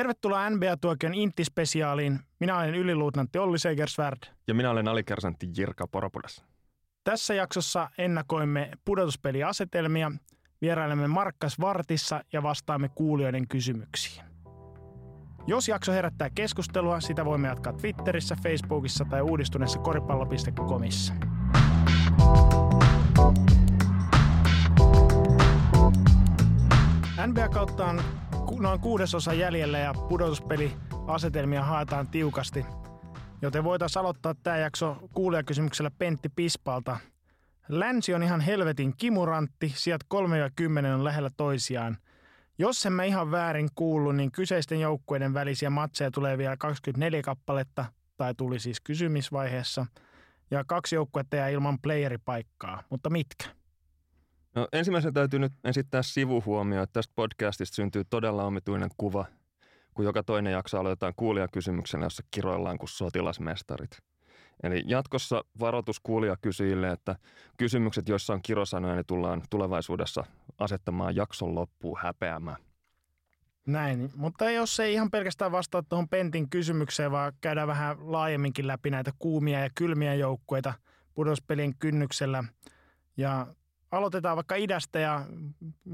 Tervetuloa NBA-tuokion Intti-spesiaaliin. Minä olen yliluutnantti Olli Segersvärd. Ja minä olen alikersantti Jirka Poropudas. Tässä jaksossa ennakoimme pudotuspeliasetelmia, vierailemme Markka-Svartissa ja vastaamme kuulijoiden kysymyksiin. Jos jakso herättää keskustelua, sitä voimme jatkaa Twitterissä, Facebookissa tai uudistuneessa koripallo.comissa. NBA-kautta on noin 6 jäljellä ja pudotuspeliasetelmia haetaan tiukasti, joten voitaisiin aloittaa tämä jakso kuulijakysymyksellä Pentti Pispalta. Länsi on ihan helvetin kimurantti, sijat 3-10 on lähellä toisiaan. Jos en mä ihan väärin kuullut, niin kyseisten joukkueiden välisiä matseja tulee vielä 24 kappaletta, tai tuli siis kysymisvaiheessa, ja 2 joukkuetta jää ilman playeripaikkaa. Mutta mitkä? No, ensimmäisenä täytyy nyt esittää sivuhuomio, että tästä podcastista syntyy todella omituinen kuva, kun joka toinen jakso aloitetaan kuulijakysymyksellä, jossa kiroillaan kuin sotilasmestarit. Eli jatkossa varoitus kuulijakysyjille, että kysymykset, joissa on kirosanoja, niin tullaan tulevaisuudessa asettamaan jakson loppuun häpeämään. Näin, mutta jos ei ihan pelkästään vastaa tuohon Pentin kysymykseen, vaan käydään vähän laajemminkin läpi näitä kuumia ja kylmiä joukkueita pudotuspelien kynnyksellä. Ja aloitetaan vaikka idästä ja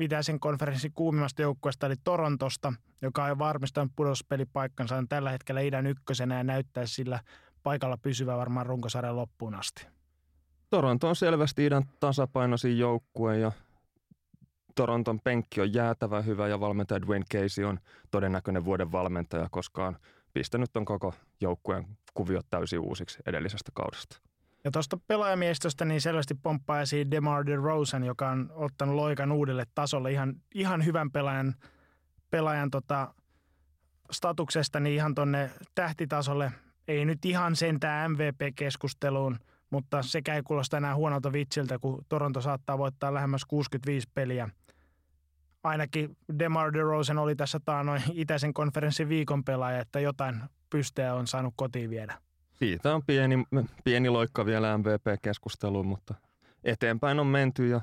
itäisen konferenssin kuumimmasta joukkueesta, eli Torontosta, joka on jo varmistanut pudotuspelipaikkansa on tällä hetkellä idän ykkösenä ja näyttää sillä paikalla pysyvä varmaan runkosarjan loppuun asti. Toronto on selvästi idän tasapainoisin joukkue ja Toronton penkki on jäätävän hyvä ja valmentaja Dwayne Casey on todennäköinen vuoden valmentaja, koska on pistänyt on koko joukkueen kuviot täysin uusiksi edellisestä kaudesta. Ja tuosta pelaajamiehistöstä niin selvästi pomppaa esiin DeMar DeRozan, joka on ottanut loikan uudelle tasolle ihan hyvän pelaajan statuksesta niin ihan tuonne tähtitasolle. Ei nyt ihan sentään MVP-keskusteluun, mutta sekä ei kuulosta enää huonolta vitsiltä, kun Toronto saattaa voittaa lähemmäs 65 peliä. Ainakin DeMar DeRozan oli tässä taanoin itäisen konferenssin viikon pelaaja, että jotain pystyä on saanut kotiin viedä. Siitä on pieni loikka vielä MVP-keskusteluun, mutta eteenpäin on menty ja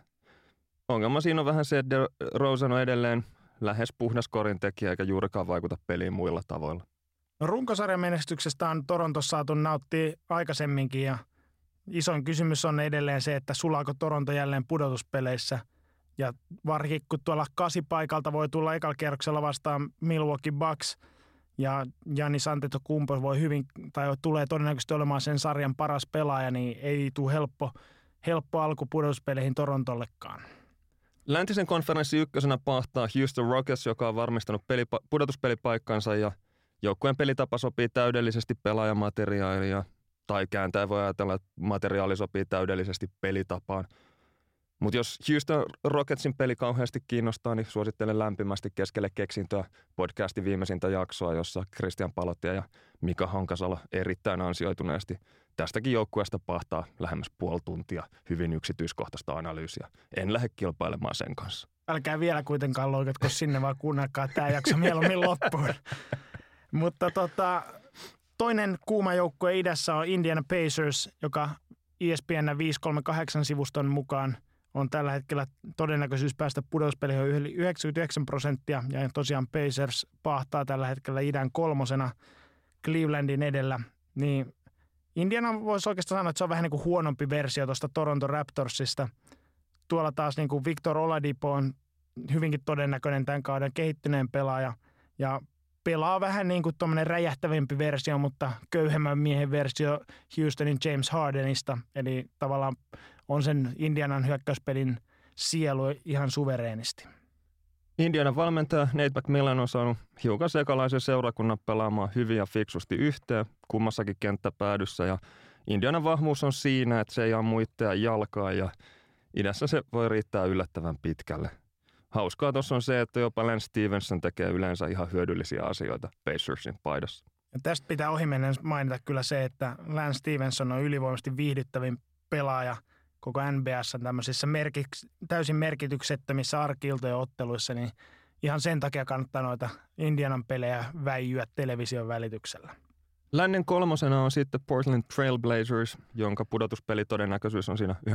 ongelma siinä on vähän se, että DeRozan on edelleen lähes puhdas korintekijä eikä juurikaan vaikuta peliin muilla tavoilla. No, runkosarjan menestyksestä on Torontossa saatu nauttia aikaisemminkin ja isoin kysymys on edelleen se, että sulaako Toronto jälleen pudotuspeleissä. Ja varsinkin kun tuolla 8 paikalta voi tulla ekalla kierroksella vastaan Milwaukee Bucks ja Janis Antetokounmpo voi hyvin tai tulee todennäköisesti olemaan sen sarjan paras pelaaja, niin ei tule helppo alku pudotuspeleihin Torontollekaan. Läntisen konferenssin ykkösenä paahtaa Houston Rockets, joka on varmistanut pudotuspelipaikkansa ja joukkueen pelitapa sopii täydellisesti pelaajamateriaalia, tai kääntäen voi ajatella, että materiaali sopii täydellisesti pelitapaan. Mutta jos Houston Rocketsin peli kauheasti kiinnostaa, niin suosittelen lämpimästi keskelle keksintöä podcastin viimeisintä jaksoa, jossa Christian Palotia ja Mika Honkasalo erittäin ansioituneesti tästäkin joukkueesta pahtaa lähemmäs puoli tuntia hyvin yksityiskohtaista analyysiä. En lähde kilpailemaan sen kanssa. Älkää vielä kuitenkaan loikatko sinne, vaan kuunnelkaa tämä jakso mieluummin loppuun. Mutta toinen kuuma joukkue idässä on Indiana Pacers, joka ESPN 538 sivuston mukaan on tällä hetkellä todennäköisyys päästä pudotuspeliin on 99%, ja tosiaan Pacers paahtaa tällä hetkellä idän 3. Clevelandin edellä. Niin Indiana voisi oikeastaan sanoa, että se on vähän niin kuin huonompi versio tuosta Toronto Raptorsista. Tuolla taas niin kuin Victor Oladipo on hyvinkin todennäköinen tämän kauden kehittyneen pelaaja, ja pelaa vähän niin kuin tuommoinen räjähtävämpi versio, mutta köyhemmän miehen versio Houstonin James Hardenista. Eli tavallaan on sen Indianan hyökkäyspelin sielu ihan suvereenisti. Indianan valmentaja Nate McMillan on saanut hiukan sekalaisen seurakunnan pelaamaan hyvin ja fiksusti yhteen kummassakin kenttäpäädyssä. Ja Indianan vahvuus on siinä, että se ei ammu itseään jalkaan ja idässä se voi riittää yllättävän pitkälle. Hauskaa tuossa on se, että jopa Lance Stephenson tekee yleensä ihan hyödyllisiä asioita Pacersin paidassa. Ja tästä pitää ohimennen mainita kyllä se, että Lance Stephenson on ylivoimaisesti viihdyttävin pelaaja koko NBA:ssa tämmöisissä täysin merkityksettömissä arki-iltojen otteluissa, niin ihan sen takia kannattaa noita Indianan pelejä väijyä television välityksellä. Lännen 3. on sitten Portland Trailblazers, jonka pudotuspelitodennäköisyys on siinä 98%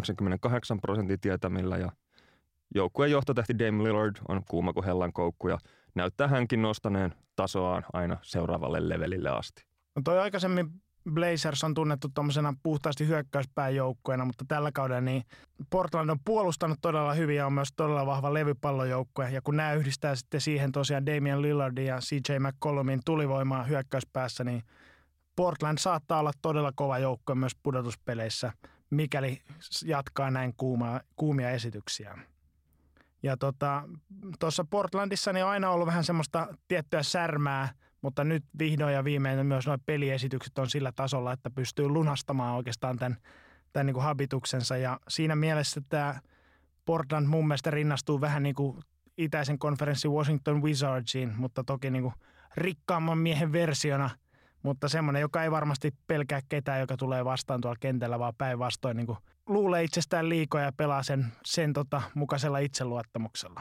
tietämillä ja joukkueen johtotähti Dame Lillard on kuuma kuin hellankoukku ja näyttää hänkin nostaneen tasoaan aina seuraavalle levelille asti. No toi aikaisemmin Blazers on tunnettu tuommoisena puhtaasti hyökkäyspääjoukkueena, mutta tällä kaudella niin Portland on puolustanut todella hyvin ja on myös todella vahva levypallojoukkue. Ja kun nämä yhdistää sitten siihen tosiaan Damian Lillardin ja CJ McCollumin tulivoimaa hyökkäyspäässä, niin Portland saattaa olla todella kova joukkue myös pudotuspeleissä, mikäli jatkaa näin kuumia esityksiä. Ja tuossa Portlandissa niin on aina ollut vähän semmoista tiettyä särmää, mutta nyt vihdoin ja viimein myös nuo peliesitykset on sillä tasolla, että pystyy lunastamaan oikeastaan tämän niin kuin habituksensa. Ja siinä mielessä tämä Portland mun mielestä rinnastuu vähän niin kuin itäisen konferenssin Washington Wizardsiin, mutta toki niin kuin rikkaamman miehen versiona. Mutta semmoinen, joka ei varmasti pelkää ketään, joka tulee vastaan tuolla kentällä, vaan päinvastoin niin kuin luulee itsestään liikoja ja pelaa sen mukaisella itseluottamuksella.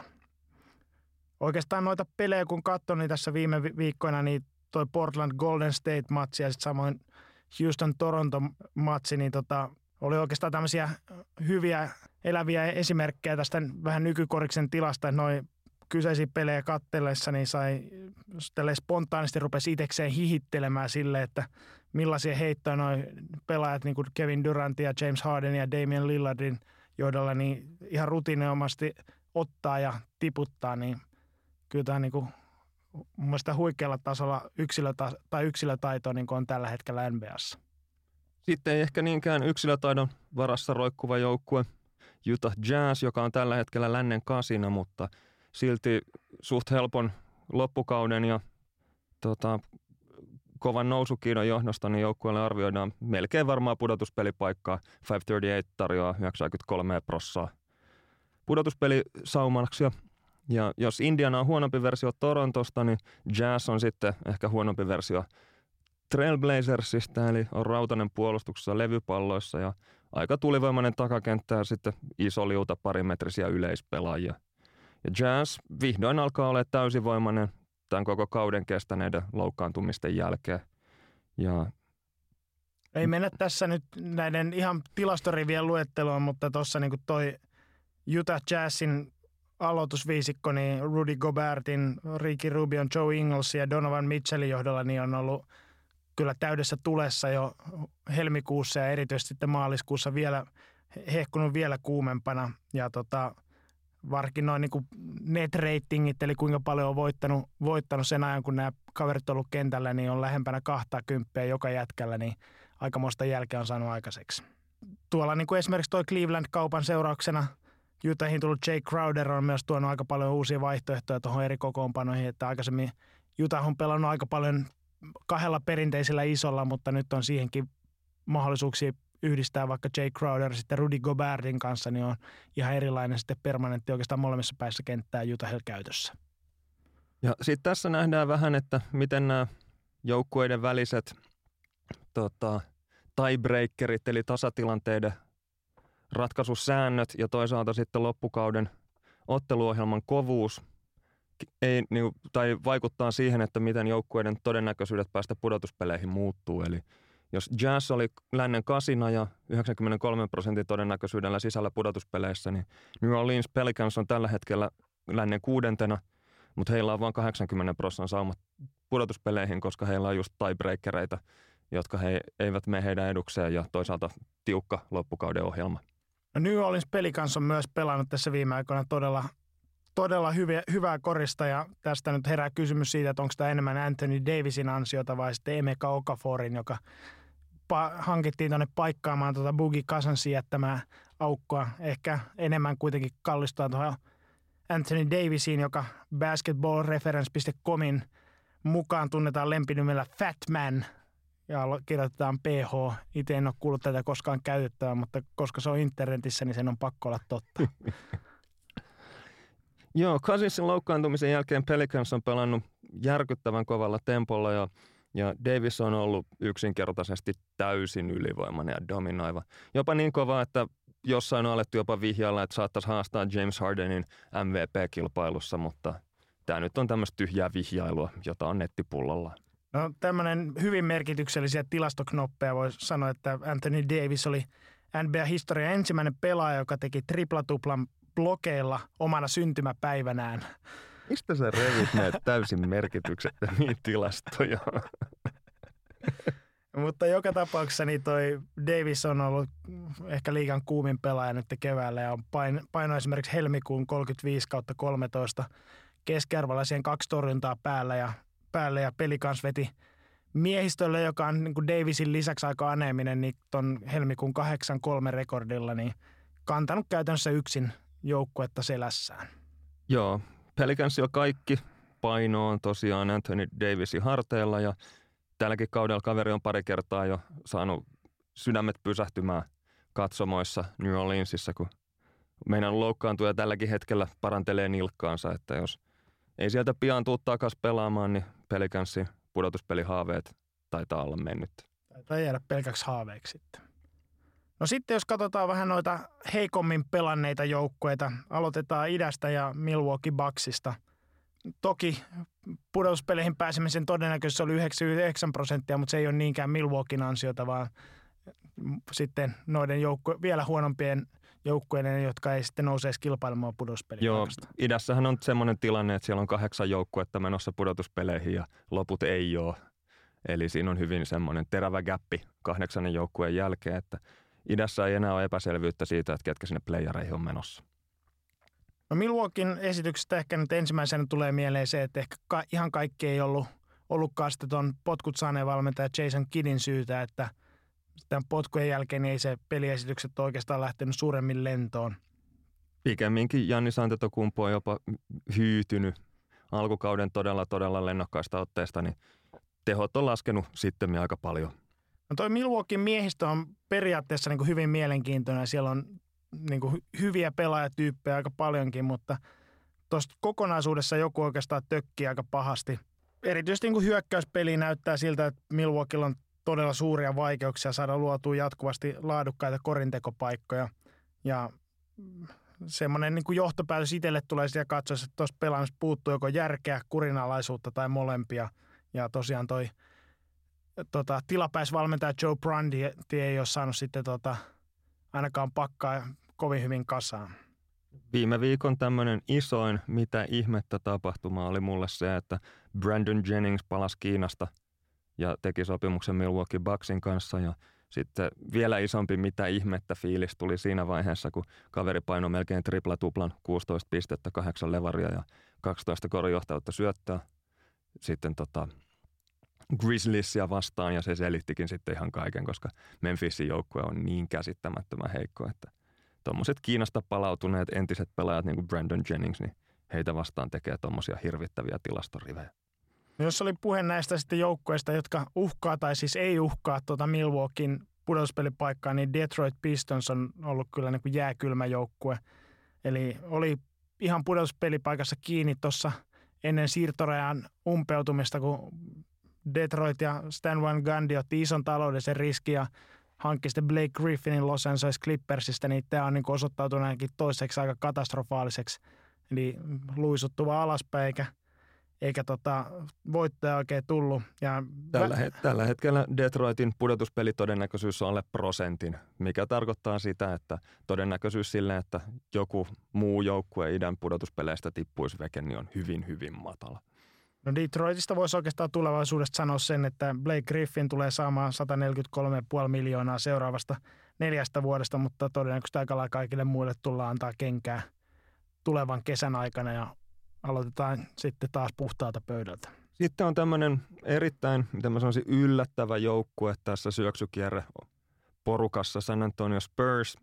Oikeastaan noita pelejä, kun katson niin tässä viime viikkoina, niin toi Portland Golden State-matsi ja sitten samoin Houston Toronto-matsi, niin oli oikeastaan tämmöisiä hyviä eläviä esimerkkejä tästä vähän nykykoriksen tilasta, että noi kyseisiä pelejä katsellessa, niin sai spontaanisti rupesi itsekseen hihittelemään sille, että millaisia heittoja noi pelaajat, niin kuin Kevin Durantin ja James Harden ja Damian Lillardin johdolla, niin ihan rutiinomasti ottaa ja tiputtaa, niin kyllä tämä niin kuin mun mielestä huikealla tasolla yksilötaito niin kuin on tällä hetkellä NBA:ssa. Sitten ei ehkä niinkään yksilötaidon varassa roikkuva joukkue Utah Jazz, joka on tällä hetkellä lännen kasina, mutta silti suht helpon loppukauden ja kovan nousukiidon johdosta niin joukkueelle arvioidaan melkein varmaa pudotuspelipaikkaa. 538 tarjoaa 93% pudotuspelisaumaksi. Ja jos Indiana on huonompi versio Torontosta, niin Jazz on sitten ehkä huonompi versio Trailblazersista, eli on rautainen puolustuksessa levypalloissa ja aika tulivoimainen takakenttä ja sitten iso liuta parimetrisiä yleispelaajia. Ja Jazz vihdoin alkaa olla täysivoimainen tämän koko kauden kestäneiden loukkaantumisten jälkeen. Ja ei mennä tässä nyt näiden ihan tilastorivien luetteloon, mutta tuossa niin kuin toi Utah Jazzin aloitusviisikko, niin Rudy Gobertin, Ricky Rubion, Joe Ingles ja Donovan Mitchellin johdolla niin on ollut kyllä täydessä tulessa jo helmikuussa ja erityisesti sitten maaliskuussa vielä hehkunut vielä kuumempana. Ja varsinkin noin niin kuin net ratingit, eli kuinka paljon on voittanut sen ajan, kun nämä kaverit on ollut kentällä, niin on lähempänä 20 joka jätkällä, niin aikamoista jälkeä on saanut aikaiseksi. Tuolla niin kuin esimerkiksi toi Cleveland-kaupan seurauksena Utahin tullut Jay Crowder on myös tuonut aika paljon uusia vaihtoehtoja tuohon eri kokoonpanoihin, että aikaisemmin Utah on pelannut aika paljon kahdella perinteisellä isolla, mutta nyt on siihenkin mahdollisuuksia yhdistää vaikka Jay Crowder sitten Rudy Gobertin kanssa, niin on ihan erilainen sitten permanentti oikeastaan molemmissa päissä kenttää Utahilla käytössä. Ja sitten tässä nähdään vähän, että miten nämä joukkueiden väliset tiebreakerit eli tasatilanteiden ratkaisusäännöt ja toisaalta sitten loppukauden otteluohjelman kovuus vaikuttaa siihen, että miten joukkueiden todennäköisyydet päästä pudotuspeleihin muuttuu. Eli jos Jazz oli lännen kasina ja 93% todennäköisyydellä sisällä pudotuspeleissä, niin New Orleans Pelicans on tällä hetkellä lännen 6. mutta heillä on vain 80% saumat pudotuspeleihin, koska heillä on just tiebreakereita, jotka he eivät mene heidän edukseen ja toisaalta tiukka loppukauden ohjelma. No New Orleans Pelicans on myös pelannut tässä viime aikoina todella hyvää korista ja tästä nyt herää kysymys siitä, että onko tämä enemmän Anthony Davisin ansiota vai sitten Emeka Okaforin, joka hankittiin tuonne paikkaamaan Boogie Cousinsin jättämää aukkoa. Ehkä enemmän kuitenkin kallistaa tuohon Anthony Davisiin, joka basketballreference.comin mukaan tunnetaan lempinimellä Fat Man ja kirjoitetaan PH. Itse en ole kuullut tätä koskaan käytettävän, mutta koska se on internetissä, niin sen on pakko olla totta. Joo, Cousinsin loukkaantumisen jälkeen Pelicans on pelannut järkyttävän kovalla tempolla ja Davis on ollut yksinkertaisesti täysin ylivoimainen ja dominoiva. Jopa niin kova, että jossain on alettu jopa vihjailla, että saattaisi haastaa James Hardenin MVP-kilpailussa, mutta tämä nyt on tämmöistä tyhjää vihjailua, jota on nettipullolla. No tämmöinen hyvin merkityksellisiä tilastoknoppeja voi sanoa, että Anthony Davis oli NBA-historian ensimmäinen pelaaja, joka teki triplatuplan blokeilla omana syntymäpäivänään. Mistä sä revit näitä täysin merkityksettömiä tilastoja? Mutta joka tapauksessa niin toi Davis on ollut ehkä liigan kuumin pelaaja nyt keväällä ja on paino esimerkiksi helmikuun 35/13 keskiarvolla siihen 2 torjuntaa päälle ja peli kanssa veti miehistölle, joka on niin kuin Davisin lisäksi aika aneeminen, niin ton helmikuun 8-3 rekordilla niin kantanut käytännössä yksin joukkuetta selässään. Joo, Pelicans jo kaikki paino on tosiaan Anthony Davisin harteilla ja tälläkin kaudella kaveri on pari kertaa jo saanut sydämet pysähtymään katsomoissa New Orleansissa, kun meidän loukkaantuja tälläkin hetkellä parantelee nilkkaansa, että jos ei sieltä pian tule takaisin pelaamaan, niin Pelicansin pudotuspelihaaveet taitaa olla mennyt. Taitaa jäädä pelkäksi haaveeksi sitten. No sitten jos katsotaan vähän noita heikommin pelanneita joukkueita, aloitetaan idästä ja Milwaukee Bucksista. Toki pudotuspeleihin pääsemisen todennäköisyys oli 99%, mutta se ei ole niinkään Milwaukeein ansiota, vaan sitten noiden vielä huonompien joukkueiden, jotka ei sitten nouse edes kilpailemaan pudotuspeliin. Joo, idässähän on semmoinen tilanne, että siellä on 8 joukkuetta menossa pudotuspeleihin ja loput ei ole. Eli siinä on hyvin semmoinen terävä gäppi 8 joukkueen jälkeen, että idässä ei enää ole epäselvyyttä siitä, että ketkä sinne playereihin on menossa. No Milwaukeein esityksestä ehkä nyt ensimmäisenä tulee mieleen se, että ehkä ihan kaikki ei ollutkaan sitten tuon potkut saaneen valmentaja Jason Kiddin syytä, että tämän potkujen jälkeen ei se peliesitykset oikeastaan lähtenyt suuremmin lentoon. Pikemminkin Janis Antetokounmpo on jopa hyytynyt alkukauden todella lennokkaista otteesta, niin tehot on laskenut sitten aika paljon. No toi Milwaukeein miehistö on periaatteessa niin kuin hyvin mielenkiintoinen. Siellä on niin kuin hyviä pelaajatyyppejä aika paljonkin, mutta tuosta kokonaisuudessa joku oikeastaan tökkii aika pahasti. Erityisesti niin kuin hyökkäyspeli näyttää siltä, että Milwaukeella on todella suuria vaikeuksia saada luotua jatkuvasti laadukkaita korintekopaikkoja. Ja semmoinen niin kuin johtopäätös itselle tulee siellä katsoessa, että tuosta pelaamista puuttuu joko järkeä, kurinalaisuutta tai molempia. Ja tosiaan toi tilapäisvalmentaja Joe Brandi ei ole saanut sitten ainakaan pakkaa kovin hyvin kasaan. Viime viikon tämmöinen isoin mitä ihmettä tapahtuma oli mulle se, että Brandon Jennings palasi Kiinasta ja teki sopimuksen Milwaukee Bucksin kanssa. Ja sitten vielä isompi mitä ihmettä fiilis tuli siinä vaiheessa, kun kaveri painoi melkein tripla-tuplan 16 pistettä, 8 levaria ja 12 korinjohtajuutta syöttää. Sitten Grizzliesia vastaan ja se selittikin sitten ihan kaiken, koska Memphisin joukkue on niin käsittämättömän heikko, että tuommoiset Kiinasta palautuneet entiset pelaajat niin kuin Brandon Jennings, niin heitä vastaan tekee tuommoisia hirvittäviä tilastorivejä. Jos oli puhe näistä sitten joukkueista, jotka uhkaa tai siis ei uhkaa Milwaukeein pudotuspelipaikkaa, niin Detroit Pistons on ollut kyllä niin kuin jääkylmä joukkue. Eli oli ihan pudotuspelipaikassa kiinni tuossa ennen siirtorajan umpeutumista, kun Detroit ja Stan Van Gundy otti ison taloudellisen riskin ja hankki sitten Blake Griffinin Los Angeles Clippersistä, niin tämä on niin osoittautunut ainakin toiseksi aika katastrofaaliseksi. Eli luisuttuva alaspäin eikä voittaja oikein tullut. Ja tällä hetkellä Detroitin pudotuspelitodennäköisyys on alle 1%, mikä tarkoittaa sitä, että todennäköisyys sille, että joku muu joukkue idän pudotuspeleistä tippuisi veke, niin on hyvin matala. No Detroitista voisi oikeastaan tulevaisuudesta sanoa sen, että Blake Griffin tulee saamaan 143,5 miljoonaa seuraavasta 4 vuodesta, mutta todennäköisesti aika lailla kaikille muille tullaan antaa kenkää tulevan kesän aikana ja aloitetaan sitten taas puhtaalta pöydältä. Sitten on tämmöinen erittäin, mitä mä sanoisin, yllättävä joukkue tässä syöksykierre porukassa San Antonio Spurs,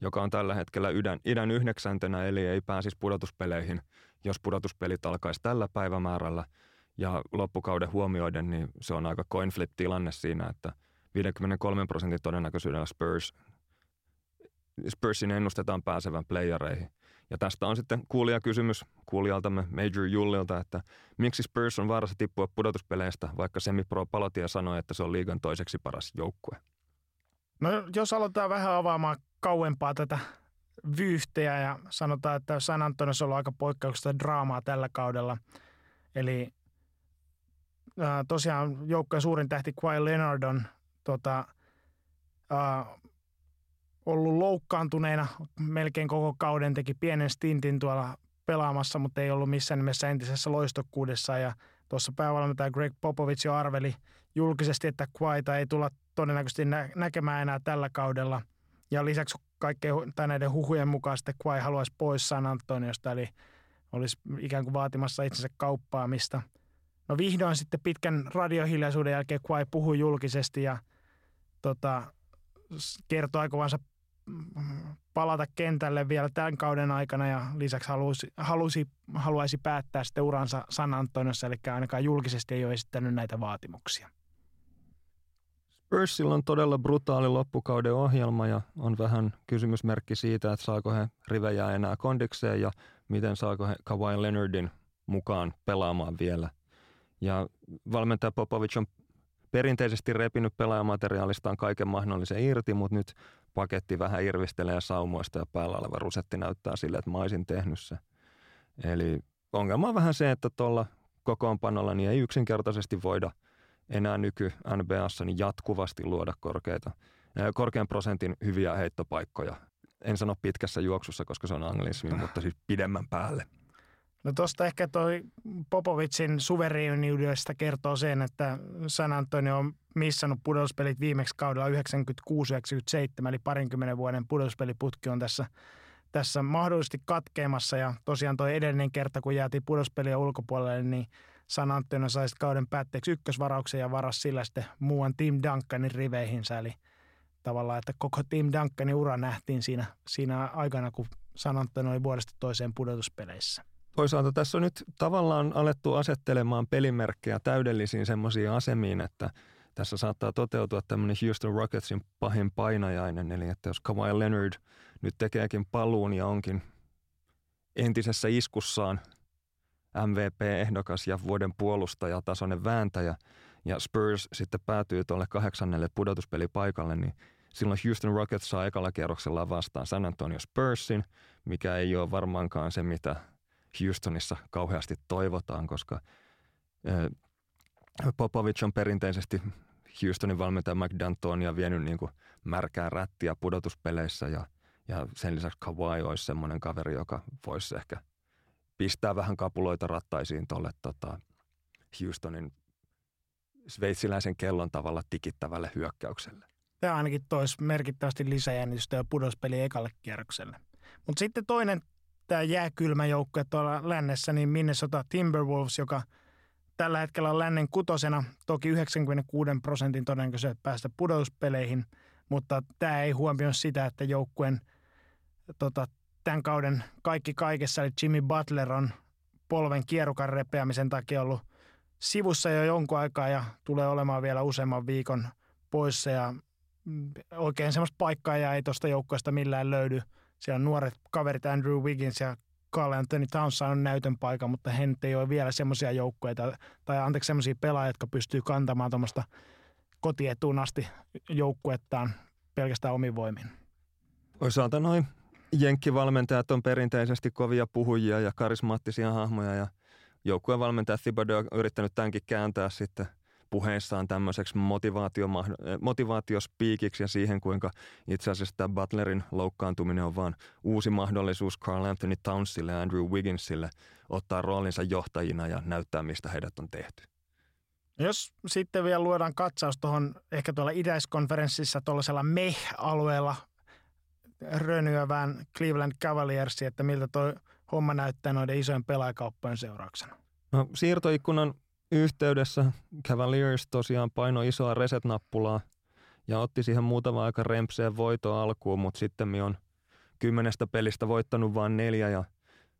joka on tällä hetkellä idän 9. eli ei pääsisi pudotuspeleihin, jos pudotuspelit alkaisi tällä päivämäärällä. Ja loppukauden huomioiden, niin se on aika coin flip tilanne siinä, että 53% todennäköisyydellä Spursin ennustetaan pääsevän playereihin. Ja tästä on sitten kuulijakysymys kuulijaltamme Major Jullilta, että miksi Spurs on vaarassa tippua pudotuspeleistä, vaikka Semipro Palotia sanoi, että se on liigan toiseksi paras joukkue? No jos aloitetaan vähän avaamaan kauempaa tätä vyyhteä ja sanotaan, että San Antoniossa on ollut aika poikkeuksellista draamaa tällä kaudella. Eli tosiaan joukkueen suurin tähti Kawhi Leonard on ollut loukkaantuneena melkein koko kauden, teki pienen stintin tuolla pelaamassa, mutta ei ollut missään nimessä entisessä loistokkuudessa. Ja tuossa päävalmentaja Greg Popovich jo arveli julkisesti, että Kawhita ei tulla todennäköisesti näkemään enää tällä kaudella. Ja lisäksi näiden huhujen mukaan sitten Kawhi haluaisi pois San Antoniosta, eli olisi ikään kuin vaatimassa itsensä kauppaamista. No vihdoin sitten pitkän radiohiljaisuuden jälkeen Kawhi puhui julkisesti ja kertoi aikovansa palata kentälle vielä tämän kauden aikana ja lisäksi haluaisi päättää sitten uransa San Antoniossa, eli ainakaan julkisesti ei ole esittänyt näitä vaatimuksia. Spursilla on todella brutaali loppukauden ohjelma ja on vähän kysymysmerkki siitä, että saako he rivejä enää kondikseen ja miten saako he Kawhi Leonardin mukaan pelaamaan vielä. Ja valmentaja Popovich on perinteisesti repinyt pelaajamateriaalistaan kaiken mahdollisen irti, mutta nyt paketti vähän irvistelee saumoista ja päällä oleva rusetti näyttää sille, että mä olisin tehnyt se. Eli ongelma on vähän se, että tuolla kokoonpanolla niin ei yksinkertaisesti voida enää nyky-NBA:ssa niin jatkuvasti luoda korkean prosentin hyviä heittopaikkoja. En sano pitkässä juoksussa, koska se on anglismi, mutta siis pidemmän päälle. No tuosta ehkä toi Popovicin suvereniudesta kertoo sen, että San Antonio on missannut pudotuspelit viimeksi kaudella 96-97, eli 20 vuoden pudotuspeliputki on tässä mahdollisesti katkeamassa. Ja tosiaan toi edellinen kerta, kun jäätiin pudotuspelien ulkopuolelle, niin San Antonio sai kauden päätteeksi ykkösvarauksen ja varasi sillä sitten muuan Tim Duncanin riveihinsä. Eli tavallaan, että koko Tim Duncanin ura nähtiin siinä aikana, kun San Antonio oli vuodesta toiseen pudotuspeleissä. Toisaalta tässä on nyt tavallaan alettu asettelemaan pelimerkkejä täydellisiin semmoisiin asemiin, että tässä saattaa toteutua tämmöinen Houston Rocketsin pahin painajainen, eli että jos Kawhi Leonard nyt tekeekin paluun ja onkin entisessä iskussaan MVP-ehdokas ja vuoden puolustajatasoinen vääntäjä, ja Spurs sitten päätyy tuolle 8. pudotuspelipaikalle, niin silloin Houston Rockets saa ekalla kierroksella vastaan San Antonio Spursin, mikä ei ole varmaankaan se, mitä Houstonissa kauheasti toivotaan, koska Popovich on perinteisesti Houstonin valmentaja McD'Antonia vienyt niin kuin märkää rättiä pudotuspeleissä ja sen lisäksi Kawhi olisi semmoinen kaveri, joka voisi ehkä pistää vähän kapuloita rattaisiin tuolle Houstonin sveitsiläisen kellon tavalla tikittävälle hyökkäykselle. Tämä ainakin toisi merkittävästi lisäjännitystä ja pudotuspeli ekalle kierrokselle. Mutta sitten toinen tämä jääkylmä joukkue tuolla lännessä, niin Minnesota Timberwolves, joka tällä hetkellä on lännen kutosena, toki 96% todennäköisesti päästä pudotuspeleihin, mutta tämä ei huomioi sitä, että joukkueen tämän kauden kaikki kaikessa, eli Jimmy Butler on polven kierukan repeämisen takia ollut sivussa jo jonkun aikaa ja tulee olemaan vielä useamman viikon poissa ja oikein semmoista paikkaa ei tuosta joukkueesta millään löydy. Siellä on nuoret kaverit Andrew Wiggins ja Karl Anthony Towns saanut näytön paikan, mutta he nyt ei ole vielä semmoisia joukkueita semmoisia pelaajia, jotka pystyy kantamaan tuommoista kotietuun asti joukkuettaan pelkästään omin voimin. Toisaalta noin jenkkivalmentajat on perinteisesti kovia puhujia ja karismaattisia hahmoja ja joukkuevalmentaja Thibodeau on yrittänyt tämänkin kääntää sitten puheissaan tämmöiseksi motivaatiospiikiksi ja siihen, kuinka itse asiassa tämä Butlerin loukkaantuminen on vaan uusi mahdollisuus Karl Anthony Townsille ja Andrew Wigginsille ottaa roolinsa johtajina ja näyttää, mistä heidät on tehty. Jos sitten vielä luodaan katsaus tuohon ehkä tuolla idäiskonferenssissa tuollaisella meh-alueella rönyävään Cleveland Cavaliersiin, että miltä toi homma näyttää noiden isojen pelaajakauppojen seurauksena? No siirtoikkunan yhteydessä Cavaliers tosiaan painoi isoa reset-nappulaa ja otti siihen muutama aika rempseen voitoa alkuun, mutta sitten on 10 pelistä voittanut vain 4 ja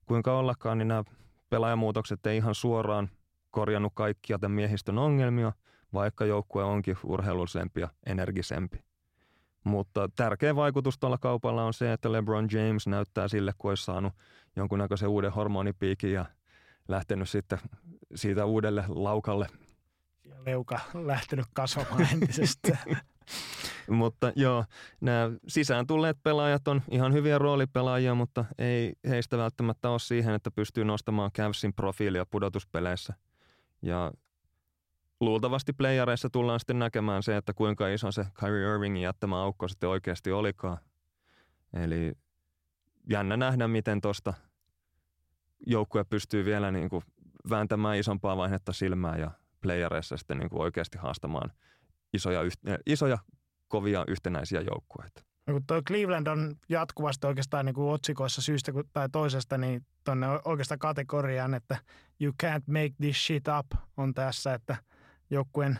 kuinka ollakaan, niin nämä pelaajamuutokset ei ihan suoraan korjannut kaikkia tämän miehistön ongelmia, vaikka joukkue onkin urheilullisempi ja energisempi. Mutta tärkeä vaikutus tuolla kaupalla on se, että LeBron James näyttää sille, kun olisi saanut jonkunnäköisen uuden hormonipiikin ja lähtenyt sitten siitä uudelle laukalle. Ja leuka lähtenyt kasvamaan entisestä. Mutta joo, nämä sisään tulleet pelaajat on ihan hyviä roolipelaajia, mutta ei heistä välttämättä ole siihen, että pystyy nostamaan Cavsin profiilia pudotuspeleissä. Ja luultavasti playareissa tullaan sitten näkemään se, että kuinka iso se Kyrie Irvingin jättämä aukko sitten oikeasti olikaan. Eli jännä nähdä, miten tuosta joukkue pystyy vielä niin kuin vääntämään isompaa vaihetta silmään ja playereissa sitten niin kuin oikeasti haastamaan isoja, kovia, yhtenäisiä joukkueita. No kun toi Cleveland on jatkuvasti oikeastaan niin kuin otsikoissa syystä tai toisesta, niin tuonne oikeastaan kategoriaan, että you can't make this shit up on tässä, että joukkueen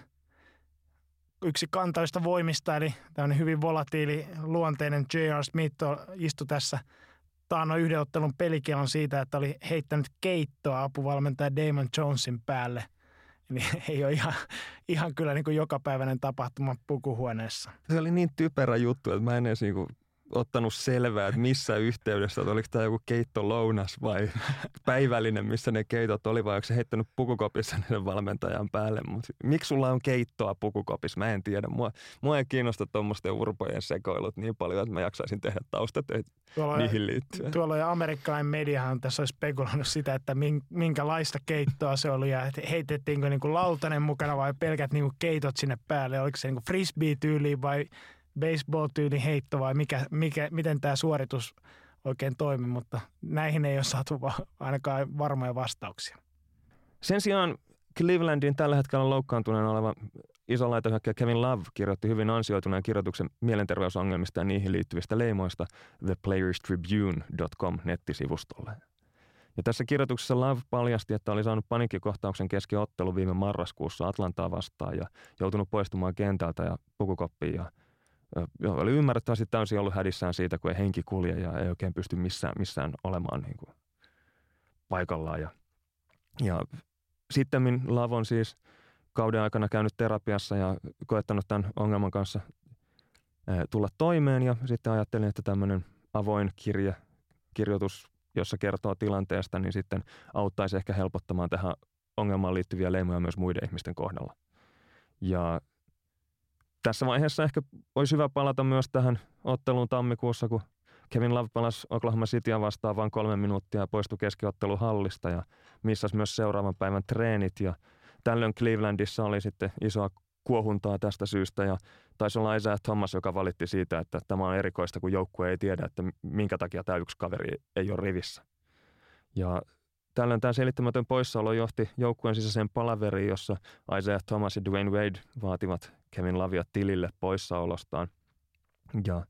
yksi kantaista voimista, eli tämmöinen hyvin volatiili luonteinen J.R. Smith istui tässä taannoin yhden ottelun pelikielon siitä, että oli heittänyt keittoa apuvalmentaja Damon Jonesin päälle. Eli ei ole ihan kyllä niin kuin jokapäiväinen tapahtuma pukuhuoneessa. Se oli niin typerä juttu, että mä en edes niin kuin ottanut selvää, että missä yhteydessä, että oliko tämä joku keittolounas vai päivällinen, missä ne keitot oli, vai onko se heittänyt pukukopissa niiden valmentajan päälle. Mut miksi sulla on keittoa pukukopissa? Mä en tiedä. Mua ei kiinnosta tuommoisten urpojen sekoilut niin paljon, että mä jaksaisin tehdä taustatöitä niihin liittyen. Tuolla ja amerikkalainen mediahan tässä olisi spekuloinut sitä, että minkälaista keittoa se oli ja heitettiinkö niinku lautanen mukana vai pelkät niinku keitot sinne päälle. Oliko se niinku frisbee-tyyliin vai baseball-tyyli heitto vai miten tämä suoritus oikein toimi, mutta näihin ei ole saatu ainakaan varmoja vastauksia. Sen sijaan Clevelandin tällä hetkellä loukkaantuneen oleva iso laitoshakkeja Kevin Love kirjoitti hyvin ansioituneen kirjoituksen mielenterveysongelmista ja niihin liittyvistä leimoista theplayerstribune.com nettisivustolle. Ja tässä kirjoituksessa Love paljasti, että oli saanut paniikkikohtauksen keskiottelu viime marraskuussa Atlantaa vastaan ja joutunut poistumaan kentältä ja pukukoppiin ja oli ymmärrettävästi täysin ollut hädissään siitä, kun ei henki kulje ja ei oikein pysty missään olemaan niin kuin paikallaan. Ja sitten Love on siis kauden aikana käynyt terapiassa ja koettanut tämän ongelman kanssa tulla toimeen. Ja sitten ajattelin, että tämmöinen avoin kirjoitus, jossa kertoo tilanteesta, niin sitten auttaisi ehkä helpottamaan tähän ongelmaan liittyviä leimoja myös muiden ihmisten kohdalla. Ja tässä vaiheessa ehkä olisi hyvä palata myös tähän otteluun tammikuussa, kun Kevin Love palasi Oklahoma Cityä vastaan vain 3 minuuttia ja poistui keskiottelun hallista ja missasi myös seuraavan päivän treenit. Ja tällöin Clevelandissa oli sitten isoa kuohuntaa tästä syystä ja taisi olla Isaiah Thomas, joka valitti siitä, että tämä on erikoista, kun joukkue ei tiedä, että minkä takia tämä yksi kaveri ei ole rivissä. Ja tällöin tämä selittämätön poissaolo johti joukkueen sisäiseen palaveriin, jossa Isaiah Thomas ja Dwayne Wade vaativat Kevin Lavia tilille poissaolostaan. Ja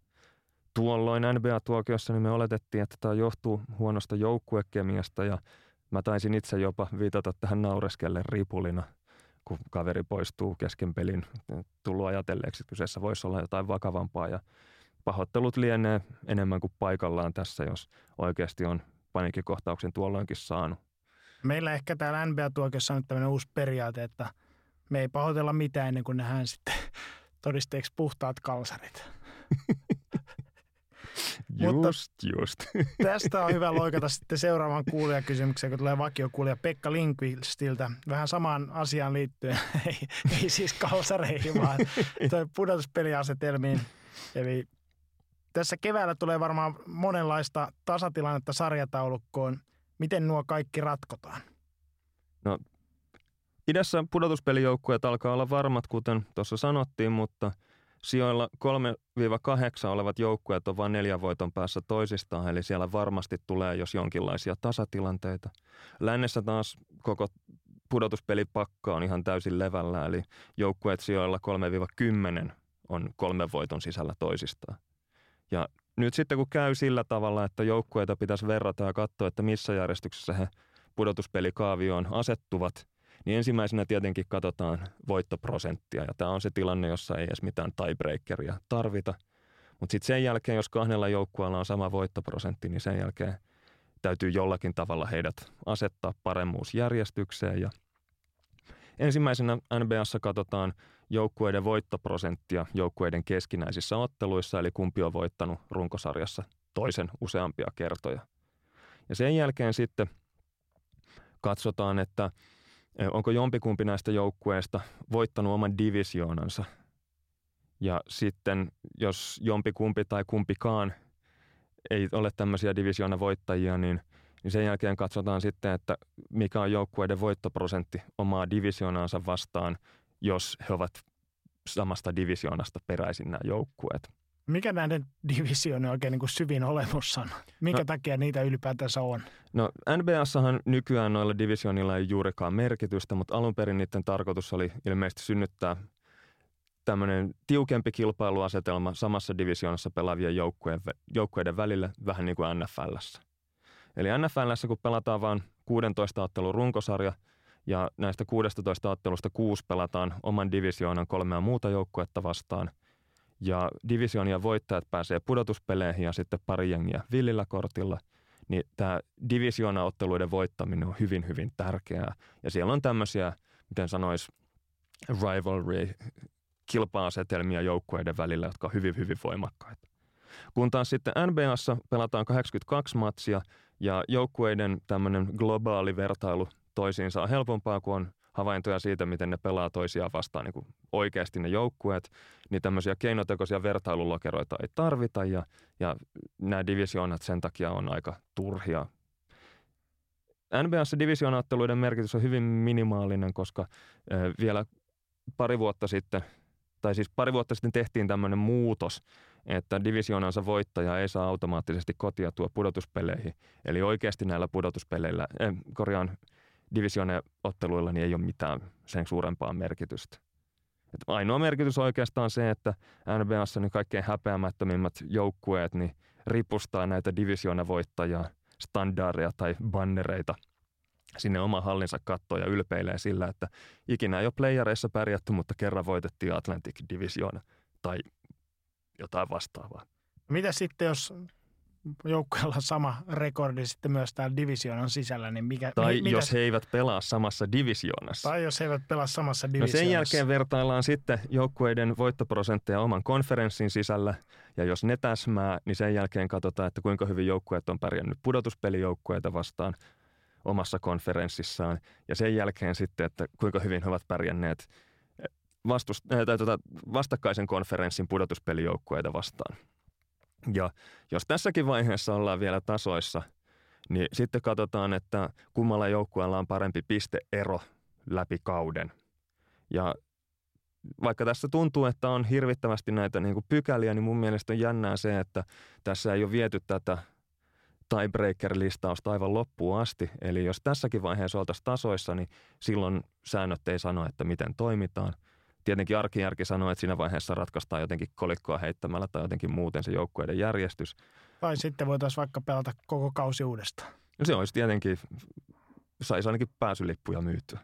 tuolloin NBA-tuokiossa niin me oletettiin, että tämä johtuu huonosta joukkuekemiasta ja mä taisin itse jopa viitata tähän naureskelle ripulina, kun kaveri poistuu kesken pelin tullut ajatelleeksi, että kyseessä voisi olla jotain vakavampaa ja pahoittelut lienee enemmän kuin paikallaan tässä, jos oikeasti on paniikkikohtauksen tuolloinkin saanut. Meillä ehkä täällä NBA-tuokiossa on tämmöinen uusi periaate, että me ei pahoitella mitään ennen kuin nähdään sitten todisteeksi puhtaat kalsarit. Just. Tästä on hyvä loikata sitten seuraavan kuulijakysymykseen, kun tulee vakiokuulija Pekka Lindqvistiltä. Vähän samaan asiaan liittyen, ei siis kalsareihin, vaan pudotuspeliasetelmiin. Eli tässä keväällä tulee varmaan monenlaista tasatilannetta sarjataulukkoon. Miten nuo kaikki ratkotaan? No, idässä pudotuspelijoukkueet alkaa olla varmat, kuten tuossa sanottiin, mutta sijoilla 3-8 olevat joukkueet on vain 4 voiton päässä toisistaan, eli siellä varmasti tulee jos jonkinlaisia tasatilanteita. Lännessä taas koko pudotuspelipakka on ihan täysin levällä, eli joukkueet sijoilla 3-10 on 3 voiton sisällä toisistaan. Ja nyt sitten kun käy sillä tavalla, että joukkueita pitäisi verrata ja katsoa, että missä järjestyksessä he pudotuspelikaavioon asettuvat, niin ensimmäisenä tietenkin katsotaan voittoprosenttia. Ja tämä on se tilanne, jossa ei edes mitään tiebreakeria tarvita. Mutta sitten sen jälkeen, jos 2 joukkueella on sama voittoprosentti, niin sen jälkeen täytyy jollakin tavalla heidät asettaa paremmuusjärjestykseen. Ja ensimmäisenä NBA:ssa katsotaan joukkueiden voittoprosenttia joukkueiden keskinäisissä otteluissa, eli kumpi on voittanut runkosarjassa toisen useampia kertoja. Ja sen jälkeen sitten katsotaan, että onko jompikumpi näistä joukkueista voittanut oman divisioonansa. Ja sitten jos jompikumpi tai kumpikaan ei ole tämmöisiä divisioonavoittajia, niin sen jälkeen katsotaan sitten, että mikä on joukkueiden voittoprosentti omaa divisioonansa vastaan, jos he ovat samasta divisioonasta peräisin nämä joukkueet. Mikä näiden divisioiden oikein niin kuin syvin olemus on? Minkä takia niitä ylipäätänsä on? No NBAssahan nykyään noilla divisioonilla ei juurikaan merkitystä, mutta alun perin niiden tarkoitus oli ilmeisesti synnyttää tämmöinen tiukempi kilpailuasetelma samassa divisioonassa pelaavien joukkueiden välillä, vähän niin kuin NFL:ssä. Eli NFL:ssä kun pelataan vain 16 ottelun runkosarja, ja näistä 16 ottelusta 6 pelataan oman divisioonan 3 muuta joukkuetta vastaan, ja divisioonia voittajat pääsee pudotuspeleihin ja sitten pari jengiä villillä kortilla, niin tämä divisioonaotteluiden voittaminen on hyvin, hyvin tärkeää. Ja siellä on tämmöisiä, miten sanoisi, kilpa-asetelmia joukkueiden välillä, jotka on hyvin, hyvin voimakkaita. Kun taas sitten NBA:ssa pelataan 82 matsia ja joukkueiden tämmöinen globaali vertailu toisiinsa on helpompaa, kun on havaintoja siitä, miten ne pelaa toisiaan vastaan niin kuin oikeasti ne joukkueet, niin tämmöisiä keinotekoisia vertailulokeroita ei tarvita ja nämä divisioonat sen takia on aika turhia. NBA:ssa divisioonaotteluiden merkitys on hyvin minimaalinen, koska vielä pari vuotta sitten tehtiin tämmöinen muutos, että divisioonansa voittaja ei saa automaattisesti kotiutua pudotuspeleihin. Eli oikeasti näillä pudotuspeleillä, divisioonotteluilla niin ei ole mitään sen suurempaa merkitystä. Et ainoa merkitys oikeastaan se, että NBA:ssa niin kaikkein häpeämättömimmät joukkueet niin ripustaa näitä divisioonavoittajia, standardeja tai bannereita sinne oman hallinsa kattoo ja ylpeilee sillä, että ikinä ei ole playereissa pärjätty, mutta kerran voitettiin Atlantic Division tai jotain vastaavaa. Mitä sitten, jos joukkueella on sama rekordi sitten myös täällä divisioonan sisällä, niin mikä... jos he eivät pelaa samassa divisioonassa. No sen jälkeen vertaillaan sitten joukkueiden voittoprosentteja oman konferenssin sisällä, ja jos ne täsmää, niin sen jälkeen katsotaan, että kuinka hyvin joukkueet on pärjännyt pudotuspelijoukkueita vastaan omassa konferenssissaan, ja sen jälkeen sitten, että kuinka hyvin he ovat pärjänneet vastakkaisen konferenssin pudotuspelijoukkueita vastaan. Ja jos tässäkin vaiheessa ollaan vielä tasoissa, niin sitten katsotaan, että kummalla joukkueella on parempi pisteero läpi kauden. Ja vaikka tässä tuntuu, että on hirvittävästi näitä niin kuin pykäliä, niin mun mielestä on jännää se, että tässä ei ole viety tätä tiebreaker-listausta aivan loppuun asti. Eli jos tässäkin vaiheessa oltaisiin tasoissa, niin silloin säännöt ei sano, että miten toimitaan. Tietenkin arkijärki sanoo, että siinä vaiheessa ratkaistaan jotenkin kolikkoa heittämällä tai jotenkin muuten se joukkueiden järjestys. Tai sitten voitaisiin vaikka pelata koko kausi uudestaan. No se olisi tietenkin, saisi ainakin pääsylippuja myytyä.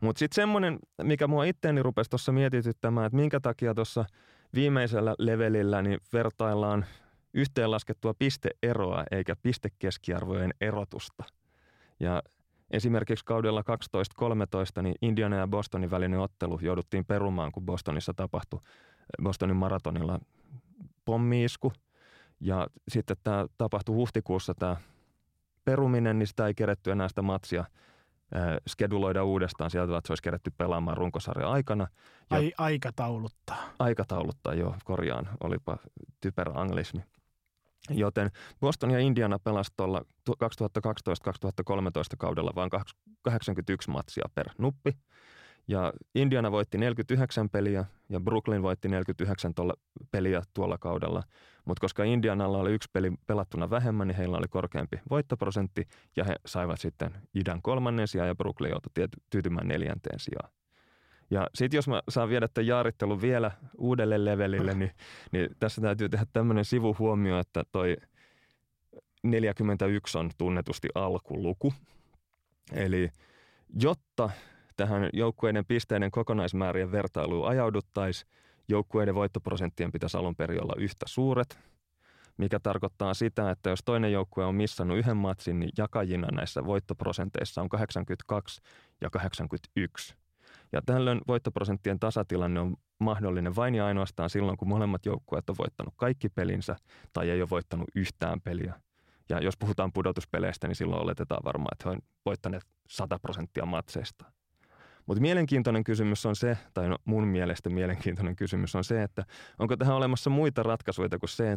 Mutta sitten semmoinen, mikä mua itteeni rupesi tuossa mietityttämään, että minkä takia tuossa viimeisellä levelillä niin vertaillaan yhteenlaskettua pisteeroa eikä pistekeskiarvojen erotusta. Ja esimerkiksi kaudella 12-13 niin Indiana ja Bostonin välinen ottelu jouduttiin perumaan, kun Bostonissa tapahtui Bostonin maratonilla pommi-isku. Ja sitten tämä tapahtui huhtikuussa tämä peruminen, niin sitä ei keretty enää sitä matsia skeduloida uudestaan sieltä, että se olisi keretty pelaamaan runkosarjan aikana. Ja aikatauluttaa, joo, korjaan, olipa typerä anglismi. Joten Boston ja Indiana pelasi tuolla 2012-2013 kaudella vain 81 matsia per nuppi. Ja Indiana voitti 49 peliä ja Brooklyn voitti 49 peliä tuolla kaudella. Mutta koska Indianalla oli yksi peli pelattuna vähemmän, niin heillä oli korkeampi voittoprosentti. Ja he saivat sitten idän 3. sijaan ja Brooklyn joutui tyytymään 4. sijaan. Ja sitten jos mä saan viedä tämän jaarittelun vielä uudelle levelille, niin tässä täytyy tehdä tämmöinen sivuhuomio, että toi 41 on tunnetusti alkuluku. Eli jotta tähän joukkueiden pisteiden kokonaismäärien vertailuun ajauduttaisiin, joukkueiden voittoprosenttien pitäisi alun perin olla yhtä suuret, mikä tarkoittaa sitä, että jos toinen joukkue on missannut yhden matsin, niin jakajina näissä voittoprosenteissa on 82 ja 81. Ja tällöin voittoprosenttien tasatilanne on mahdollinen vain ja ainoastaan silloin, kun molemmat joukkueet on voittanut kaikki pelinsä tai ei ole voittanut yhtään peliä. Ja jos puhutaan pudotuspeleistä, niin silloin oletetaan varmaan, että he ovat voittaneet 100% matseista. Mutta mielenkiintoinen kysymys on se, tai no mun mielestä mielenkiintoinen kysymys on se, että onko tähän olemassa muita ratkaisuja kuin se,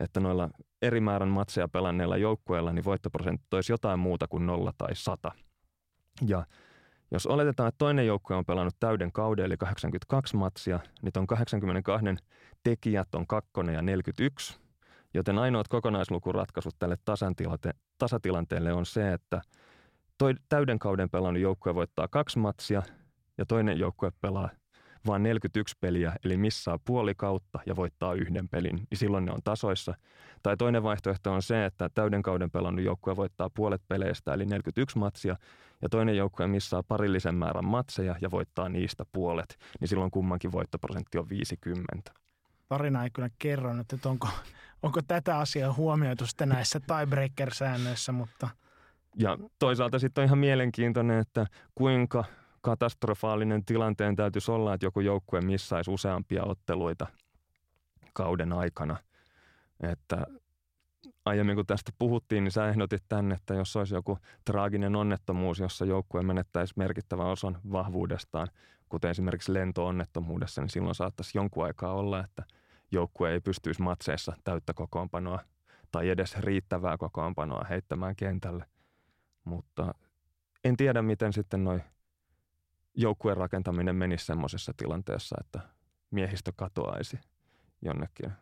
että noilla eri määrän matseja pelanneilla joukkueilla niin voittoprosentti olisi jotain muuta kuin 0 tai 100. Ja Jos oletetaan, että toinen joukkue on pelannut täyden kauden, eli 82 matsia, niin on 82 tekijät on 2 ja 41, joten ainoat kokonaislukuratkaisut tälle tasatilanteelle on se, että täyden kauden pelannut joukkue voittaa 2 matsia ja toinen joukkue pelaa vaan 41 peliä, eli missaa puoli kautta ja voittaa 1 pelin, niin silloin ne on tasoissa. Tai toinen vaihtoehto on se, että täyden kauden pelannut joukkue voittaa puolet peleistä, eli 41 matsia, ja toinen joukkue missaa parillisen määrän matseja ja voittaa niistä puolet, niin silloin kummankin voittoprosentti on 50. Tarina ei kyllä kerro nyt, että onko tätä asiaa huomioitu sitten näissä tiebreaker-säännöissä, mutta... Ja toisaalta sitten on ihan mielenkiintoinen, että kuinka katastrofaalinen tilanteen täytyisi olla, että joku joukkue missaisi useampia otteluita kauden aikana. Että aiemmin kun tästä puhuttiin, niin sä ehdotit tänne, että jos olisi joku traaginen onnettomuus, jossa joukkue menettäisi merkittävän osan vahvuudestaan, kuten esimerkiksi lentoonnettomuudessa, niin silloin saattaisi jonkun aikaa olla, että joukkue ei pystyisi matseissa täyttä kokoonpanoa tai edes riittävää kokoonpanoa heittämään kentälle. Mutta en tiedä, miten sitten noi joukkueen rakentaminen menisi semmoisessa tilanteessa, että miehistö katoaisi jonnekin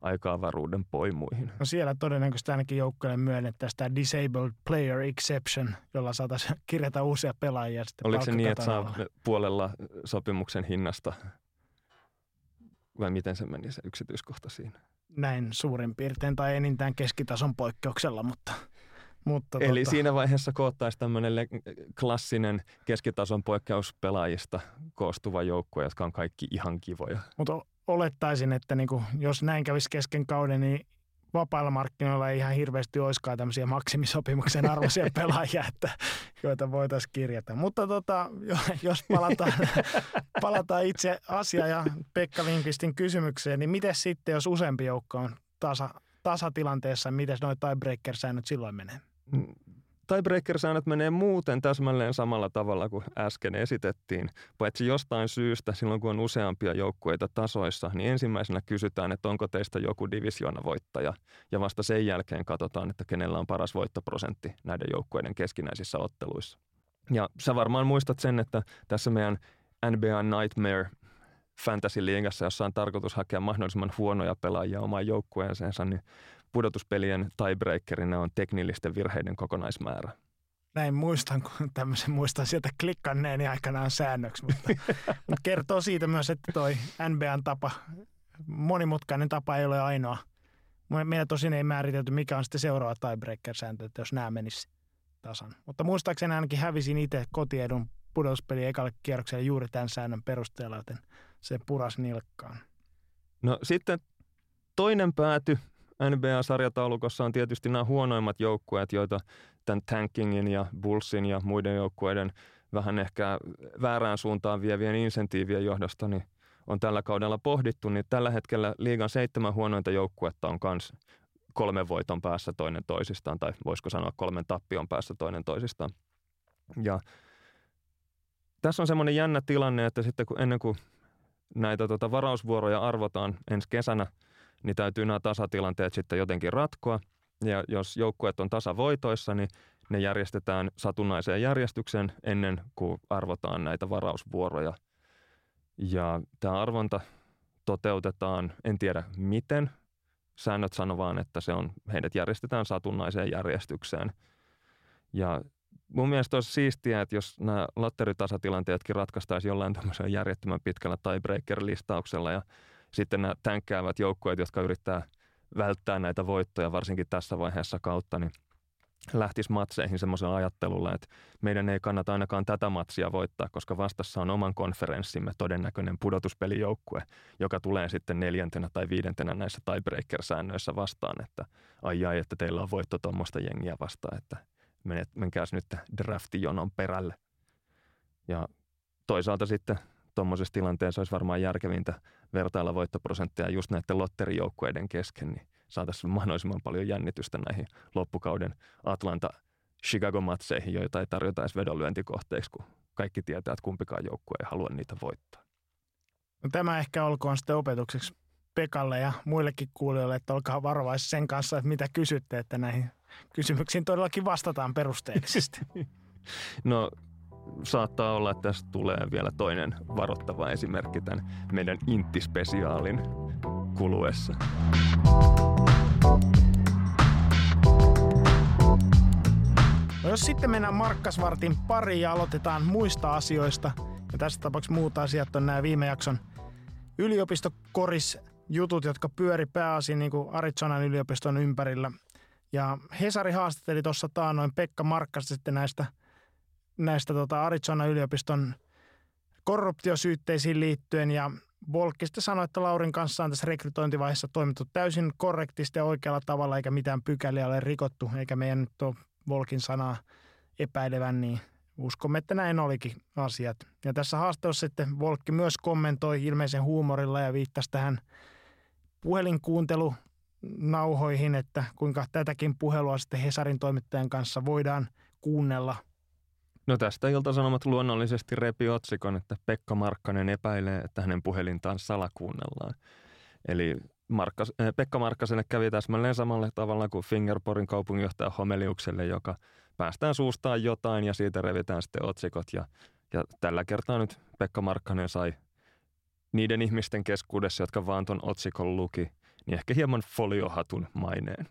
aika-avaruuden poimuihin. No siellä todennäköisesti ainakin joukkueelle myönnettäisiin tämä disabled player exception, jolla saataisiin kirjata uusia pelaajia sitten. Oliko se niin, että saa puolella sopimuksen hinnasta? Vai miten se meni se yksityiskohta siinä? Näin suurin piirtein tai enintään keskitason poikkeuksella, mutta... Eli siinä vaiheessa koottaisi tämmöinen klassinen keskitason poikkeuspelaajista koostuva joukkue, jotka on kaikki ihan kivoja. Mutta olettaisin, että niinku, jos näin kävisi kesken kauden, niin vapailla markkinoilla ei ihan hirveästi oiskaan tämmöisiä maksimisopimuksen arvoisia pelaajia, että, joita voitaisiin kirjata. Mutta jos palataan itse asiaan ja Pekka Vinkistin kysymykseen, niin miten sitten, jos useampi joukko on tasatilanteessa, miten noi tiebreaker-säännöt silloin menee? Tiebreaker-säännöt menee muuten täsmälleen samalla tavalla kuin äsken esitettiin, paitsi jostain syystä silloin, kun on useampia joukkueita tasoissa, niin ensimmäisenä kysytään, että onko teistä joku divisioonavoittaja, ja vasta sen jälkeen katsotaan, että kenellä on paras voittoprosentti näiden joukkueiden keskinäisissä otteluissa. Ja sä varmaan muistat sen, että tässä meidän NBA Nightmare Fantasy-liigassa, jossa on tarkoitus hakea mahdollisimman huonoja pelaajia omaan joukkueeseensa, niin pudotuspelien tiebreakerina on teknillisten virheiden kokonaismäärä. Näin muistan, kun tämmöisen muistan sieltä klikkanneeni aikanaan säännöksi, mutta kertoo siitä myös, että toi NBAn tapa, monimutkainen tapa ei ole ainoa. Meillä tosin ei määritelty, mikä on sitten seuraava tiebreaker-sääntö, että jos nämä menisi tasan. Mutta muistaakseni ainakin hävisin itse kotiedun pudotuspeli ekalle kierrokselle juuri tämän säännön perusteella, joten se puras nilkkaan. No sitten toinen pääty NBA-sarjataulukossa on tietysti nämä huonoimmat joukkueet, joita tämän tankingin ja bullsin ja muiden joukkueiden vähän ehkä väärään suuntaan vievien insentiivien johdosta niin on tällä kaudella pohdittu, niin tällä hetkellä liigan 7 huonointa joukkuetta on myös 3 voiton päässä toinen toisistaan, tai voisiko sanoa 3 tappion päässä toinen toisistaan. Ja tässä on semmoinen jännä tilanne, että sitten ennen kuin näitä varausvuoroja arvotaan ensi kesänä, niin täytyy nämä tasatilanteet sitten jotenkin ratkoa. Ja jos joukkueet on tasavoitoissa, niin ne järjestetään satunnaiseen järjestykseen ennen kuin arvotaan näitä varausvuoroja. Ja tämä arvonta toteutetaan, en tiedä miten, säännöt sanoo vaan, että heidät järjestetään satunnaiseen järjestykseen. Ja mun mielestä olisi siistiä, että jos nämä lotteritasatilanteetkin ratkaistaisiin jollain tämmöisellä järjettömän pitkällä tiebreaker-listauksella ja sitten nämä tänkkäävät joukkueet, jotka yrittää välttää näitä voittoja varsinkin tässä vaiheessa kautta, niin lähtisi matseihin semmoisella ajattelulla, että meidän ei kannata ainakaan tätä matsia voittaa, koska vastassa on oman konferenssimme todennäköinen pudotuspelijoukkue, joka tulee sitten 4. tai 5. näissä tiebreaker-säännöissä vastaan, että ai, että teillä on voitto tuommoista jengiä vastaan, että menkääs nyt draftijonon perälle. Ja toisaalta sitten tuommoisessa tilanteessa olisi varmaan järkevintä vertailla voittoprosentteja just näiden lotterijoukkueiden kesken, niin saataisiin mahdollisimman paljon jännitystä näihin loppukauden Atlanta-Chicago-matseihin, joita ei tarjota edes vedonlyöntikohteeksi, kun kaikki tietää, että kumpikaan joukkue ei halua niitä voittaa. No, tämä ehkä olkoon sitten opetukseksi Pekalle ja muillekin kuulijoille, että olkaa varovaisia sen kanssa, että mitä kysytte, että näihin kysymyksiin todellakin vastataan perusteellisesti. No saattaa olla, että tästä tulee vielä toinen varoittava esimerkki tämän meidän inttispesiaalin kuluessa. No jos sitten mennään Markka-Svartin pariin ja aloitetaan muista asioista, ja tässä tapauksessa muut asiat on nämä viime jakson yliopistokorisjutut, jotka pyöri pääasiin niin kuin Arizonan yliopiston ympärillä. Ja Hesari haastatteli tuossa taannoin Pekka Markkasta sitten näistä Arizonan yliopiston korruptiosyytteisiin liittyen, ja Bolkki sitten sanoi, että Laurin kanssa on tässä rekrytointivaiheessa toimittu täysin korrektisti ja oikealla tavalla, eikä mitään pykäliä ole rikottu, eikä meidän nyt ole Bolkin sanaa epäilevän, niin uskomme, että näin olikin asiat. Ja tässä haastelussa sitten Bolkki myös kommentoi ilmeisen huumorilla ja viittasi tähän puhelinkuuntelunauhoihin, että kuinka tätäkin puhelua sitten Hesarin toimittajan kanssa voidaan kuunnella. No tästä Ilta-Sanomat luonnollisesti repi otsikon, että Pekka Markkanen epäilee, että hänen puhelintaan salakuunnellaan. Eli Pekka Markkaselle kävi täsmälleen samalla tavalla kuin Fingerporin kaupunginjohtaja Homeliukselle, joka päästään suustaan jotain ja siitä revitään sitten otsikot. Ja tällä kertaa nyt Pekka Markkanen sai niiden ihmisten keskuudessa, jotka vaan ton otsikon luki, niin ehkä hieman foliohatun maineen.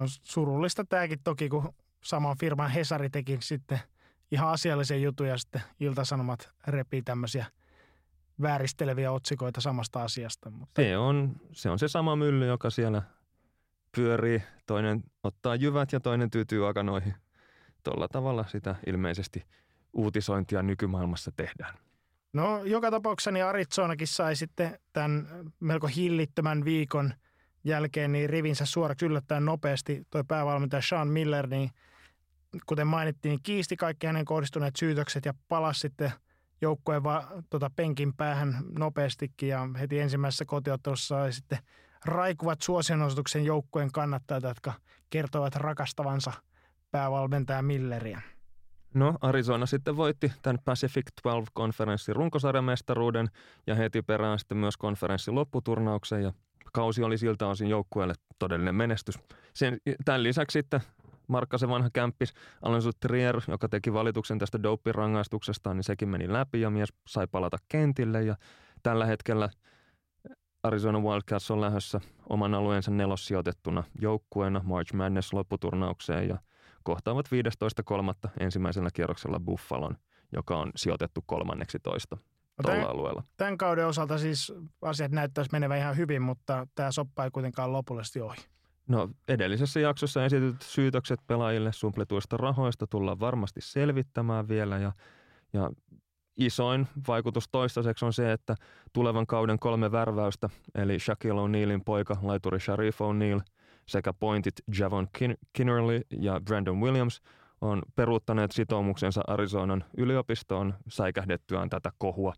No surullista tämäkin toki, kun saman firman Hesari teki sitten ihan asiallisen jutun ja sitten Ilta-Sanomat repii tämmöisiä vääristeleviä otsikoita samasta asiasta. Mutta Se on se sama mylly, joka siellä pyörii. Toinen ottaa jyvät ja toinen tyytyy akanoihin. Tuolla tavalla sitä ilmeisesti uutisointia nykymaailmassa tehdään. No joka tapauksessa niin Arizonakin sai sitten tämän melko hillittömän viikon jälkeen niin rivinsä suoraksi yllättäen nopeasti. Toi päävalmentaja Sean Miller, niin kuten mainittiin, niin kiisti kaikki hänen kohdistuneet syytökset ja palasi sitten joukkueen penkin päähän nopeastikin. Ja heti ensimmäisessä kotiottelussa sai sitten raikuvat suosionosoituksen joukkueen kannattajat, jotka kertovat rakastavansa päävalmentaja Milleriä. No Arizona sitten voitti tämän Pacific 12-konferenssin runkosarjamestaruuden ja heti perään sitten myös konferenssin lopputurnauksen. Ja kausi oli siltä osin joukkueelle todellinen menestys. Tämän lisäksi sitten Markkasen vanha kämppis Alonso Trier, joka teki valituksen tästä dopirangaistuksesta, niin sekin meni läpi ja mies sai palata kentille. Ja tällä hetkellä Arizona Wildcats on lähdössä oman alueensa nelossijoitettuna joukkueena March Madness-lopputurnaukseen ja kohtaavat 15.3. ensimmäisellä kierroksella Buffalon, joka on sijoitettu 13. tuolla alueella. Tämän kauden osalta siis asiat näyttäisi menevän ihan hyvin, mutta tämä soppa ei kuitenkaan lopullisesti ohi. No edellisessä jaksossa esitetyt syytökset pelaajille supletuista rahoista tullaan varmasti selvittämään vielä ja isoin vaikutus toistaiseksi on se, että tulevan kauden 3 värväystä eli Shaquille O'Nealin poika, laituri Sharif O'Neal sekä pointit Javon Kinnerly ja Brandon Williams on peruuttaneet sitoumuksensa Arizonan yliopistoon säikähdettyään tätä kohua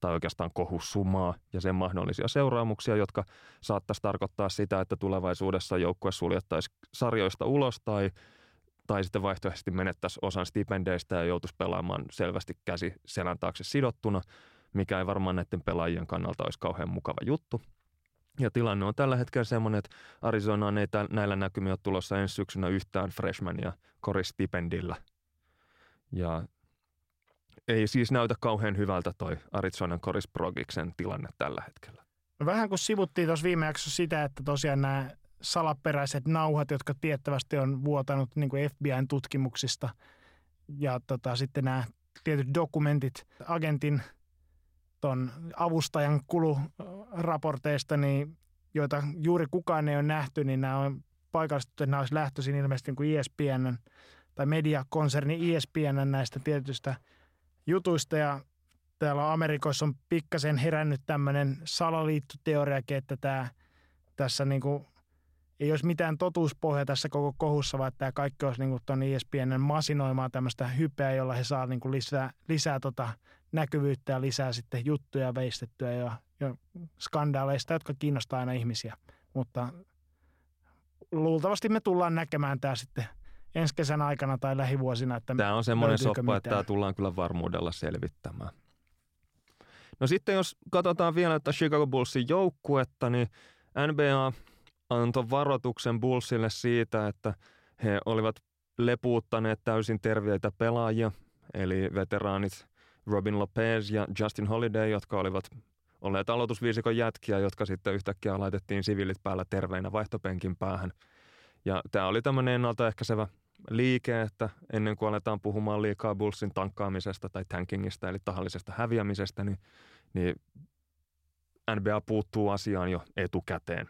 tai oikeastaan kohusumaa ja sen mahdollisia seuraamuksia, jotka saattaisi tarkoittaa sitä, että tulevaisuudessa joukkue suljettaisiin sarjoista ulos tai sitten vaihtoehtoisesti menettäisiin osan stipendeistä ja joutuisi pelaamaan selvästi käsi selän taakse sidottuna, mikä ei varmaan näiden pelaajien kannalta olisi kauhean mukava juttu. Ja tilanne on tällä hetkellä semmoinen, että Arizonaan ei näillä näkymiä ole tulossa ensi syksynä yhtään freshmania koristipendillä. Ja ei siis näytä kauhean hyvältä toi Arizonan korisprogiksen tilanne tällä hetkellä. Vähän kun sivuttiin tuossa viime jaksossa sitä, että tosiaan nämä salaperäiset nauhat, jotka tiettävästi on vuotanut niin kuin FBI:n tutkimuksista ja sitten nämä tietyt dokumentit agentin ton avustajan kuluraporteista, niin, joita juuri kukaan ei ole nähty, niin nämä on paikallisesti lähtöisin ilmeisesti niin kuin ESPN tai mediakonserni ESPN näistä tietyistä jutuista, ja täällä Amerikoissa on pikkasen herännyt tämmöinen salaliittoteoriakin, että tässä niinku ei olisi mitään totuuspohja tässä koko kohussa, vaan tämä kaikki olisi niinku tuon ESPN:n masinoimaa tämmöistä hypeä, jolla he saa niinku lisää näkyvyyttä ja lisää sitten juttuja veistettyä ja skandaaleista, jotka kiinnostaa aina ihmisiä. Mutta luultavasti me tullaan näkemään tämä sitten ensi kesän aikana tai lähivuosina. Että tämä on semmoinen soppa, mitään, että tämä tullaan kyllä varmuudella selvittämään. No sitten jos katsotaan vielä tätä Chicago Bullsin joukkuetta, niin NBA antoi varoituksen Bullsille siitä, että he olivat lepuuttaneet täysin terveitä pelaajia. eli veteraanit Robin Lopez ja Justin Holiday, jotka olivat olleet aloitusviisikon jätkiä, jotka sitten yhtäkkiä laitettiin siviilit päällä terveinä vaihtopenkin päähän. Ja tämä oli tämmöinen ennaltaehkäisevä liike, että ennen kuin aletaan puhumaan liikaa Bullsin tankkaamisesta tai tankingista, eli tahallisesta häviämisestä, niin NBA puuttuu asiaan jo etukäteen.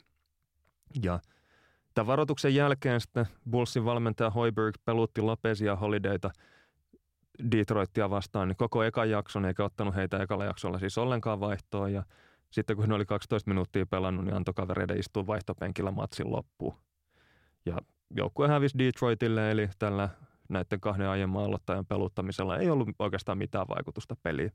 Ja tämän varoituksen jälkeen sitten Bullsin valmentaja Hoiberg pelutti Lopezia Holidayta Detroitia vastaan niin koko ekan jakson, eikä ottanut heitä ekalla jaksolla siis ollenkaan vaihtoon. Ja sitten kun ne oli 12 minuuttia pelannut, niin antoi kavereiden istua vaihtopenkillä matsin loppuun. Ja joukkue hävisi Detroitille, eli tällä näiden kahden aiemman aloittajan peluttamisella ei ollut oikeastaan mitään vaikutusta peliin.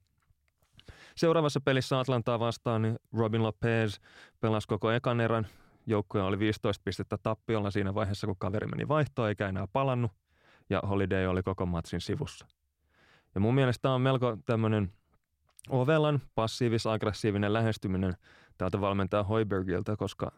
Seuraavassa pelissä Atlantaa vastaan niin Robin Lopez pelasi koko ekan erän. Joukkue oli 15 pistettä tappiolla siinä vaiheessa, kun kaveri meni vaihtoon eikä enää palannut. Ja Holiday oli koko matsin sivussa. Ja mun mielestä tämä on melko tämmöinen ovelan passiivis-aggressiivinen lähestyminen täältä valmentaja Hoibergiltä, koska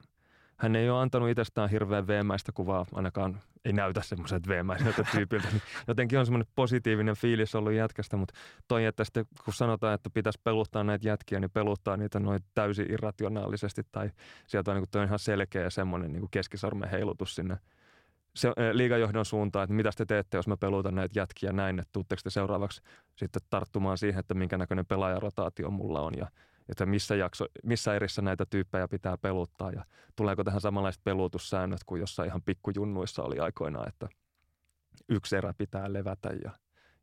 hän ei ole antanut itsestään hirveän veemäistä kuvaa, ainakaan ei näytä semmoiselta veemäiseltä tyypiltä. Jotenkin on semmoinen positiivinen fiilis ollut jätkästä, mutta toi, että sitten kun sanotaan, että pitäisi peluttaa näitä jätkiä, niin peluttaa niitä noin täysin irrationaalisesti. Tai sieltä on, niin toi on ihan selkeä semmoinen niin keskisormen heilutus sinne liigajohdon suuntaan, että mitä te teette, jos mä pelutan näitä jätkiä näin, että tuutteko te seuraavaksi sitten tarttumaan siihen, että minkä näköinen pelaajarotaatio mulla on ja että missä erissä näitä tyyppejä pitää peluttaa ja tuleeko tähän samanlaiset pelutussäännöt kuin jossain ihan pikkujunnuissa oli aikoinaan, että yksi erä pitää levätä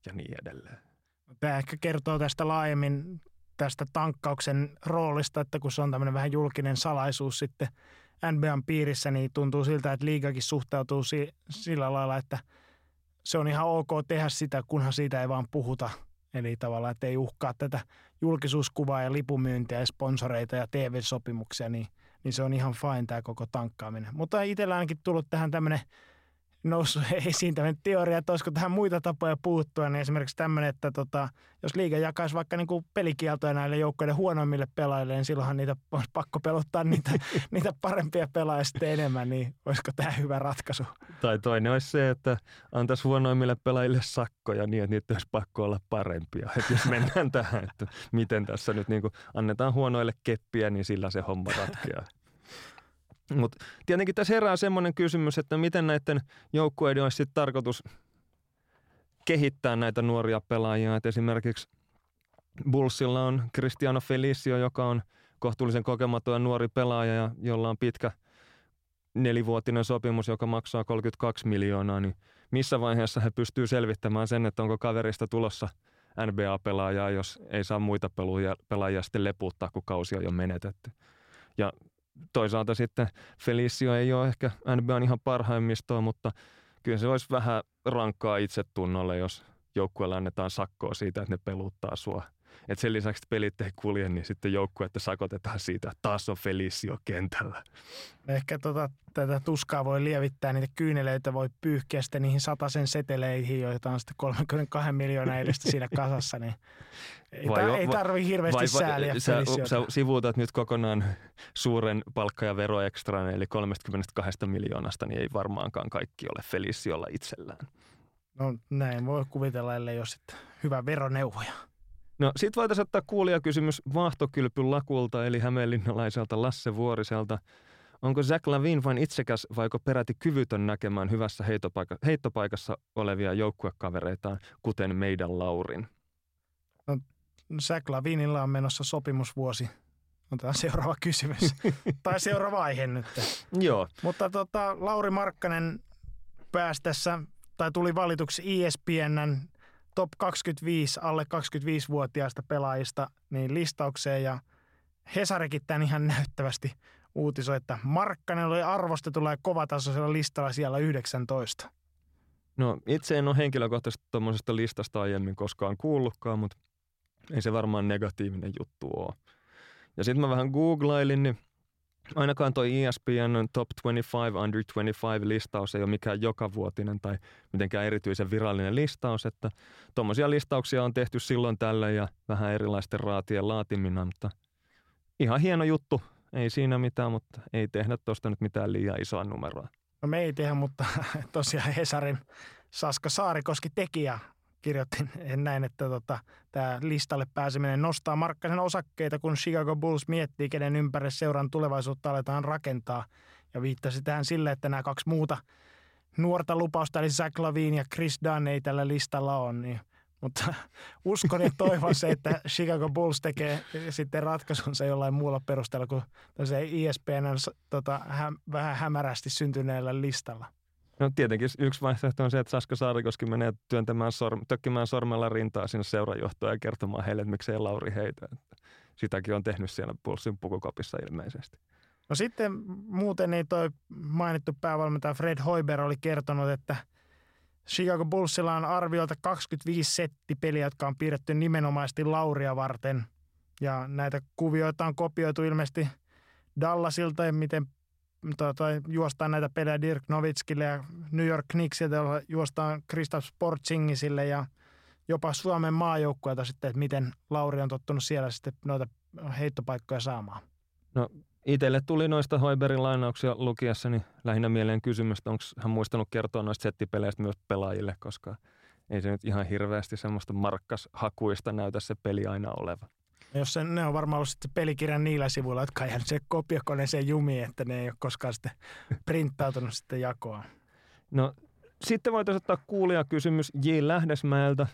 ja niin edelleen. Tämä ehkä kertoo tästä laajemmin tästä tankkauksen roolista, että kun se on tämmöinen vähän julkinen salaisuus sitten NBAn piirissä, niin tuntuu siltä, että liigakin suhtautuu sillä lailla, että se on ihan ok tehdä sitä, kunhan siitä ei vaan puhuta. Eli tavallaan, että ei uhkaa tätä julkisuuskuvaa ja lipumyyntiä ja sponsoreita ja TV-sopimuksia, niin se on ihan fine tämä koko tankkaaminen. Mutta itsellä ainakin tullut tähän tämmöinen noussut esiin tämmöinen teoria, että olisiko tähän muita tapoja puuttua, niin esimerkiksi tämmöinen, että jos liiga jakaisi vaikka niin kuin pelikieltoja näille joukkoille huonoimmille pelaajille, niin silloinhan niitä on pakko pelottaa niitä parempia pelaajia sitten enemmän, niin olisiko tämä hyvä ratkaisu? Tai toinen olisi se, että antaisi huonoimmille pelaajille sakkoja niin, että niitä olisi pakko olla parempia. Että jos mennään tähän, että miten tässä nyt niin kuin annetaan huonoille keppiä, niin sillä se homma ratkeaa. Mutta tietenkin tässä herää semmoinen kysymys, että miten näiden joukkueiden olisi sitten tarkoitus kehittää näitä nuoria pelaajia. Et esimerkiksi Bullsilla on Cristiano Felicio, joka on kohtuullisen kokematon ja nuori pelaaja, ja jolla on pitkä 4-vuotinen sopimus, joka maksaa 32 miljoonaa. Niin missä vaiheessa he pystyy selvittämään sen, että onko kaverista tulossa NBA-pelaajaa, jos ei saa muita pelaajia sitten lepuuttaa, kun kausi on jo menetetty. Ja toisaalta sitten Felicio ei ole ehkä NBAn ihan parhaimmistoa, mutta kyllä se olisi vähän rankkaa itsetunnolle, jos joukkueelle annetaan sakkoa siitä, että ne peluttaa sua. Et sen lisäksi, että pelit ei kulje, niin sitten joukkuetta sakotetaan siitä, että taas on Felicio kentällä. Ehkä tätä tuskaa voi lievittää, niitä kyyneleitä voi pyyhkiä sitten niihin 100 seteleihin, joita on sitten 32 miljoonaa edestä siinä kasassa, niin ei tarvitse hirveästi sääliä Feliciota. Sä sivuutat nyt kokonaan suuren palkka- ja veroekstran, eli 32 miljoonasta, niin ei varmaankaan kaikki ole Feliciolla itsellään. No näin voi kuvitella, ellei ole sitten hyvä veroneuvoja. No sit voitaisiin ottaa kuulijakysymys Vaahtokylpyn Lakulta, eli hämeenlinnalaiselta Lasse Vuoriselta. Onko Zach LaVine vain itsekäs vaiko peräti kyvytön näkemään hyvässä heittopaikassa olevia joukkuekavereitaan, kuten meidän Laurin? No, Zach LaVinella on menossa sopimusvuosi. Otetaan seuraava kysymys. Tai seuraava aihe nyt. Joo. Mutta Lauri Markkanen pääsi tässä, tai tuli valituksi ESPN:n top 25 alle 25-vuotiaista pelaajista niin listaukseen, ja Hesarikin tämän ihan näyttävästi uutisoi, että Markkanen oli arvostetulla ja kovatasoisella listalla siellä 19. No itse en ole henkilökohtaisesti tuommoisesta listasta aiemmin koskaan kuullutkaan, mutta ei se varmaan negatiivinen juttu ole. Ja sitten mä vähän googlailin, niin ainakaan toi ESPN Top 25 Under 25 listaus ei ole mikään jokavuotinen tai mitenkään erityisen virallinen listaus, että tuommoisia listauksia on tehty silloin tällöin ja vähän erilaisten raatien laatimina, mutta ihan hieno juttu, ei siinä mitään, mutta ei tehdä tuosta nyt mitään liian isoa numeroa. No me ei tehdä, mutta tosiaan Hesarin Saska Saarikoski teki ja kirjoitin näin, että tämä listalle pääseminen nostaa Markkasen osakkeita, kun Chicago Bulls miettii, kenen ympärille seuran tulevaisuutta aletaan rakentaa. Ja viittasi tähän sille, että nämä kaksi muuta nuorta lupausta, eli Zach LaVine ja Chris Dunn, ei tällä listalla ole. Niin. Mutta uskon ja toivon se, että Chicago Bulls tekee sitten ratkaisunsa jollain muulla perusteella kuin ESPN:n vähän hämärästi syntyneellä listalla. No tietenkin yksi vaihtoehto on se, että Sasko Saarikoski menee tökkimään sormella rintaa sinne seurajohtoon ja kertomaan heille, että miksei Lauri heitä. Sitäkin on tehnyt siellä Bullsin pukukopissa ilmeisesti. No sitten muuten ei toi mainittu päävalmentaja Fred Hoiber oli kertonut, että Chicago Bullsilla on arviolta 25 settipeliä, jotka on piirretty nimenomaisesti Lauria varten. Ja näitä kuvioita on kopioitu ilmeisesti Dallasilta ja miten juostaan näitä pelejä Dirk Nowitzkille ja New York Knicksiltä, jolla juostaan Kristaps Portsingisille ja jopa Suomen maajoukkueelta sitten, että miten Lauri on tottunut siellä sitten noita heittopaikkoja saamaan. No itselle tuli noista Hoiberin lainauksia lukiessani lähinnä mieleen kysymys, onko hän muistanut kertoa noista settipeleistä myös pelaajille, koska ei se nyt ihan hirveästi semmoista markkashakuista näytä se peli aina oleva. Jos ne on varmaan ollut sitten pelikirjan niillä sivuilla, jotka on jäänyt se kopiokoneeseen jumiin, että ne ei ole koskaan sitten printtautunut sitten jakoa. No sitten voitaisiin ottaa kuulijakysymys J. Lähdesmäeltä.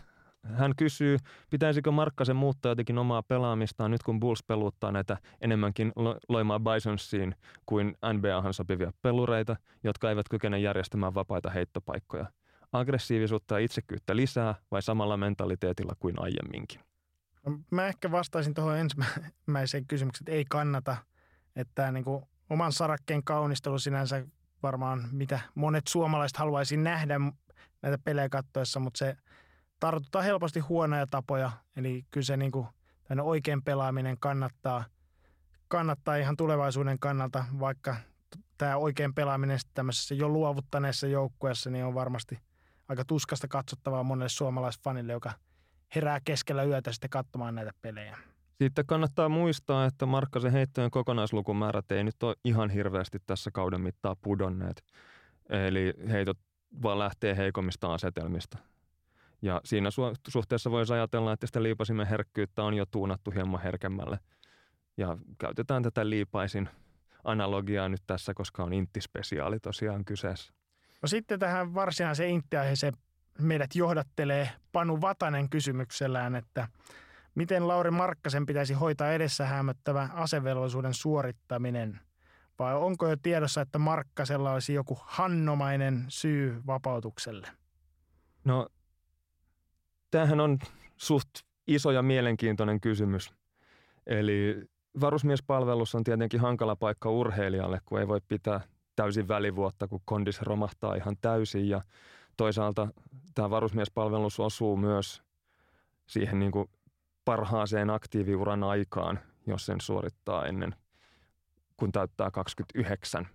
Hän kysyy, pitäisikö Markkasen muuttaa jotenkin omaa pelaamistaan nyt kun Bulls peluuttaa näitä enemmänkin loimaa Bisonsiin kuin NBAhan sopivia pelureita, jotka eivät kykene järjestämään vapaita heittopaikkoja. Aggressiivisuutta ja itsekyyttä lisää vai samalla mentaliteetilla kuin aiemminkin? Mä ehkä vastaisin tuohon ensimmäiseen kysymykseen, että ei kannata. Että niin kuin oman sarakkeen kaunistelu sinänsä varmaan, mitä monet suomalaiset haluaisi nähdä näitä pelejä katsoessa, mutta se tartutaan helposti huonoja tapoja. Eli kyllä se niin kuin oikein pelaaminen kannattaa ihan tulevaisuuden kannalta, vaikka tämä oikein pelaaminen tämmöisessä jo luovuttaneessa joukkueessa niin on varmasti aika tuskasta katsottavaa monelle suomalaisfanille, joka herää keskellä yötä sitten katsomaan näitä pelejä. Sitten kannattaa muistaa, että Markkasen heittojen kokonaislukumäärät ei nyt ole ihan hirveästi tässä kauden mittaan pudonneet. Eli heitot vaan lähtee heikommista asetelmista. Ja siinä suhteessa voisi ajatella, että sitä liipasimen herkkyyttä on jo tuunattu hieman herkemmälle. Ja käytetään tätä liipaisin analogiaa nyt tässä, koska on inttispesiaali tosiaan kyseessä. No sitten tähän varsinaiseen inttiaiheeseen meidät johdattelee Panu Vatanen kysymyksellään, että miten Lauri Markkasen pitäisi hoitaa edessä hämöttävä asevelvollisuuden suorittaminen? Vai onko jo tiedossa, että Markkasella olisi joku hannomainen syy vapautukselle? No, tämähän on suht iso ja mielenkiintoinen kysymys. Eli varusmiespalvelus on tietenkin hankala paikka urheilijalle, kun ei voi pitää täysin välivuotta, kun kondis romahtaa ihan täysin ja toisaalta tämä varusmiespalvelus osuu myös siihen niin kuin parhaaseen aktiiviuran aikaan, jos sen suorittaa ennen kun täyttää 29.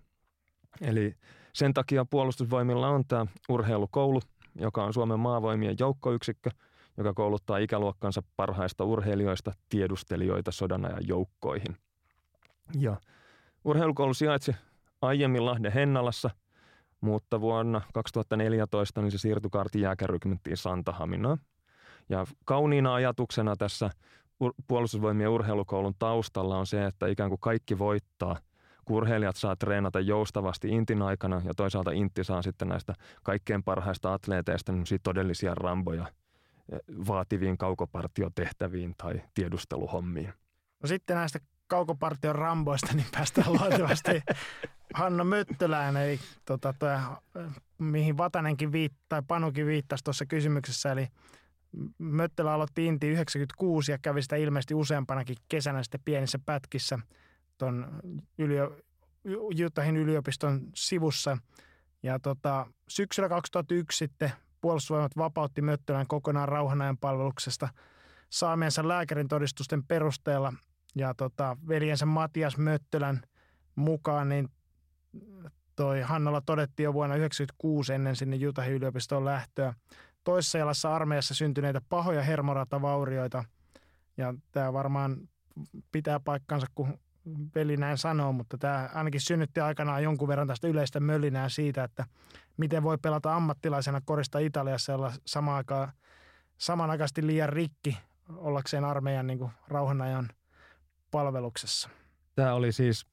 Eli sen takia puolustusvoimilla on tämä urheilukoulu, joka on Suomen maavoimien joukkoyksikkö, joka kouluttaa ikäluokkansa parhaista urheilijoista tiedustelijoita sodanajan joukkoihin. Ja urheilukoulu sijaitsi aiemmin Lahden Hennalassa, mutta vuonna 2014 niin se siirtyi Kaartin jääkäryrykmenttiin Santahaminaan. Ja kauniina ajatuksena tässä puolustusvoimien urheilukoulun taustalla on se, että ikään kuin kaikki voittaa, kun urheilijat saa treenata joustavasti intin aikana ja toisaalta intti saa sitten näistä kaikkein parhaista atleeteista todellisia ramboja vaativiin kaukopartiotehtäviin tai tiedusteluhommiin. No sitten näistä kaukopartion ramboista niin päästään luontevasti Hanna Möttölään, eli mihin Vatanenkin tai Panukin viittasi tuossa kysymyksessä, eli Möttölä aloitti inti 96 ja kävi sitä ilmeisesti useampanakin kesänä sitten pienissä pätkissä tuon Utahin yliopiston sivussa. Ja syksyllä 2001 sitten puolustusvoimat vapautti Möttölän kokonaan rauhanajan palveluksesta saamiensa lääkärin todistusten perusteella ja veljensä Matias Möttölän mukaan, niin toi Hannalla todettiin jo vuonna 1996 ennen sinne Utahin yliopistoon lähtöä toissajalassa armeijassa syntyneitä pahoja hermoratavaurioita. Ja tämä varmaan pitää paikkansa, kun veli näin sanoo, mutta tämä ainakin synnytti aikanaan jonkun verran tästä yleistä mölinää siitä, että miten voi pelata ammattilaisena korista Italiassa, jolla samaan aikaan samanaikaisesti liian rikki ollakseen armeijan niin kuin rauhanajan palveluksessa. Tämä oli siis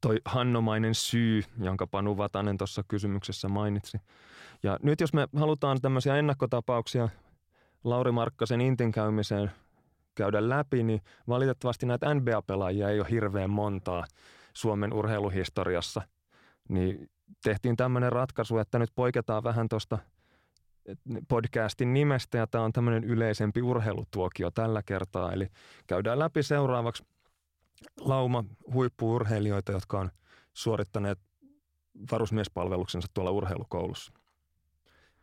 toi hannomainen syy, jonka Panu Vatanen tuossa kysymyksessä mainitsi. Ja nyt jos me halutaan tämmöisiä ennakkotapauksia Lauri Markkasen intin käymiseen käydä läpi, niin valitettavasti näitä NBA-pelaajia ei ole hirveän montaa Suomen urheiluhistoriassa. Niin tehtiin tämmöinen ratkaisu, että nyt poiketaan vähän tuosta podcastin nimestä ja tämä on tämmöinen yleisempi urheilutuokio tällä kertaa. Eli käydään läpi seuraavaksi lauma huippu-urheilijoita, jotka on suorittaneet varusmiespalveluksensa tuolla urheilukoulussa.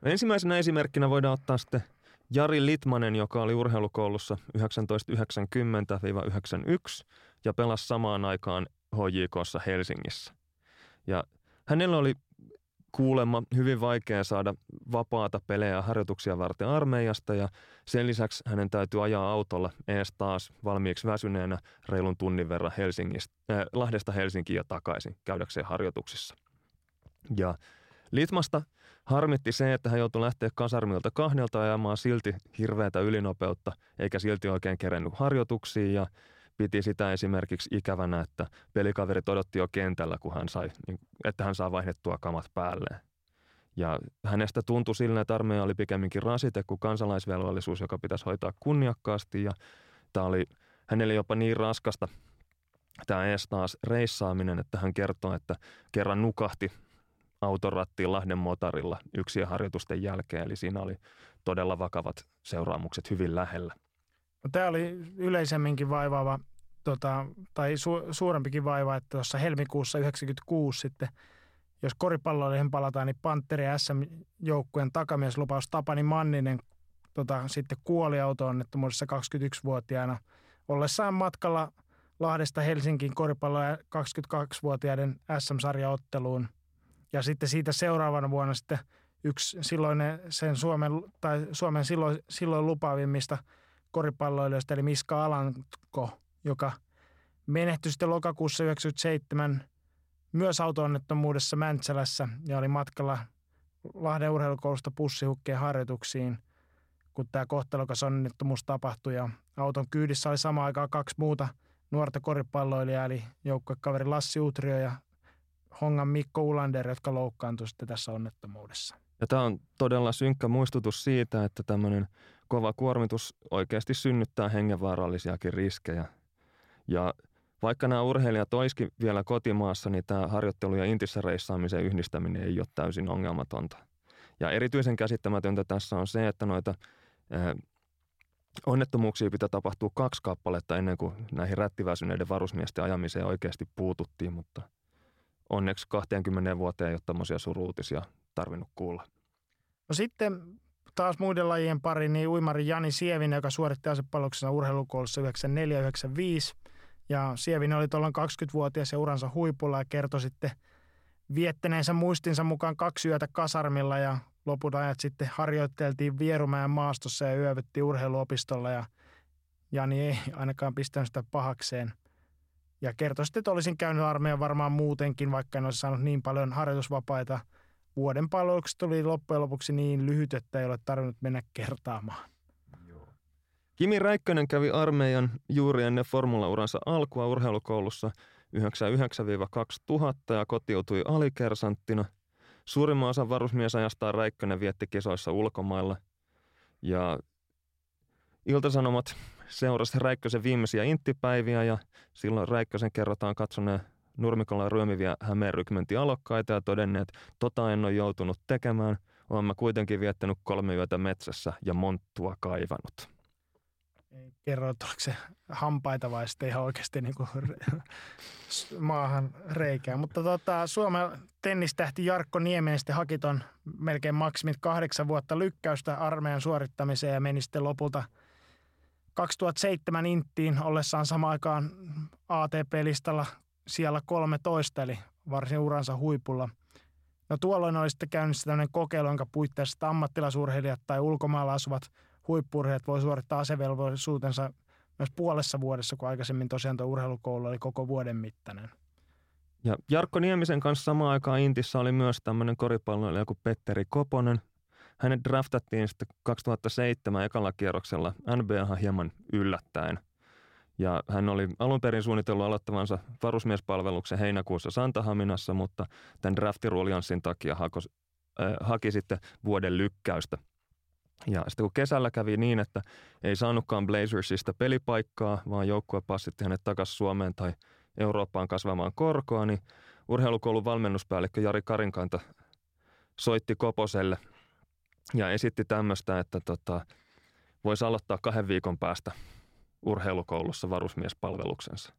Ensimmäisenä esimerkkinä voidaan ottaa sitten Jari Litmanen, joka oli urheilukoulussa 1990-91 ja pelasi samaan aikaan HJK:ssa Helsingissä. Ja hänellä oli kuulemma hyvin vaikea saada vapaata pelejä ja harjoituksia varten armeijasta ja sen lisäksi hänen täytyy ajaa autolla ees taas valmiiksi väsyneenä reilun tunnin verran Lahdesta Helsinkiin ja takaisin käydäkseen harjoituksissa. Ja Litmasta harmitti se, että hän joutui lähteä kasarmilta 2 ajamaan silti hirveätä ylinopeutta eikä silti oikein kerennyt harjoituksiin ja piti sitä esimerkiksi ikävänä, että pelikaverit odotti jo kentällä, kun hän sai, että hän saa vaihdettua kamat päälleen. Ja hänestä tuntui silleen, että armeija oli pikemminkin rasite kuin kansalaisvelvollisuus, joka pitäisi hoitaa kunniakkaasti. Ja tämä oli hänelle jopa niin raskasta tämä ees taas reissaaminen, että hän kertoo, että kerran nukahti autorattiin Lahden motarilla yksien harjoitusten jälkeen. Eli siinä oli todella vakavat seuraamukset hyvin lähellä. Tämä oli yleisemminkin vaivaava, suurempikin vaiva, että tuossa helmikuussa 1996 sitten, jos koripalloihin palataan, niin Pantteri SM-joukkueen takamieslupaus Tapani Manninen sitten kuoli auto-onnettomuudessa 21-vuotiaana. Ollessaan matkalla Lahdesta Helsinkiin koripalloja 22-vuotiaiden SM-sarjaotteluun. Ja sitten siitä seuraavana vuonna sitten yksi Suomen silloin lupaavimmista koripalloilijoista, eli Miska Alanko, joka menehtyi sitten lokakuussa 1997 myös auto-onnettomuudessa Mäntsälässä ja oli matkalla Lahden urheilukoulusta pussihukkeen harjoituksiin, kun tämä kohtalokas onnettomuus tapahtui. Ja auton kyydissä oli samaan aikaan 2 muuta nuorta koripalloilijaa, eli joukkuekaveri Lassi Utrio ja Hongan Mikko Ulander, jotka loukkaantui sitten tässä onnettomuudessa. Ja tämä on todella synkkä muistutus siitä, että tämmöinen kova kuormitus oikeasti synnyttää hengenvaarallisiakin riskejä. Ja vaikka nämä urheilijat olisikin vielä kotimaassa, niin tämä harjoittelu ja intissä reissaamisen yhdistäminen ei ole täysin ongelmatonta. Ja erityisen käsittämätöntä tässä on se, että noita onnettomuuksia pitää tapahtua 2 kappaletta ennen kuin näihin rättiväsyneiden varusmiesten ajamiseen oikeasti puututtiin, mutta onneksi 20 vuoteen ei ole tämmöisiä suruutisia tarvinnut kuulla. No sitten taas muiden lajien pari, niin uimari Jani Sievinen, joka suoritti asepalveluksena urheilukoulussa 1994-1995. Ja Sievinen oli tuolloin 20-vuotias ja uransa huipulla ja kertoi sitten viettäneensä muistinsa mukaan 2 yötä kasarmilla ja loput ajat sitten harjoitteltiin Vierumäen maastossa ja yövyttiin urheiluopistolla ja Jani ei ainakaan pistänyt sitä pahakseen. Ja kertoi sitten, että olisin käynyt armeijan varmaan muutenkin, vaikka en olisi saanut niin paljon harjoitusvapaita. Vuoden palveluksesta tuli loppujen lopuksi niin lyhyt, että ei ole tarvinnut mennä kertaamaan. Joo. Kimi Räikkönen kävi armeijan juuri ennen formulauransa alkua urheilukoulussa 1999-2000 ja kotiutui alikersanttina. Suurimman osan varusmiesajastaan Räikkönen vietti kisoissa ulkomailla. Ja Ilta-Sanomat seurasi Räikkösen viimeisiä inttipäiviä ja silloin Räikkösen kerrotaan katsoneen nurmikolla ryömiviä Hämeen rykmentin alokkaita ja todenneet, että en ole joutunut tekemään, olen mä kuitenkin viettänyt 3 yötä metsässä ja monttua kaivanut. Ei kerro, että oliko se hampaita vai sitten ihan oikeasti niin kuin maahan reikää. Mutta Suomen tennistähti Jarkko Nieminen sitten haki ton melkein maksimit 8 vuotta lykkäystä armeijan suorittamiseen ja meni sitten lopulta 2007 inttiin ollessaan samaan aikaan ATP-listalla siellä 13, eli varsin uransa huipulla. No tuolloin oli sitten käynnissä tämmöinen kokeilu, jonka puitteissa ammattilaisurheilijat tai ulkomailla asuvat huippu-urheilijat voi suorittaa asevelvollisuutensa myös 5,5 vuodessa, kun aikaisemmin tosiaan tuo urheilukoulu oli koko vuoden mittainen. Ja Jarkko Niemisen kanssa samaan aikaan intissä oli myös tämmöinen koripalloilija kuin Petteri Koponen. Hänet draftattiin sitten 2007 ekalla kierroksella NBAhan hieman yllättäen. Ja hän oli alun perin suunnitellut aloittavansa varusmiespalveluksen heinäkuussa Santahaminassa, mutta tämän draftiruljanssin takia haki sitten vuoden lykkäystä. Ja sitten kun kesällä kävi niin, että ei saanutkaan Blazersista pelipaikkaa, vaan joukkue passitti hänet takaisin Suomeen tai Eurooppaan kasvamaan korkoa, niin urheilukoulun valmennuspäällikkö Jari Karinkanta soitti Koposelle ja esitti tämmöistä, että voisi aloittaa 2 viikon päästä urheilukoulussa varusmiespalveluksensa.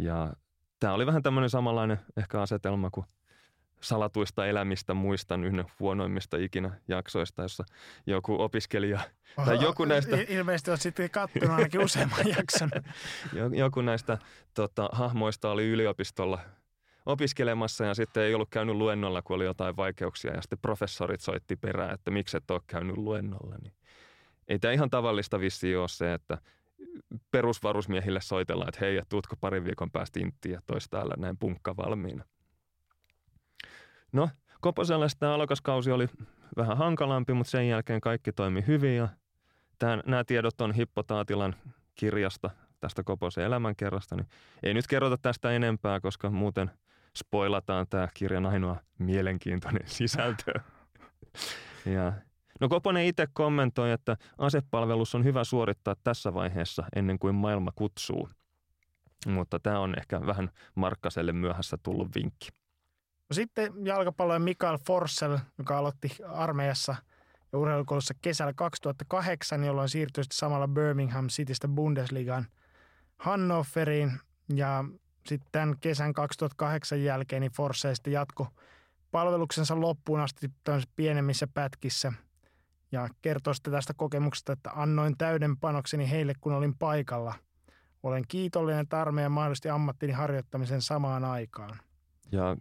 Ja tämä oli vähän tämmöinen samanlainen ehkä asetelma kuin Salatuista elämistä muistan yhden huonoimmista ikinä jaksoista, jossa joku opiskelija tai joku näistä... Ilmeisesti olet sitten kattonut ainakin useamman jakson. Joku näistä hahmoista oli yliopistolla opiskelemassa ja sitten ei ollut käynyt luennolla, kun oli jotain vaikeuksia ja sitten professorit soitti perään, että miksi et ole käynyt luennolla. Niin. Ei tämä ihan tavallista vissiin ole se, että perusvarusmiehille soitellaan, että hei, ja tuutko 2 viikon päästä inttiin ja tois täällä näin punkka valmiina. No, Koposelle tämä alokaskausi oli vähän hankalampi, mutta sen jälkeen kaikki toimi hyvin ja nämä tiedot on Hippo Taatilan kirjasta tästä Koposen elämänkerrasta, niin ei nyt kerrota tästä enempää, koska muuten spoilataan tämä kirjan ainoa mielenkiintoinen sisältö. Ja, no Koponen itse kommentoi, että asepalvelus on hyvä suorittaa tässä vaiheessa ennen kuin maailma kutsuu, mutta tämä on ehkä vähän Markkaselle myöhässä tullut vinkki. No sitten jalkapalloja Mikael Forssell, joka aloitti armeijassa ja urheilukoulussa kesällä 2008, jolloin siirtyi samalla Birmingham Citystä Bundesligaan Hannoveriin. Ja sitten tämän kesän 2008 jälkeen niin Forssell sitten jatkoi palveluksensa loppuun asti pienemmissä pätkissä. Ja kertoi sitten tästä kokemuksesta, että annoin täyden panokseni heille, kun olin paikalla. Olen kiitollinen, että armeijan mahdollisti ammattini harjoittamisen samaan aikaan. Ja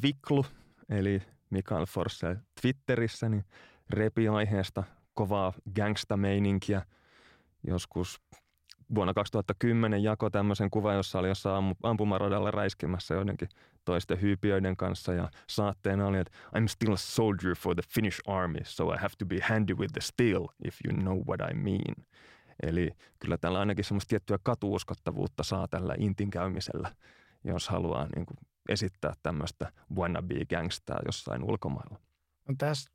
Twikklu, eli Mikael Forssell Twitterissä, niin repi aiheesta kovaa gangsta-meininkiä. Joskus vuonna 2010 jakoi tämmöisen kuvan, jossa oli jossain ampumaradalla räiskimässä joidenkin toisten hyypiöiden kanssa. Ja saatteena oli, että I'm still a soldier for the Finnish army, so I have to be handy with the steel, if you know what I mean. Eli kyllä täällä ainakin semmoista tiettyä katuuskottavuutta saa tällä intin käymisellä, jos haluaa niin kuin esittää tämmöistä wannabe-gangstaa jossain ulkomailla. No, tässä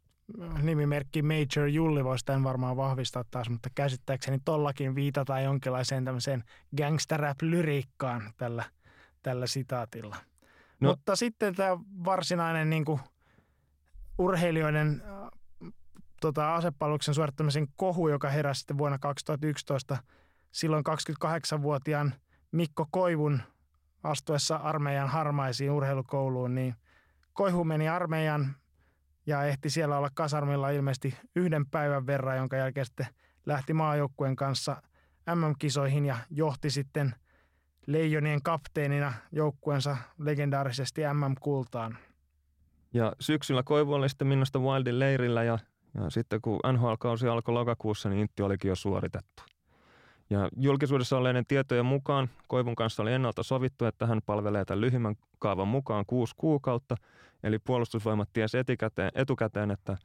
nimimerkki Major Julli voisi tämän varmaan vahvistaa taas, mutta käsittääkseni tollakin viitataan jonkinlaiseen tämmöiseen gangsterrap-lyriikkaan tällä sitaatilla. No, mutta sitten tämä varsinainen niin kuin urheilijoiden asepalveluksen suorittamisen kohu, joka heräsi sitten vuonna 2011, silloin 28-vuotiaan Mikko Koivun astuessa armeijan harmaisiin urheilukouluun, niin Koivu meni armeijan ja ehti siellä olla kasarmilla ilmeisesti 1 päivän verran, jonka jälkeen sitten lähti maajoukkueen kanssa MM-kisoihin ja johti sitten Leijonien kapteenina joukkueensa legendaarisesti MM-kultaan. Ja syksyllä Koivu oli sitten minusta Wildin leirillä ja sitten kun NHL-kausi alkoi lokakuussa, niin intti olikin jo suoritettu. Ja julkisuudessa olleiden tietojen mukaan Koivun kanssa oli ennalta sovittu, että hän palvelee tämän lyhimmän kaavan mukaan 6 kuukautta. Eli puolustusvoimat tiesi etukäteen, että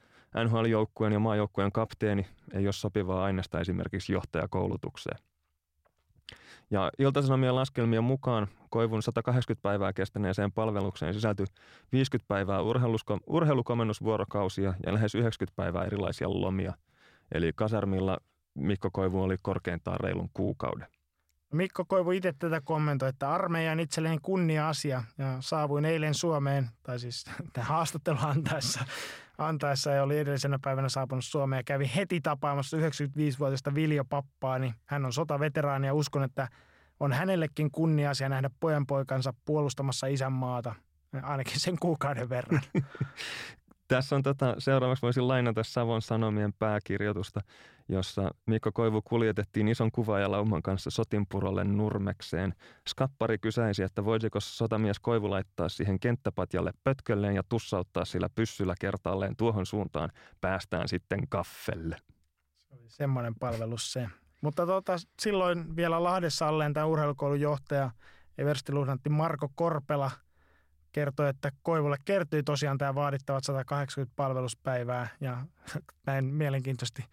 NHL-joukkueen ja maajoukkueen kapteeni ei ole sopivaa aineesta esimerkiksi johtajakoulutukseen. Ja Ilta-Sanomien laskelmien mukaan Koivun 180 päivää kestäneeseen palvelukseen sisältyi 50 päivää urheilukomennusvuorokausia ja lähes 90 päivää erilaisia lomia. Eli kasarmilla Mikko Koivu oli korkeintaan reilun kuukauden. Mikko Koivu itse tätä kommentoi, että armeija on itselleni kunnia-asia ja saavuin eilen Suomeen, tai siis haastattelun antaessa ja oli edellisenä päivänä saapunut Suomeen ja kävi heti tapaamassa 95-vuotiaista Viljo Pappaa, niin hän on sotaveteraani ja uskon, että on hänellekin kunnia-asia nähdä pojanpoikansa puolustamassa isänmaata, ainakin sen kuukauden verran. Tässä on seuraavaksi voisin lainata Savon Sanomien pääkirjoitusta, jossa Mikko Koivu kuljetettiin ison kuvaajalauman kanssa Sotinpurolle Nurmekseen. Skappari kysäisi, että voisiko sotamies Koivu laittaa siihen kenttäpatjalle pötkölleen ja tussauttaa sillä pyssyllä kertaalleen tuohon suuntaan. Päästään sitten kaffelle. Se oli semmoinen palvelus se. Mutta silloin vielä Lahdessa olleen tämä urheilukoulun johtaja, everstiluhdantti Marko Korpela kertoi, että Koivulle kertyi tosiaan tämä vaadittavat 180 palveluspäivää ja näin mielenkiintoisesti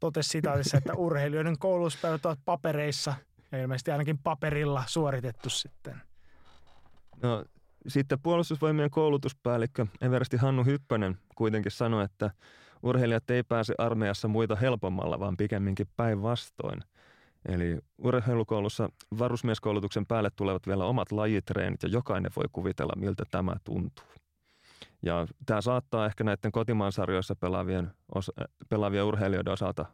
totesi sitaatissa, että urheilijoiden koulutuspäivät ovat papereissa ja ilmeisesti ainakin paperilla suoritettu sitten. No sitten puolustusvoimien koulutuspäällikkö eversti Hannu Hyppönen kuitenkin sanoi, että urheilijat ei pääse armeijassa muita helpommalla, vaan pikemminkin päinvastoin. Eli urheilukoulussa varusmieskoulutuksen päälle tulevat vielä omat lajitreenit ja jokainen voi kuvitella, miltä tämä tuntuu. Ja tämä saattaa ehkä näiden kotimaan sarjoissa pelaavien urheilijoiden osalta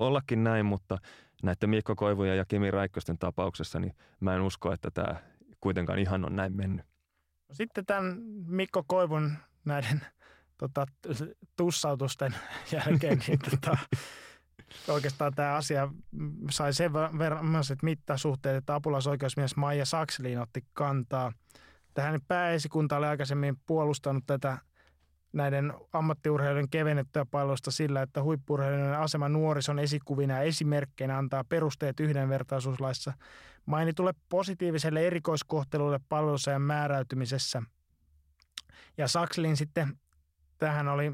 ollakin näin, mutta näiden Mikko Koivujen ja Kimi Räikkösten tapauksessa niin mä en usko, että tämä kuitenkaan ihan on näin mennyt. Sitten tämän Mikko Koivun näiden tussautusten jälkeen niin oikeastaan tämä asia sai sen verran mittasuhteet, että apulaisoikeusmies Maija Sakseliin otti kantaa. Tähän pääesikunta oli aikaisemmin puolustanut tätä näiden ammattiurheilijoiden kevennettyä palvelusta sillä, että huippu-urheilijoiden asema nuorison esikuvina ja esimerkkeinä antaa perusteet yhdenvertaisuuslaissa mainitulle positiiviselle erikoiskohtelulle palvelusajan määräytymisessä. Ja Sakslin sitten tähän oli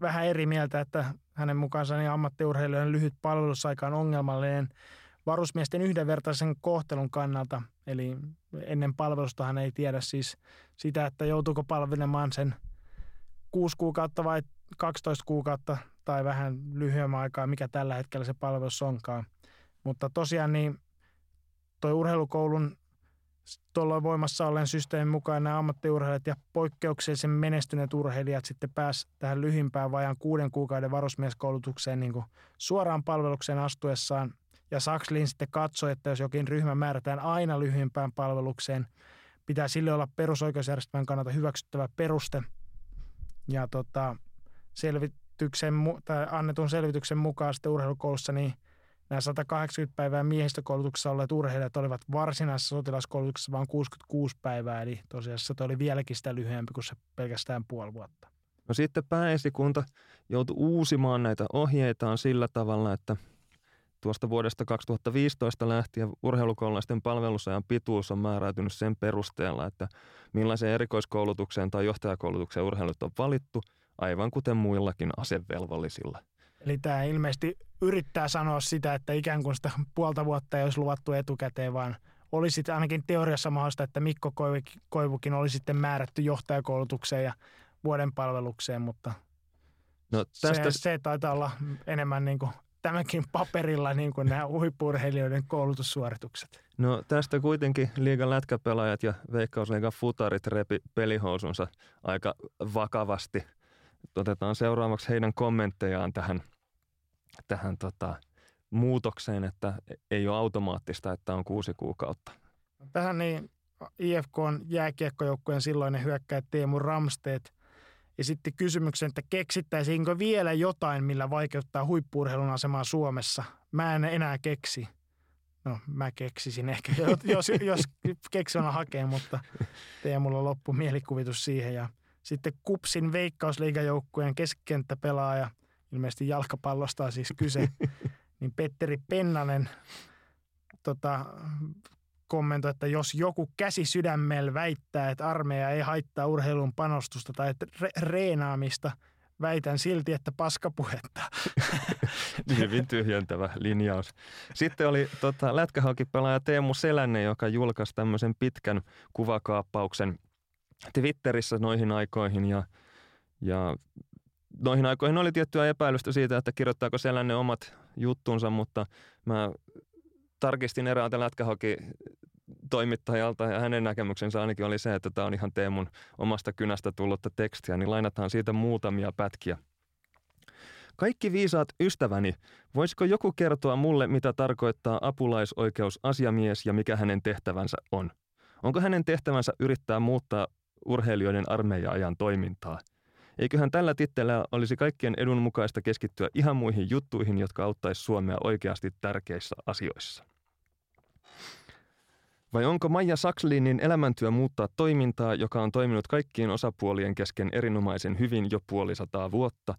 vähän eri mieltä, että hänen mukaansa niin ammattiurheilijoiden lyhyt palvelusaika on ongelmallinen varusmiesten yhdenvertaisen kohtelun kannalta. Eli ennen palvelustahan ei tiedä siis sitä, että joutuuko palvelemaan sen 6 kuukautta vai 12 kuukautta tai vähän lyhyemmän aikaa, mikä tällä hetkellä se palvelus onkaan. Mutta tosiaan niin toi urheilukoulun tuolloin voimassa olleen systeemin mukaan nämä ammattiurheilijat ja poikkeuksellisen menestyneet urheilijat sitten pääsi tähän lyhimpään vajaan 6 kuukauden varusmieskoulutukseen niin kuin suoraan palvelukseen astuessaan. Ja Sakslin sitten katsoi, että jos jokin ryhmä määrätään aina lyhimpään palvelukseen, pitää sille olla perusoikeusjärjestelmän kannalta hyväksyttävä peruste. Ja annetun selvityksen mukaan sitten urheilukoulussa niin nämä 180 päivää miehistökoulutuksessa olleet urheilijat olivat varsinaisessa sotilaskoulutuksessa vain 66 päivää. Eli tosiasiassa se oli vieläkin sitä lyhyempi kuin se pelkästään puoli vuotta. No sitten pääesikunta joutui uusimaan näitä ohjeitaan sillä tavalla, että tuosta vuodesta 2015 lähtien urheilukoululaisten palvelusajan pituus on määräytynyt sen perusteella, että millaiseen erikoiskoulutukseen tai johtajakoulutukseen urheilut on valittu, aivan kuten muillakin asevelvollisilla. Eli tämä ilmeisesti yrittää sanoa sitä, että ikään kuin sitä puolta vuotta ei olisi luvattu etukäteen, vaan olisi ainakin teoriassa mahdollista, että Mikko Koivukin oli sitten määrätty johtajakoulutukseen ja vuoden palvelukseen, mutta no, tästä se taitaa olla enemmän niin kuin tämänkin paperilla niin kuin nämä huippu-urheilijoiden koulutussuoritukset. No tästä kuitenkin liigan lätkäpelaajat ja Veikkausliigan futarit repi pelihousunsa aika vakavasti. Otetaan seuraavaksi heidän kommenttejaan tähän muutokseen, että ei ole automaattista, että on 6 kuukautta. Tähän niin IFK:n jääkiekkojoukkueen silloinen hyökkääjä Teemu Ramstedt esitti kysymyksen, että keksittäisiinkö vielä jotain, millä vaikeuttaa huippu-urheilun asemaa Suomessa. Mä en enää keksi. No, mä keksisin ehkä, jos keksona hakee, mutta Teemulla loppu mielikuvitus siihen. Ja sitten KuPSin Veikkausliigajoukkueen keskikenttäpelaaja, ilmeisesti jalkapallosta on siis kyse, niin Petteri Pennanen kommentoi, että jos joku käsi sydämellä väittää, että armeija ei haittaa urheilun panostusta tai reenaamista, väitän silti, että paskapuhetta. Hyvin tyhjentävä linjaus. Sitten oli lätkähokipelaaja Teemu Selänne, joka julkaisi tämmöisen pitkän kuvakaappauksen Twitterissä noihin aikoihin ja noihin aikoihin oli tiettyä epäilystä siitä, että kirjoittaako Selänne omat juttunsa, mutta mä tarkistin eräältä lätkähoki-toimittajalta ja hänen näkemyksensä ainakin oli se, että tämä on ihan Teemun omasta kynästä tullutta tekstiä, niin lainataan siitä muutamia pätkiä. Kaikki viisaat ystäväni, voisiko joku kertoa mulle, mitä tarkoittaa apulaisoikeusasiamies ja mikä hänen tehtävänsä on? Onko hänen tehtävänsä yrittää muuttaa urheilijoiden armeija-ajan toimintaa? Eiköhän tällä tittelillä olisi kaikkien edun mukaista keskittyä ihan muihin juttuihin, jotka auttaisi Suomea oikeasti tärkeissä asioissa. Vai onko Maija Sakslinin elämäntyö muuttaa toimintaa, joka on toiminut kaikkien osapuolien kesken erinomaisen hyvin jo 500 vuotta?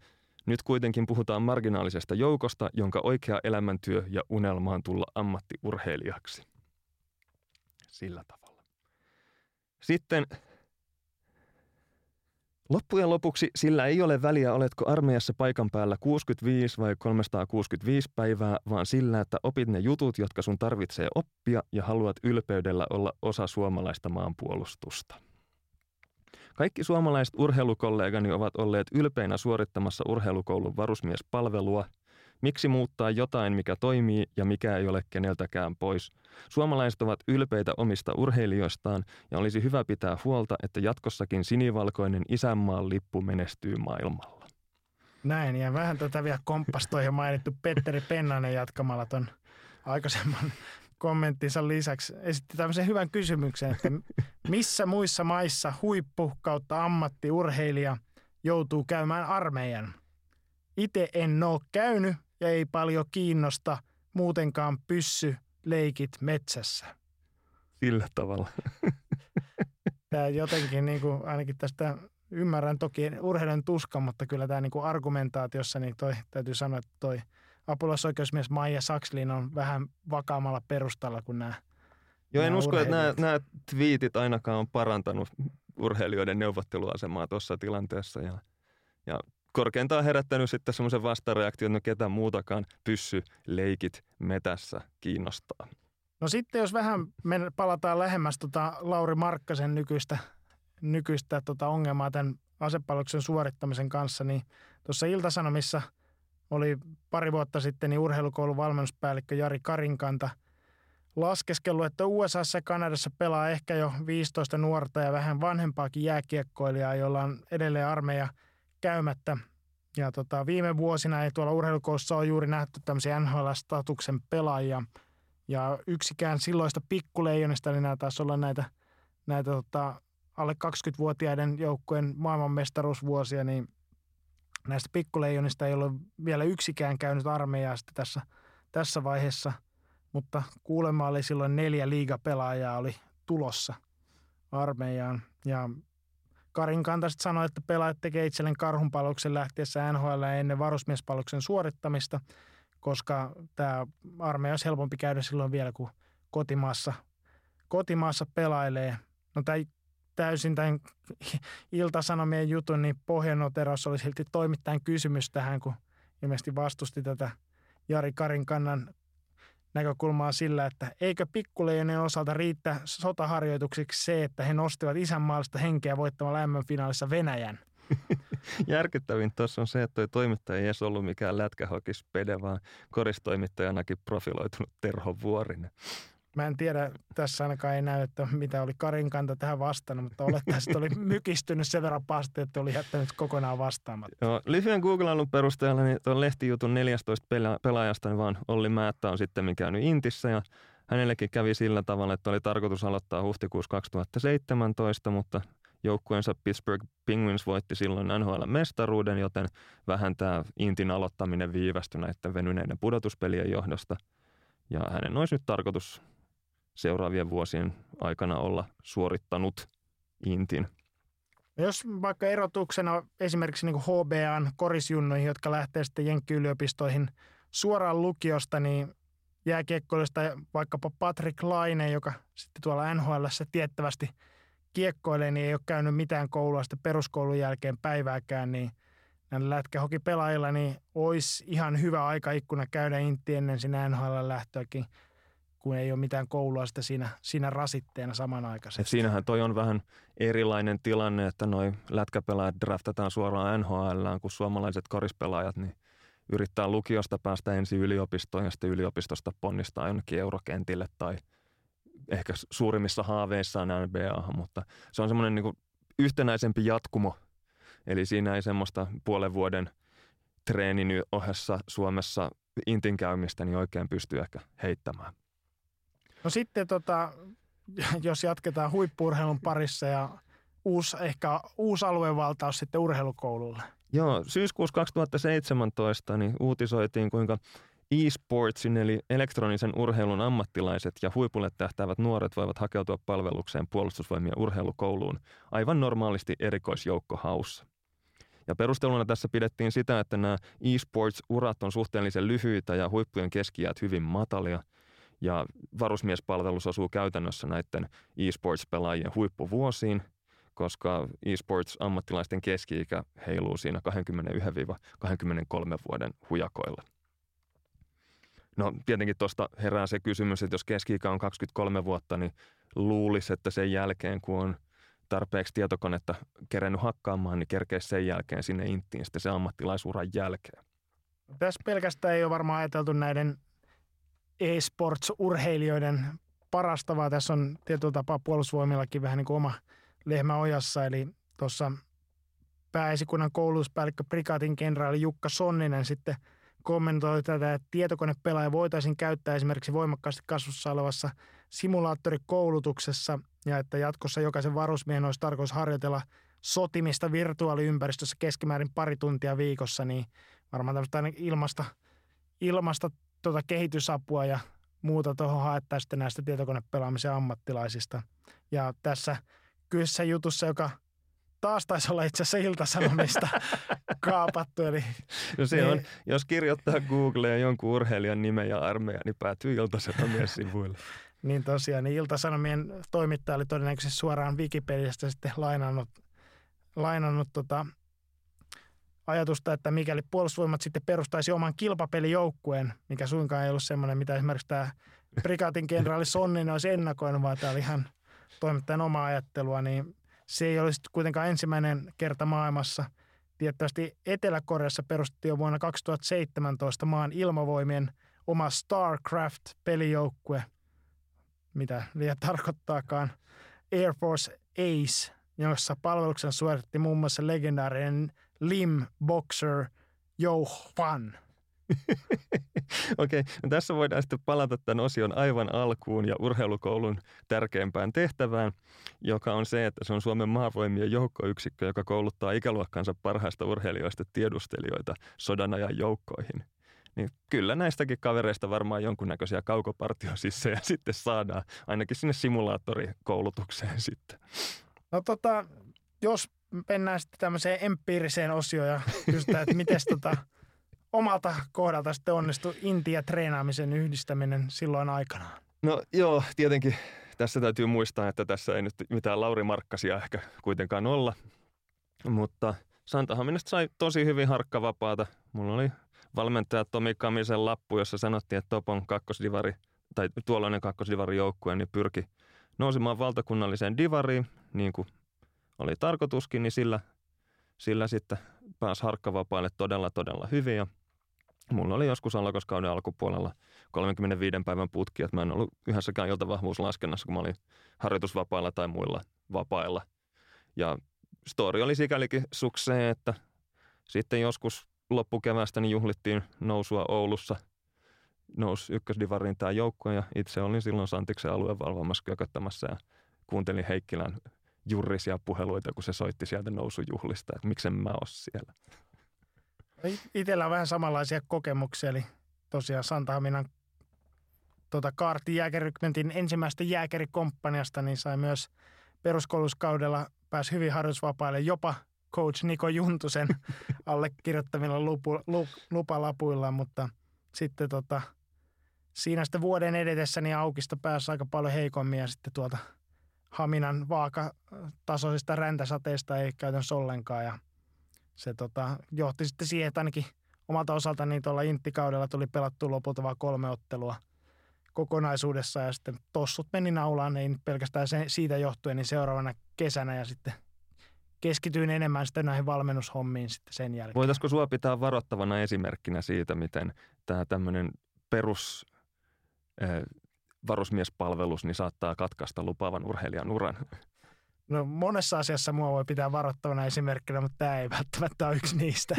Nyt kuitenkin puhutaan marginaalisesta joukosta, jonka oikea elämäntyö ja unelma on tulla ammattiurheilijaksi. Sillä tavalla. Sitten Loppujen lopuksi sillä ei ole väliä, oletko armeijassa paikan päällä 65 vai 365 päivää, vaan sillä, että opit ne jutut, jotka sun tarvitsee oppia ja haluat ylpeydellä olla osa suomalaista maanpuolustusta. Kaikki suomalaiset urheilukollegani ovat olleet ylpeinä suorittamassa urheilukoulun varusmiespalvelua. Miksi muuttaa jotain, mikä toimii ja mikä ei ole keneltäkään pois? Suomalaiset ovat ylpeitä omista urheilijoistaan ja olisi hyvä pitää huolta, että jatkossakin sinivalkoinen isänmaan lippu menestyy maailmalla. Näin, ja vähän tätä vielä kompastoi ja mainittu Petteri Pennanen jatkamalla ton aikaisemman kommenttinsa lisäksi. Esitti tämmöisen hyvän kysymyksen, että missä muissa maissa huippu kautta ammattiurheilija joutuu käymään armeijan? Itse en ole käynyt ja ei paljon kiinnosta muutenkaan pyssy, leikit metsässä. Sillä tavalla. Tämä jotenkin, niin kuin, ainakin tästä ymmärrän toki urheilun tuskan, mutta kyllä tämä niin kuin argumentaatiossa, niin täytyy sanoa, että toi apulaisoikeusmies Maija Sakslin on vähän vakaammalla perustalla kuin nämä. Joo, en usko, että nämä twiitit ainakaan on parantanut urheilijoiden neuvotteluasemaa tuossa tilanteessa ja korkeintaan on herättänyt sitten semmoisen vastareaktion, että ketä muutakaan pyssy, leikit, metässä kiinnostaa. No sitten jos vähän palataan lähemmäs Lauri Markkasen nykyistä ongelmaa tämän asepalveluksen suorittamisen kanssa, niin tuossa Ilta-Sanomissa oli pari vuotta sitten niin urheilukoulun valmennuspäällikkö Jari Karinkanta laskeskellut, että USA:ssa ja Kanadassa pelaa ehkä jo 15 nuorta ja vähän vanhempaakin jääkiekkoilijaa, joilla on edelleen armeija käymättä. Ja viime vuosina ei tuolla urheilukoulussa ole juuri nähty tämmöisiä NHL-statuksen pelaajia. Ja yksikään silloista pikkuleijonista, niin nämä taisi olla näitä alle 20-vuotiaiden joukkueen maailmanmestaruusvuosia, niin näistä pikkuleijonista ei ole vielä yksikään käynyt armeijaa sitten tässä vaiheessa. Mutta kuulemma oli silloin 4 liigapelaajaa oli tulossa armeijaan. Ja Karinkanta sitten sanoi, että pelaajat tekee itselleen karhunpalveluksen lähtiessä NHL ennen varusmiespalveluksen suorittamista, koska tämä armeija olisi helpompi käydä silloin vielä, kun kotimaassa pelailee. No täysin tämän Ilta-Sanomien jutun, niin pohjanoteraus oli silti toimittajan kysymys tähän, kun ilmeisesti vastusti tätä Jari Karinkannan näkökulmaa sillä, että eikö pikkuleijonien osalta riittää sotaharjoituksiksi se, että he nostivat isänmaallista henkeä voittamalla MM-finaalissa Venäjän. Järkyttävin tuossa on se, että toimittaja ei edes ollut mikään lätkähokispede, vaan koristoimittajanakin profiloitunut Terho Vuorinen. Mä en tiedä, tässä ainakaan ei näy, että mitä oli Karinkanta tähän vastannut, mutta olettaisiin, että oli mykistynyt sen verran pahasti, että oli jättänyt kokonaan vastaamatta. Joo, lyhyen googlailun perusteella niin tuon lehtijutun 14 pelaajasta niin vaan Olli Määttä on sitten käynyt Intissä ja hänellekin kävi sillä tavalla, että oli tarkoitus aloittaa huhtikuussa 2017, mutta joukkueensa Pittsburgh Penguins voitti silloin NHL-mestaruuden, joten vähän tämä Intin aloittaminen viivästyi näiden venyneiden pudotuspelien johdosta ja hänen olisi nyt tarkoitus seuraavien vuosien aikana olla suorittanut Intin. Jos vaikka erotuksena esimerkiksi niin kuin HBA:n korisjunnoihin, jotka lähtee sitten Jenkki-yliopistoihin suoraan lukiosta, niin jääkiekkoilusta vaikkapa Patrick Laine, joka sitten tuolla NHL:ssä tiettävästi kiekkoilee, niin ei ole käynyt mitään koulua sitten peruskoulun jälkeen päivääkään, niin näillä lätkähokipelaajilla niin olisi ihan hyvä aikaikkuna käydä Intti ennen sinä NHL-lähtöäkin, kun ei ole mitään koulua sitä siinä rasitteena samanaikaisesti. Siinähän toi on vähän erilainen tilanne, että noi lätkäpelaajat draftataan suoraan NHL:ään, kun suomalaiset korispelaajat niin yrittää lukiosta päästä ensin yliopistoon ja sitten yliopistosta ponnistaa jonnekin eurokentille tai ehkä suurimmissa haaveissaan NBA:han, mutta se on semmoinen niin kuin yhtenäisempi jatkumo. Eli siinä ei semmoista puolen vuoden treenin ohessa Suomessa Intin käymistä niin oikein pystyy ehkä heittämään. No sitten jos jatketaan huippu-urheilun parissa ja uusi aluevaltaus sitten urheilukoululle. Joo, syyskuussa 2017 niin uutisoitiin, kuinka e-sportsin eli elektronisen urheilun ammattilaiset ja huipulle tähtäävät nuoret voivat hakeutua palvelukseen puolustusvoimien urheilukouluun aivan normaalisti erikoisjoukkohaussa. Ja perusteluna tässä pidettiin sitä, että nämä e-sports-urat on suhteellisen lyhyitä ja huippujen keski-iät hyvin matalia. Ja varusmiespalvelus osuu käytännössä näiden e-sports-pelaajien huippuvuosiin, koska eSports-ammattilaisten keski-ikä heiluu siinä 21-23 vuoden hujakoilla. No tietenkin tuosta herää se kysymys, että jos keski-ikä on 23 vuotta, niin luulisi, että sen jälkeen kun on tarpeeksi tietokonetta kerennyt hakkaamaan, niin kerkeisi sen jälkeen sinne inttiin sitten sen ammattilaisuran jälkeen. Tässä pelkästään ei ole varmaan ajateltu näiden e-sports-urheilijoiden parasta, vaan tässä on tietyllä tapaa puolustusvoimillakin vähän niin kuin oma lehmä ojassa. Eli tuossa pääesikunnan koulutuspäällikkö prikaatin kenraali Jukka Sonninen sitten kommentoi tätä, että tietokonepelaaja voitaisiin käyttää esimerkiksi voimakkaasti kasvussa olevassa simulaattorikoulutuksessa ja että jatkossa jokaisen varusmiehen olisi tarkoitus harjoitella sotimista virtuaaliympäristössä keskimäärin 2 tuntia viikossa, niin varmaan tämmöistä ilmasta kehitysapua ja muuta tuohon haettaisiin sitten näistä tietokonepelaamisen ammattilaisista. Ja tässä kyseessä jutussa, joka taas taisi olla itse asiassa Ilta-Sanomista kaapattu. Eli, no se niin, on, jos kirjoittaa Googleen jonkun urheilijan nimen ja armeijan, niin päätyy Ilta-Sanomien sivuille. Niin tosiaan, niin Ilta-Sanomien toimittaja oli todennäköisesti suoraan Wikipediasta sitten lainannut ajatusta, että mikäli puolustusvoimat sitten perustaisi oman kilpapelijoukkueen, mikä suinkaan ei ollut semmoinen, mitä esimerkiksi tämä prikaatin kenraali Sonnin olisi ennakoinut, vaan tämä oli ihan toimittajan omaa ajattelua, niin se ei olisi kuitenkaan ensimmäinen kerta maailmassa. Tiettävästi Etelä-Koreassa perustettiin jo vuonna 2017 maan ilmavoimien oma StarCraft-pelijoukkue, mitä liian tarkoittaakaan, Air Force Ace, jossa palveluksen suoritti muun muassa legendaarinen Lim Boxer Yo Hwan. Okei, no tässä voidaan sitten palata tämän osion aivan alkuun ja urheilukoulun tärkeimpään tehtävään, joka on se, että se on Suomen maavoimien joukkoyksikkö, joka kouluttaa ikäluokkansa parhaista urheilijoista tiedustelijoita sodanajan joukkoihin. Niin kyllä näistäkin kavereista varmaan jonkunnäköisiä kaukopartiosisseja sitten saadaan, ainakin sinne simulaattorikoulutukseen sitten. No jos mennään sitten tämmöiseen empiiriseen osioon ja kysytään, että miten omalta kohdalta sitten onnistui inti- ja treenaamisen yhdistäminen silloin aikanaan? No joo, tietenkin tässä täytyy muistaa, että tässä ei nyt mitään Lauri Markkasia ehkä kuitenkaan olla, mutta Santahaminasta sai tosi hyvin harkkavapaata. Mulla oli valmentaja Tomi Kamisen lappu, jossa sanottiin, että Topon kakkosdivari tai tuollainen kakkosdivarijoukkue niin pyrki nousemaan valtakunnalliseen divariin, niin kuin oli tarkoituskin, niin sillä sitten pääsi harkkavapaalle todella hyvin. Ja mulla oli joskus alkoskauden alkupuolella 35 päivän putki, että mä en ollut yhdessäkään iltavahvuuslaskennassa, kun mä olin harjoitusvapailla tai muilla vapailla. Ja story oli sikälikin sukseen, että sitten joskus loppukevästä niin juhlittiin nousua Oulussa. Nousi ykkösdivariin tämä joukko ja itse olin silloin Santiksen alueen valvomassa kököttämässä ja kuuntelin Heikkilän jurrisia puheluita, kun se soitti sieltä nousujuhlista, että miksen mä ole siellä. Itsellä on vähän samanlaisia kokemuksia, eli tosiaan Santahaminan kaartijääkäryrykmentin ensimmäistä jääkärikomppaniasta, niin sai myös peruskouluskaudella, pääsi hyvin harjoitusvapaille jopa coach Niko Juntusen allekirjoittamilla lupalapuilla, mutta sitten siinä sitten vuoden edetessä niin aukista pääsi aika paljon heikommin ja sitten Haminan vaakatasoisista räntäsateista ei käytännössä ollenkaan ja se johti sitten siihen, että ainakin omalta osalta niin tuolla inttikaudella tuli pelattu lopulta vaan 3 ottelua kokonaisuudessa ja sitten tossut meni naulaan, ei pelkästään siitä johtuen, niin seuraavana kesänä ja sitten keskityin enemmän sitten näihin valmennushommiin sitten sen jälkeen. Voitaisiko sua pitää varoittavana esimerkkinä siitä, miten tämä tämmöinen perus varusmiespalvelus niin saattaa katkaista lupaavan urheilijan uran? No monessa asiassa mua voi pitää varoittavana esimerkkinä, mutta tämä ei välttämättä ole yksi niistä.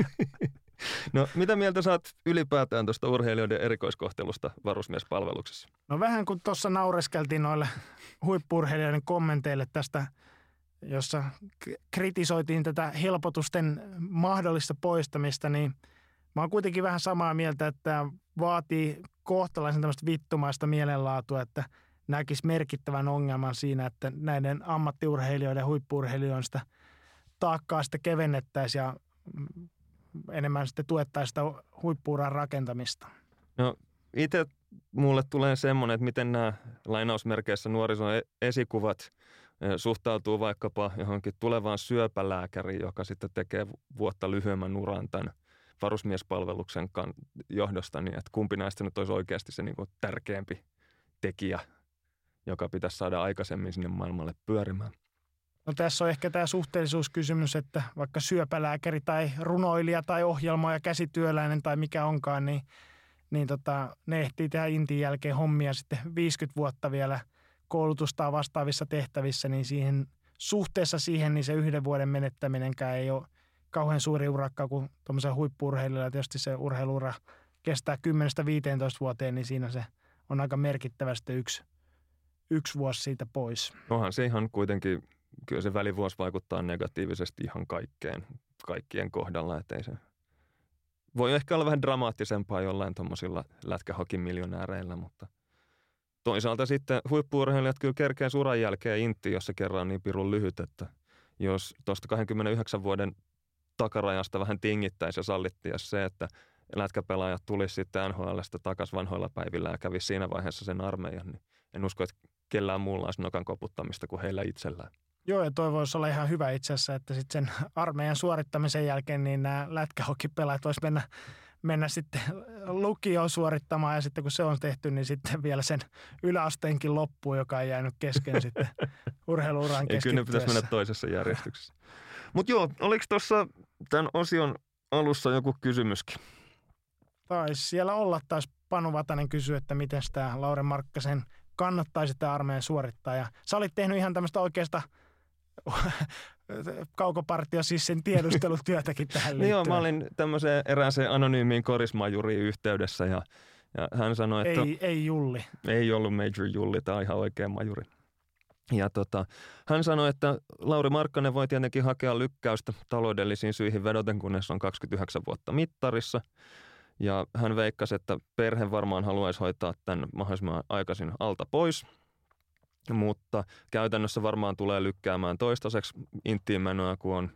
No mitä mieltä saat ylipäätään tuosta urheilijoiden erikoiskohtelusta varusmiespalveluksessa? No vähän kun tuossa naureskeltiin noille huippu-urheilijoiden kommenteille tästä, jossa kritisoitiin tätä helpotusten mahdollista poistamista, niin mä oon kuitenkin vähän samaa mieltä, että vaatii kohtalaisen tämmöistä vittumaista mielenlaatua, että näkisi merkittävän ongelman siinä, että näiden ammattiurheilijoiden ja huippu-urheilijoiden sitä taakkaa sitten kevennettäisiin ja enemmän sitten tuettaisiin sitä huippu-uran rakentamista. No itse mulle tulee semmoinen, että miten nämä lainausmerkeissä nuorison esikuvat suhtautuu vaikkapa johonkin tulevaan syöpälääkäriin, joka sitten tekee vuotta lyhyemmän uran tämän varusmiespalveluksen johdosta, niin että kumpi näistä nyt olisi oikeasti se niin kuin tärkeämpi tekijä, joka pitäisi saada aikaisemmin sinne maailmalle pyörimään. No tässä on ehkä tämä suhteellisuuskysymys, että vaikka syöpälääkäri tai runoilija tai ohjelma ja käsityöläinen tai mikä onkaan, niin ne ehtii tehdä intin jälkeen hommia sitten 50 vuotta vielä koulutustaan vastaavissa tehtävissä, niin siihen, suhteessa siihen niin se yhden vuoden menettäminenkään ei ole kauhean suuri urakka kuin tuommoisen huippu-urheilijalla. Tietysti se urheiluura kestää 10-15 vuoteen, niin siinä se on aika merkittävästi yksi vuosi siitä pois. Onhan se ihan kuitenkin, kyllä se välivuosi vaikuttaa negatiivisesti ihan kaikkien kohdalla, ettei se voi ehkä olla vähän dramaattisempaa jollain tuommoisilla lätkähokimiljonääreillä, mutta toisaalta sitten huippu-urheilijat kyllä kerkeä suran jälkeen intti, jos se kerran on niin pirun lyhyt, että jos tuosta 29 vuoden takarajasta vähän tingittäisi ja sallittiin se, että lätkäpelaajat tulisi sitten NHL:stä takaisin vanhoilla päivillä ja kävisi siinä vaiheessa sen armeijan, niin en usko, että kellään muulla olisi nokan koputtamista kuin heillä itsellään. Joo, ja toi voisi olla ihan hyvä itse asiassa, että sitten sen armeijan suorittamisen jälkeen niin nämä lätkähokipelaajat voisi mennä sitten lukioon suorittamaan, ja sitten kun se on tehty, niin sitten vielä sen yläasteenkin loppuun, joka ei jäänyt kesken sitten urheiluuraan keskittyessä. Kyllä ne pitäisi mennä toisessa järjestyksessä. Mutta joo, oliko tuossa tämän osion alussa joku kysymyskin? Taisi siellä olla, taas Panu Vatanen kysyi, että miten tämä Lauri Markkasen kannattaisi tämä armeijan suorittaa. Ja sä olit tehnyt ihan tämmöistä oikeasta kaukopartio, siis sen tiedustelutyötäkin tähän liittyen. Joo, mä olin tämmöiseen erääseen anonyymiin korismajuriin yhteydessä ja hän sanoi, että... Ei Julli. Ei ollut Major Julli, tämä on ihan oikea majuri. Ja hän sanoi, että Lauri Markkanen voi tietenkin hakea lykkäystä taloudellisiin syihin vedoten, kunnes on 29 vuotta mittarissa. Ja hän veikkasi, että perhe varmaan haluaisi hoitaa tämän mahdollisimman aikaisin alta pois, mutta käytännössä varmaan tulee lykkäämään toistaiseksi inttiinmenoa, kun on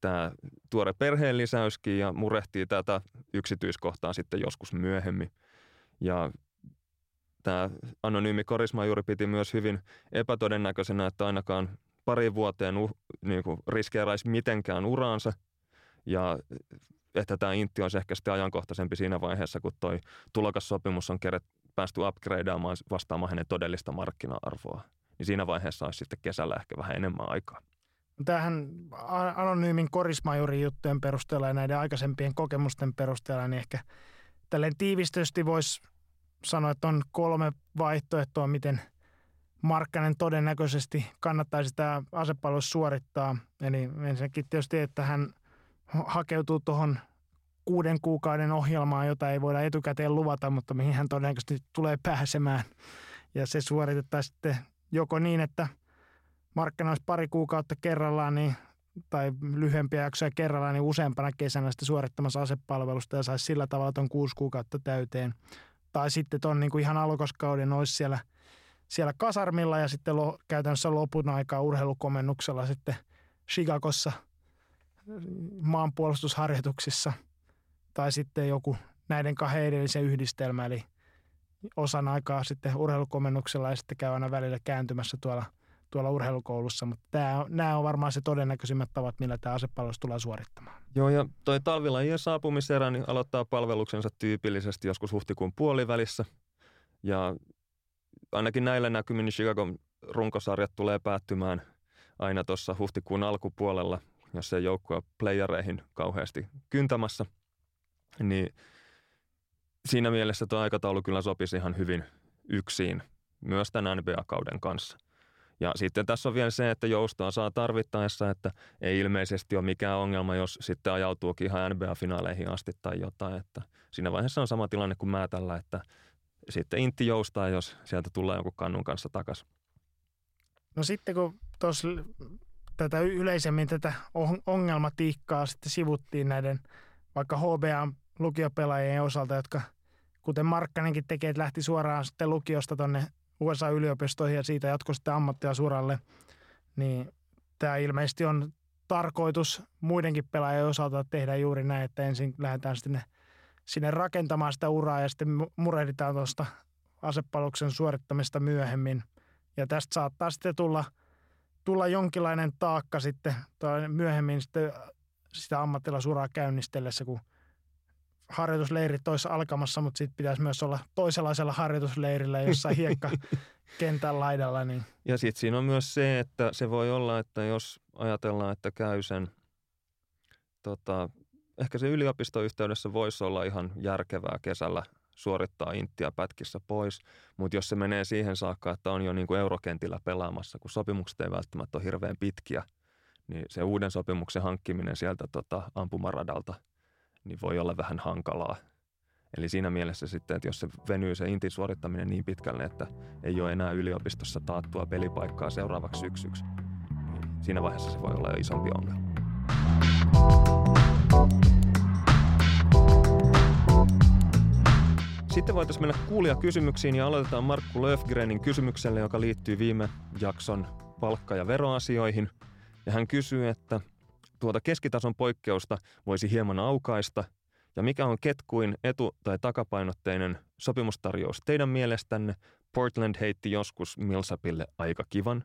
tämä tuore perheen lisäyskin ja murehtii tätä yksityiskohtaa sitten joskus myöhemmin. Ja tämä anonyymi korismajuri piti myös hyvin epätodennäköisenä, että ainakaan pari vuoteen riskeeraisi mitenkään uraansa ja että tämä intti olisi ehkä sitten ajankohtaisempi siinä vaiheessa, kun toi tulokassopimus on päästy upgradeaamaan vastaamaan hänen todellista markkina-arvoa. Niin siinä vaiheessa olisi sitten kesällä ehkä vähän enemmän aikaa. Tämähän anonyymin korismajurin juttujen perusteella ja näiden aikaisempien kokemusten perusteella, niin ehkä tälleen tiivistysti voisi sanoa, että on 3 vaihtoehtoa, miten Markkanen todennäköisesti kannattaisi tämä asepalvelus suorittaa. Eli ensinnäkin tietysti, että hän hakeutuu tuohon 6 kuukauden ohjelmaan, jota ei voida etukäteen luvata, mutta mihin hän todennäköisesti tulee pääsemään. Ja se suoritetaan sitten joko niin, että Markkanen olisi 2 kuukautta kerrallaan niin, tai lyhyempiä jaksoja kerrallaan, niin useampana kesänä sitten suorittamassa asepalvelusta ja saisi sillä tavalla tuon 6 kuukautta täyteen. Tai sitten tuon niin kuin ihan alkoskauden olisi siellä kasarmilla ja sitten käytännössä lopun aikaa urheilukomennuksella sitten Chicagossa maanpuolustusharjoituksissa tai sitten joku näiden 2 edellisen yhdistelmä, eli osan aikaa sitten urheilukomennuksella ja sitten käy aina välillä kääntymässä tuolla urheilukoulussa, mutta nämä on varmaan se todennäköisimmät tavat, millä tämä asepalvelus tulee suorittamaan. Joo, ja toi talvilajien saapumiserä niin aloittaa palveluksensa tyypillisesti joskus huhtikuun puolivälissä, ja ainakin näillä näkymin Chicagon runkosarjat tulee päättymään aina tuossa huhtikuun alkupuolella, jos ei joukkoa playereihin kauheasti kyntämässä, niin siinä mielessä tuo aikataulu kyllä sopisi ihan hyvin yksin myös tämän NBA-kauden kanssa. Ja sitten tässä on vielä se, että joustoa saa tarvittaessa, että ei ilmeisesti ole mikään ongelma, jos sitten ajautuukin ihan NBA-finaaleihin asti tai jotain. Että siinä vaiheessa on sama tilanne kuin määtällä, että sitten intti joustaa, jos sieltä tulee joku kannun kanssa takaisin. No sitten kun tuossa yleisemmin tätä ongelmatiikkaa sitten sivuttiin näiden vaikka HBA-lukiopelaajien osalta, jotka kuten Markkanenkin tekee, että lähti suoraan sitten lukiosta tuonne USA-yliopistoihin ja siitä jatkoi sitten ammattilaisuralle, niin tämä ilmeisesti on tarkoitus muidenkin pelaajien osalta tehdä juuri näin, että ensin lähdetään sinne rakentamaan sitä uraa ja sitten murehditaan tuosta asepalveluksen suorittamista myöhemmin. Ja tästä saattaa sitten tulla tulla jonkinlainen taakka sitten tai myöhemmin sitten sitä ammattilaisuraa käynnistellessä, kun harjoitusleirit olisi alkamassa, mutta sitten pitäisi myös olla toisenlaisella harjoitusleirillä jossain hiekkakentän laidalla. Niin. Ja sitten siinä on myös se, että se voi olla, että jos ajatellaan, että käy sen, ehkä se yliopistoyhteydessä voisi olla ihan järkevää kesällä suorittaa inttiä pätkissä pois, mutta jos se menee siihen saakka, että on jo niin kuin eurokentillä pelaamassa, kun sopimukset ei välttämättä ole hirveän pitkiä, niin se uuden sopimuksen hankkiminen sieltä ampumaradalta niin voi olla vähän hankalaa. Eli siinä mielessä sitten, että jos se venyy se intin suorittaminen niin pitkälle, että ei ole enää yliopistossa taattua pelipaikkaa seuraavaksi syksyksi, niin siinä vaiheessa se voi olla jo isompi ongelma. Sitten voitaisiin mennä kuulijakysymyksiin ja aloitetaan Markku Löfgrenin kysymykselle, joka liittyy viime jakson palkka- ja veroasioihin. Ja hän kysyy, että tuota keskitason poikkeusta voisi hieman aukaista. Ja mikä on ketkuin etu- tai takapainotteinen sopimustarjous teidän mielestänne? Portland heitti joskus Millsapille aika kivan.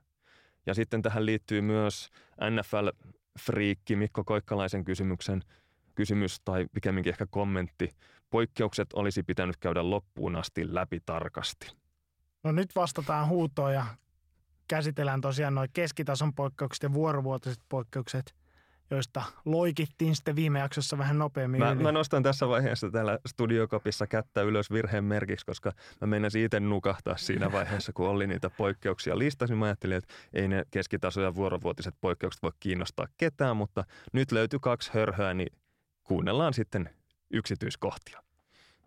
Ja sitten tähän liittyy myös NFL-friikki Mikko Koikkalaisen kysymys tai pikemminkin ehkä kommentti. Poikkeukset olisi pitänyt käydä loppuun asti läpi tarkasti. No nyt vastataan huutoon ja käsitellään tosiaan nuo keskitason poikkeukset ja vuorovuotiset poikkeukset, joista loikittiin sitten viime jaksossa vähän nopeammin. Mä nostan tässä vaiheessa täällä studiokopissa kättä ylös virheen merkiksi, koska mä meinasin itse nukahtaa siinä vaiheessa, kun oli niitä poikkeuksia listassa. Mä ajattelin, että ei ne keskitaso- ja vuorovuotiset poikkeukset voi kiinnostaa ketään, mutta nyt löytyi kaksi hörhöä, niin kuunnellaan sitten yksityiskohtia.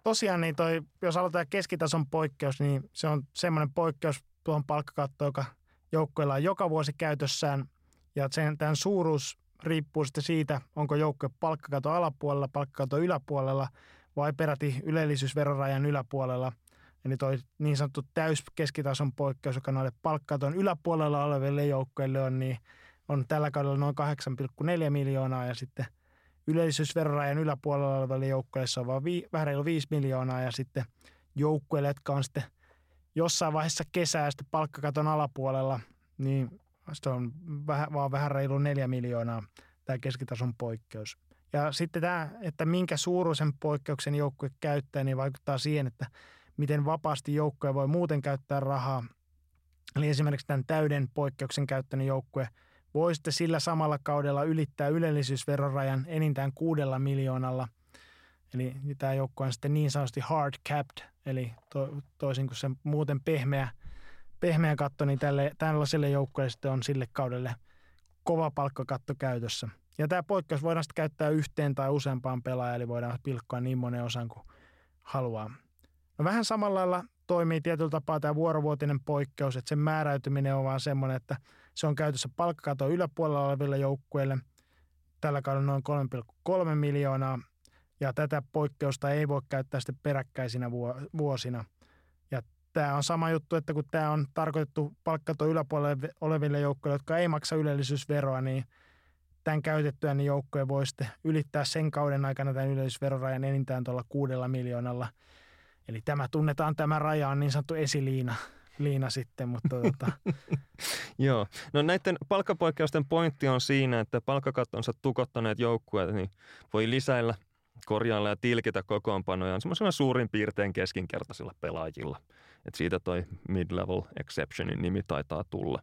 Tosiaan, niin jos aloitetaan keskitason poikkeus, niin se on semmoinen poikkeus tuohon palkkakattoon, joka joukkueella on joka vuosi käytössään, ja tämän suuruus riippuu sitten siitä, onko joukkue palkkakaton alapuolella, palkkakaton yläpuolella vai peräti ylellisyysverorajan yläpuolella. Eli toi niin sanottu täyskeskitason poikkeus, joka noille palkkakaton yläpuolella oleville joukkueille on, niin on tällä kaudella noin 8,4 miljoonaa ja sitten ylellisyysverorajan yläpuolella oleville joukkueille se on vain vähän reilu 5 miljoonaa ja sitten joukkueille, jotka on sitten jossain vaiheessa kesää ja sitten palkkakaton alapuolella, niin se on vähän reilu 4 miljoonaa, tämä keskitason poikkeus. Ja sitten tämä, että minkä suuruisen poikkeuksen joukkue käyttää, niin vaikuttaa siihen, että miten vapaasti joukkue voi muuten käyttää rahaa. Eli esimerkiksi tämän täyden poikkeuksen käyttänyt joukkue voi sitten sillä samalla kaudella ylittää ylellisyysverorajan enintään 6 miljoonalla. Eli tämä joukkue on sitten niin sanotusti hard capped, eli toisin kuin se muuten pehmeä katto, niin tällaiselle joukkueelle sitten on sille kaudelle kova palkkakatto käytössä. Ja tämä poikkeus voidaan sitten käyttää yhteen tai useampaan pelaajaan, eli voidaan pilkkoa niin monen osan kuin haluaa. No vähän samalla lailla toimii tietyllä tapaa tämä vuorovuotinen poikkeus, että sen määräytyminen on vaan semmoinen, että se on käytössä palkkakaton yläpuolella oleville joukkueille. Tällä kaudella noin 3,3 miljoonaa, ja tätä poikkeusta ei voi käyttää sitten peräkkäisinä vuosina. Tämä on sama juttu, että kun tämä on tarkoitettu palkkakaton yläpuolella oleville joukkoille, jotka ei maksa ylellisyysveroa, niin tämän käytettyä niin joukkoja voi sitten ylittää sen kauden aikana tämän ylellisyysverorajan enintään tuolla 6 miljoonalla. Eli tämä raja on niin sanottu esiliina sitten, mutta Joo, no näiden palkkapoikkeusten pointti on siinä, että palkkakattonsa tukottaneet joukkueet niin voi lisäillä, korjailla ja tilkitä kokoonpanojaan semmoisena suurin piirtein keskinkertaisilla pelaajilla. Et siitä toi mid-level exceptionin nimi taitaa tulla.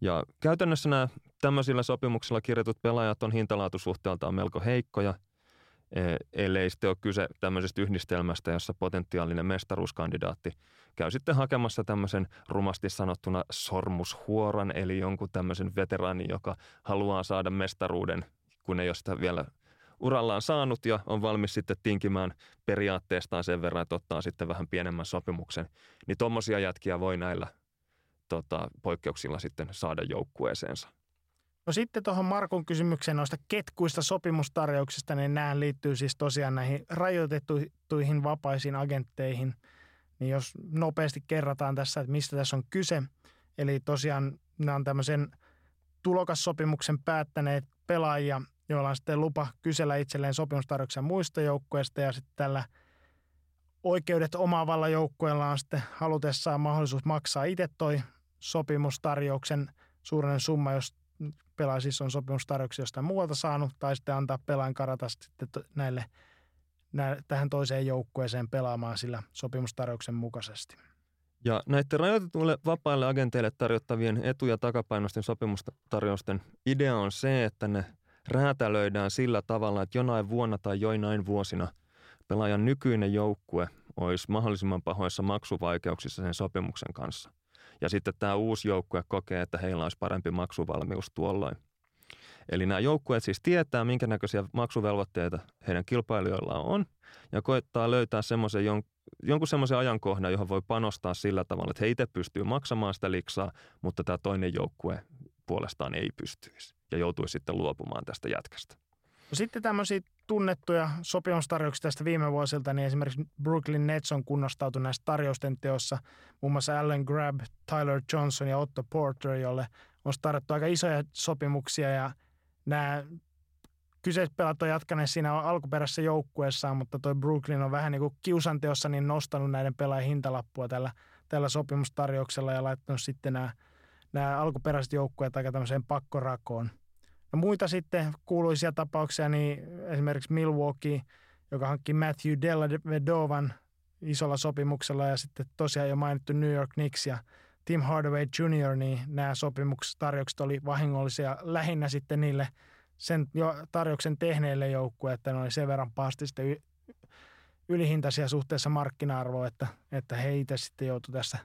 Ja käytännössä nämä tämmöisillä sopimuksilla kirjatut pelaajat on hintalaatusuhteeltaan melko heikkoja, ellei sitten ole kyse tämmöisestä yhdistelmästä, jossa potentiaalinen mestaruuskandidaatti käy sitten hakemassa tämmöisen rumasti sanottuna sormushuoran, eli jonkun tämmöisen veteraanin, joka haluaa saada mestaruuden, kun ei ole sitä vielä urallaan saanut ja on valmis sitten tinkimään periaatteestaan sen verran, että ottaa sitten vähän pienemmän sopimuksen, niin tommosia jätkiä voi näillä poikkeuksilla sitten saada joukkueeseensa. No sitten tuohon Markun kysymykseen noista ketkuista sopimustarjouksista, niin nämä liittyy siis tosiaan näihin rajoitettuihin vapaisiin agentteihin. Niin jos nopeasti kerrataan tässä, että mistä tässä on kyse, eli tosiaan nämä on tämmöisen tulokassopimuksen päättäneet pelaajia, joilla on sitten lupa kysellä itselleen sopimustarjouksia muista joukkueista ja sitten tällä oikeudet omaavalla joukkueella on sitten halutessaan mahdollisuus maksaa itse toi sopimustarjouksen suurinen summa, jos pelaa siis on sopimustarjouksia jostain muualta saanut, tai sitten antaa pelaan karata sitten tähän toiseen joukkueeseen pelaamaan sillä sopimustarjouksen mukaisesti. Ja näiden rajoitetuille vapaille agenteille tarjottavien etu- ja takapainoisten sopimustarjousten idea on se, että ne räätälöidään sillä tavalla, että jonain vuonna tai joinain vuosina pelaajan nykyinen joukkue olisi mahdollisimman pahoissa maksuvaikeuksissa sen sopimuksen kanssa. Ja sitten tämä uusi joukkue kokee, että heillä olisi parempi maksuvalmius tuolloin. Eli nämä joukkueet siis tietää, minkä näköisiä maksuvelvoitteita heidän kilpailijoillaan on, ja koettaa löytää jonkun semmoisen ajankohdan, johon voi panostaa sillä tavalla, että he itse pystyy maksamaan sitä liksaa, mutta tämä toinen joukkue puolestaan ei pystyisi ja joutuisi sitten luopumaan tästä jätkästä. No sitten tämmöisiä tunnettuja sopimustarjouksia tästä viime vuosilta, niin esimerkiksi Brooklyn Nets on kunnostautunut näistä tarjousten teossa, muun muassa Allen Grabb, Tyler Johnson ja Otto Porter, jolle on tarjottu aika isoja sopimuksia, ja nämä kyseiset pelat on jatkaneet siinä alkuperäisessä joukkueessaan, mutta toi Brooklyn on vähän niin kuin kiusanteossa niin nostanut näiden pelaajien hintalappua tällä sopimustarjouksella ja laittanut sitten nämä alkuperäiset joukkueet aika tämmöiseen pakkorakoon. No muita sitten kuuluisia tapauksia, niin esimerkiksi Milwaukee, joka hankki Matthew Dellavedovan isolla sopimuksella, ja sitten tosiaan jo mainittu New York Knicks ja Tim Hardaway Jr., niin nämä sopimustarjoukset oli vahingollisia lähinnä sitten niille sen tarjouksen tehneille joukkueille, että ne oli sen verran pahasti sitten ylihintaisia suhteessa markkina-arvoon, että he itse sitten joutui tässä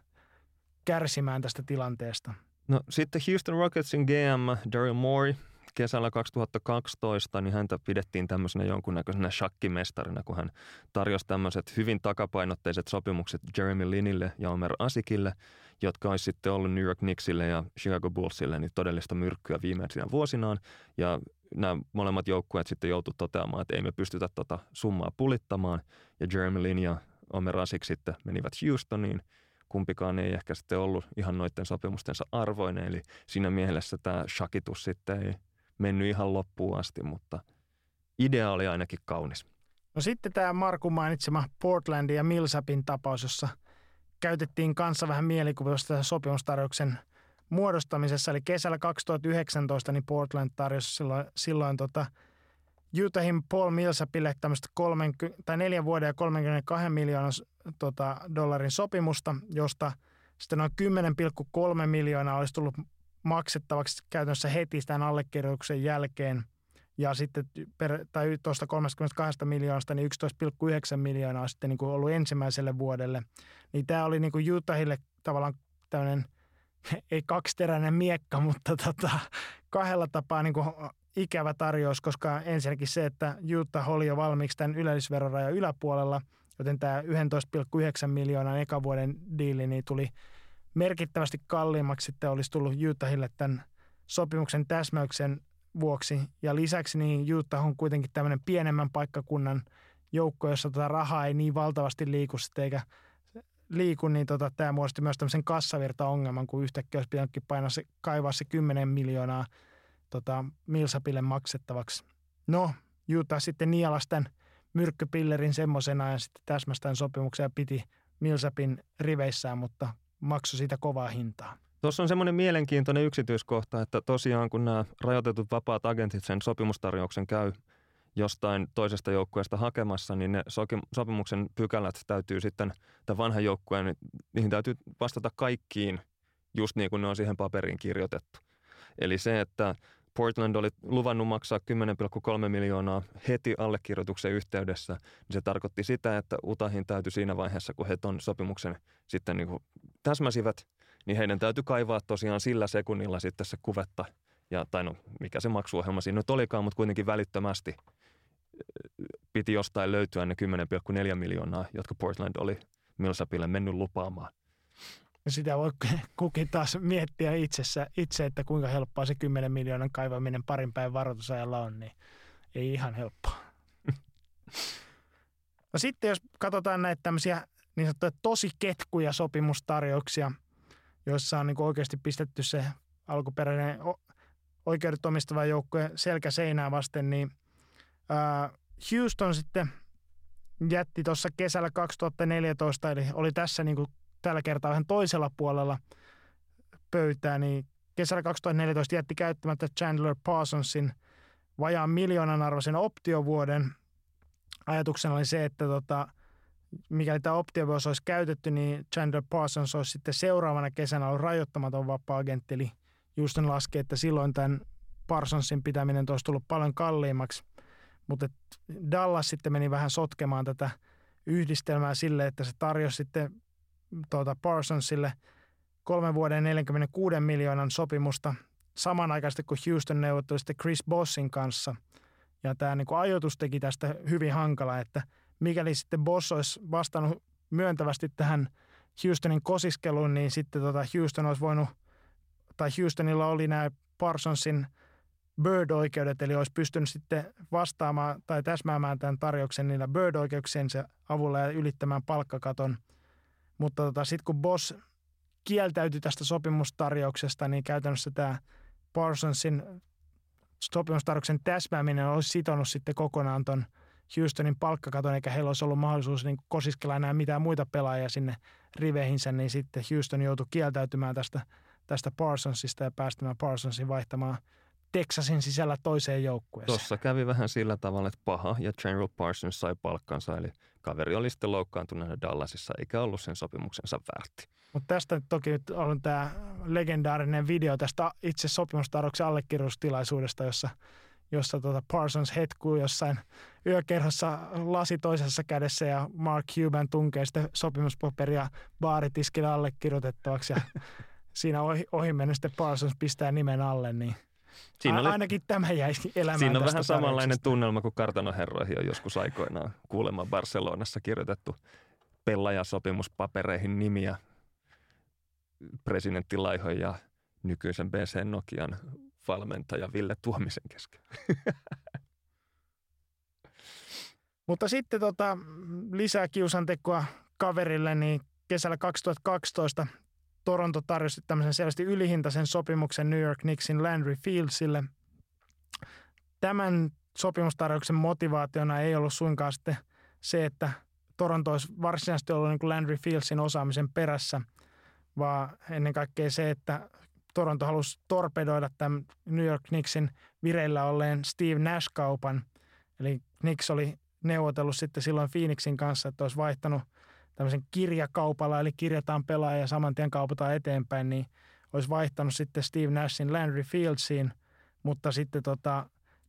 kärsimään tästä tilanteesta. No sitten Houston Rocketsin GM Daryl Morey kesällä 2012, niin häntä pidettiin tämmöisenä jonkunnäköisenä shakkimestarina, kun hän tarjosi tämmöiset hyvin takapainotteiset sopimukset Jeremy Linille ja Omer Asikille, jotka olisi sitten ollut New York Knicksille ja Chicago Bullsille niin todellista myrkkyä viimeisinä vuosinaan. Ja nämä molemmat joukkueet sitten joutui toteamaan, että ei me pystytä tota summaa pulittamaan. Ja Jeremy Lin ja Omer Asik sitten menivät Houstoniin. Kumpikaan ei ehkä sitten ollut ihan noiden sopimustensa arvoinen, eli siinä mielessä tämä shakitus sitten ei mennyt ihan loppuun asti, mutta idea oli ainakin kaunis. No sitten tämä Markun mainitsema Portlandin ja Millsapin tapaus, jossa käytettiin kanssa vähän mielikuvitusta sopimustarjouksen muodostamisessa. Eli kesällä 2019 niin Portland tarjosi silloin Utahin Paul Millsapille tämmöistä 4 vuoden ja 32 miljoonan dollarin sopimusta, josta sitten noin 10,3 miljoonaa olisi tullut maksettavaksi käytännössä heti tämän allekirjoituksen jälkeen, ja sitten tuosta 32 miljoonasta niin 11,9 miljoonaa on sitten niin kuin ollut ensimmäiselle vuodelle. Niin tämä oli niin kuin Utahille tavallaan tämmöinen, ei kaksiteräinen miekka, mutta kahdella tapaa niin kuin ikävä tarjous, koska ensinnäkin se, että Utah oli jo valmiiksi tämän ylellisverorajan yläpuolella, joten tämä 11,9 miljoonan eka vuoden diili niin tuli merkittävästi kalliimmaksi sitten olisi tullut Utahille tämän sopimuksen täsmäyksen vuoksi. Ja lisäksi niin Utah on kuitenkin tämmöinen pienemmän paikkakunnan joukko, jossa rahaa ei niin valtavasti liiku sitten eikä liiku, niin tämä muodosti myös tämmöisen kassavirtaongelman, kun yhtäkkiä olisi pitänytkin kaivaa se 10 miljoonaa Millsapille maksettavaksi. No, Utah sitten nielasi tämän myrkkypillerin semmoisena ja sitten täsmäsi tämän sopimuksen ja piti Millsapin riveissään, mutta maksu siitä kovaa hintaa. Tuossa on semmoinen mielenkiintoinen yksityiskohta, että tosiaan kun nämä rajoitetut vapaat agentit sen sopimustarjouksen käy jostain toisesta joukkueesta hakemassa, niin ne sopimuksen pykälät täytyy sitten, tämän vanhan joukkueen, niihin täytyy vastata kaikkiin just niin kuin ne on siihen paperiin kirjoitettu. Eli se, että Portland oli luvannut maksaa 10,3 miljoonaa heti allekirjoituksen yhteydessä, niin se tarkoitti sitä, että Utahin täytyi siinä vaiheessa, kun he ton sopimuksen sitten niin kuin täsmäsivät, niin heidän täytyy kaivaa tosiaan sillä sekunnilla sitten se kuvetta, mikä se maksuohjelma siinä nyt olikaan, mutta kuitenkin välittömästi piti jostain löytyä ne 10,4 miljoonaa, jotka Portland oli Millsapille mennyt lupaamaan. Sitä voi kukin taas miettiä itse, että kuinka helppoa se 10 miljoonan kaivaminen parin päivän varoitusajalla on, niin ei ihan helppoa. No sitten jos katsotaan näitä tämmöisiä niin sanottuja tosi ketkuja sopimustarjouksia, joissa on niin oikeasti pistetty se alkuperäinen oikeudet omistava joukkue selkä seinää vasten, niin Houston sitten jätti tuossa kesällä 2014, eli oli tässä niin kuin tällä kertaa vähän toisella puolella pöytää, niin kesällä 2014 jätti käyttämättä Chandler Parsonsin vajaan miljoonan arvoisen optiovuoden. Ajatuksena oli se, että mikäli tämä optiovuosi olisi käytetty, niin Chandler Parsons olisi sitten seuraavana kesänä ollut rajoittamaton vapaa-agentti. Eli just laski, että silloin tämän Parsonsin pitäminen olisi tullut paljon kalliimmaksi. Mutta Dallas sitten meni vähän sotkemaan tätä yhdistelmää sille, että se tarjosi sitten Parsonsille 3 vuoden 46 miljoonan sopimusta samanaikaisesti, kun Houston neuvotteli sitten Chris Bossin kanssa. Ja tämä ajoitus teki tästä hyvin hankala, että mikäli sitten Boss olisi vastannut myöntävästi tähän Houstonin kosiskeluun, niin sitten Houston olisi voinut, tai Houstonilla oli nämä Parsonsin Bird-oikeudet, eli olisi pystynyt sitten vastaamaan tai täsmäämään tämän tarjouksen niillä Bird-oikeuksiensa avulla ja ylittämään palkkakaton. Mutta sitten kun Boss kieltäytyi tästä sopimustarjouksesta, niin käytännössä tämä Parsonsin sopimustarjouksen täsmääminen olisi sitonut sitten kokonaan ton Houstonin palkkakaton, eikä heillä olisi ollut mahdollisuus kosiskella enää mitään muita pelaajia sinne riveihinsä, niin sitten Houston joutui kieltäytymään tästä Parsonsista ja päästämään Parsonsin vaihtamaan Texasin sisällä toiseen joukkueeseen. Tuossa kävi vähän sillä tavalla, että paha ja General Parsons sai palkkansa, eli kaveri oli sitten loukkaantuneena Dallasissa, eikä ollut sen sopimuksensa väärti. Mutta tästä toki nyt on tämä legendaarinen video tästä itse sopimustarjouksen allekirjoitustilaisuudesta, jossa Parsons hetkuu jossain yökerhossa lasi toisessa kädessä ja Mark Cuban tunkee sitten sopimuspaperia baaritiskillä allekirjoitettavaksi ja siinä ohi mennä sitten Parsons pistää nimen alle, niin ainakin tämä jäi elämään. Siinä on vähän samanlainen tunnelma kuin kartanoherroihin on joskus aikoinaan kuulemma Barcelonassa kirjoitettu pelaajasopimuspapereihin nimiä presidentti Laihon ja nykyisen BC Nokian valmentaja Ville Tuomisen kesken. Mutta sitten lisää kiusantekoa kaverille, niin kesällä 2012 Toronto tarjosi tämmöisen selvästi ylihintaisen sopimuksen New York Knicksin Landry Fieldsille. Tämän sopimustarjouksen motivaationa ei ollut suinkaan sitten se, että Toronto olisi varsinaisesti ollut niin kuin Landry Fieldsin osaamisen perässä, vaan ennen kaikkea se, että Toronto halusi torpedoida tämän New York Knicksin vireillä olleen Steve Nash-kaupan. Eli Knicks oli neuvotellut sitten silloin Phoenixin kanssa, että olisi vaihtanut tämmöisen kirjakaupalla, eli kirjataan pelaaja ja saman tien kaupataan eteenpäin, niin olisi vaihtanut sitten Steve Nashin Landry Fieldsiin, mutta sitten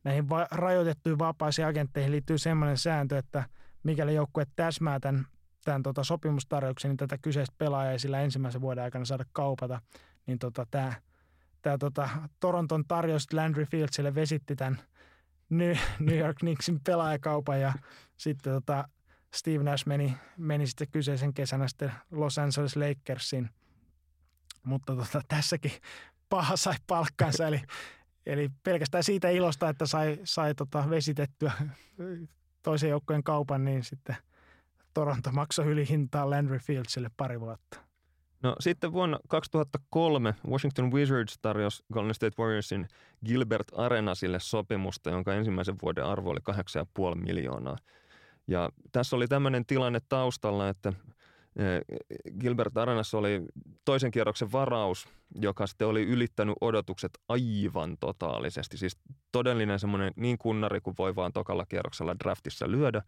näihin rajoitettuihin vapaisiin agentteihin liittyy semmoinen sääntö, että mikäli joukkue täsmää tämän sopimustarjouksen, niin tätä kyseistä pelaajaa ei sillä ensimmäisen vuoden aikana saada kaupata, niin tämä Toronton tarjous Landry Fieldsille vesitti tämän New York Knicksin pelaajakaupan ja sitten Steve Nash meni sitten kyseisen kesänä sitten Los Angeles Lakersiin, mutta tässäkin paha sai palkkansa, eli pelkästään siitä ilosta, että sai vesitettyä toisen joukkojen kaupan, niin sitten Toronto maksoi ylihintaa Landry Fieldsille pari vuotta. No sitten vuonna 2003 Washington Wizards tarjosi Golden State Warriorsin Gilbert Arenasille sopimusta, jonka ensimmäisen vuoden arvo oli 8,5 miljoonaa. Ja tässä oli tämmöinen tilanne taustalla, että Gilbert Arenas oli toisen kierroksen varaus, joka sitten oli ylittänyt odotukset aivan totaalisesti. Siis todellinen semmoinen niin kunnari kuin voi vaan tokalla kierroksella draftissa lyödä,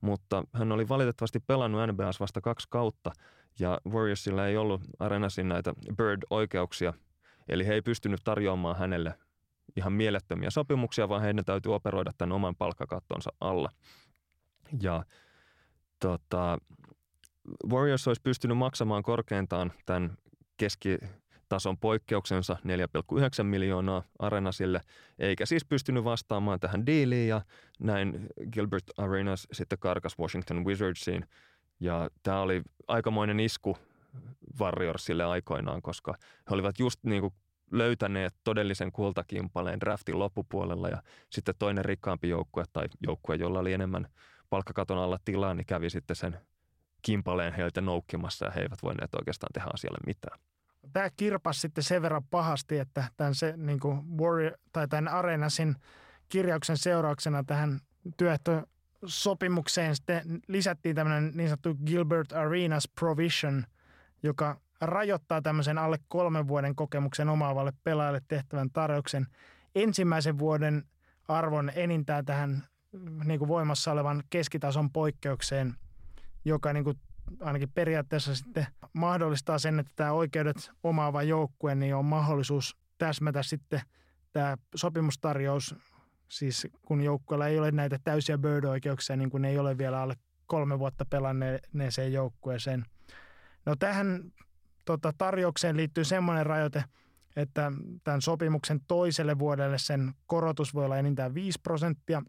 mutta hän oli valitettavasti pelannut NBA:ssa vasta 2 kautta ja Warriorsilla ei ollut Arenasin näitä Bird-oikeuksia, eli he ei pystynyt tarjoamaan hänelle ihan mielettömiä sopimuksia, vaan heidän täytyy operoida tämän oman palkkakattonsa alla. Ja Warriors olisi pystynyt maksamaan korkeintaan tämän keskitason poikkeuksensa 4,9 miljoonaa Arenasille, eikä siis pystynyt vastaamaan tähän diiliin ja näin Gilbert Arenas sitten karkasi Washington Wizardsiin. Ja tämä oli aikamoinen isku Warriorsille aikoinaan, koska he olivat just niin kuin löytäneet todellisen kultakimpaleen draftin loppupuolella ja sitten toinen rikkaampi joukkue tai joukkue, jolla oli enemmän palkkakaton alla tilaa, niin kävi sitten sen kimpaleen heiltä noukkimassa ja he eivät voineet oikeastaan tehdä asialle mitään. Tämä kirpasi sitten sen verran pahasti, että tämän Arenasin kirjauksen seurauksena tähän työehtosopimukseen sitten lisättiin tämmöinen niin sanottu Gilbert Arenas Provision, joka rajoittaa tämmöisen alle 3 vuoden kokemuksen omaavalle pelaajalle tehtävän tarjouksen ensimmäisen vuoden arvon enintään tähän niin kuin voimassa olevan keskitason poikkeukseen, joka niin kuin ainakin periaatteessa sitten mahdollistaa sen, että tämä oikeudet omaava joukkue niin on mahdollisuus täsmätä sitten tämä sopimustarjous, siis kun joukkueella ei ole näitä täysiä bird-oikeuksia, niin kuin ne ei ole vielä alle 3 vuotta pelanneeseen joukkueeseen. No tähän tarjoukseen liittyy semmoinen rajoite, että tämän sopimuksen toiselle vuodelle sen korotus voi olla enintään 5%,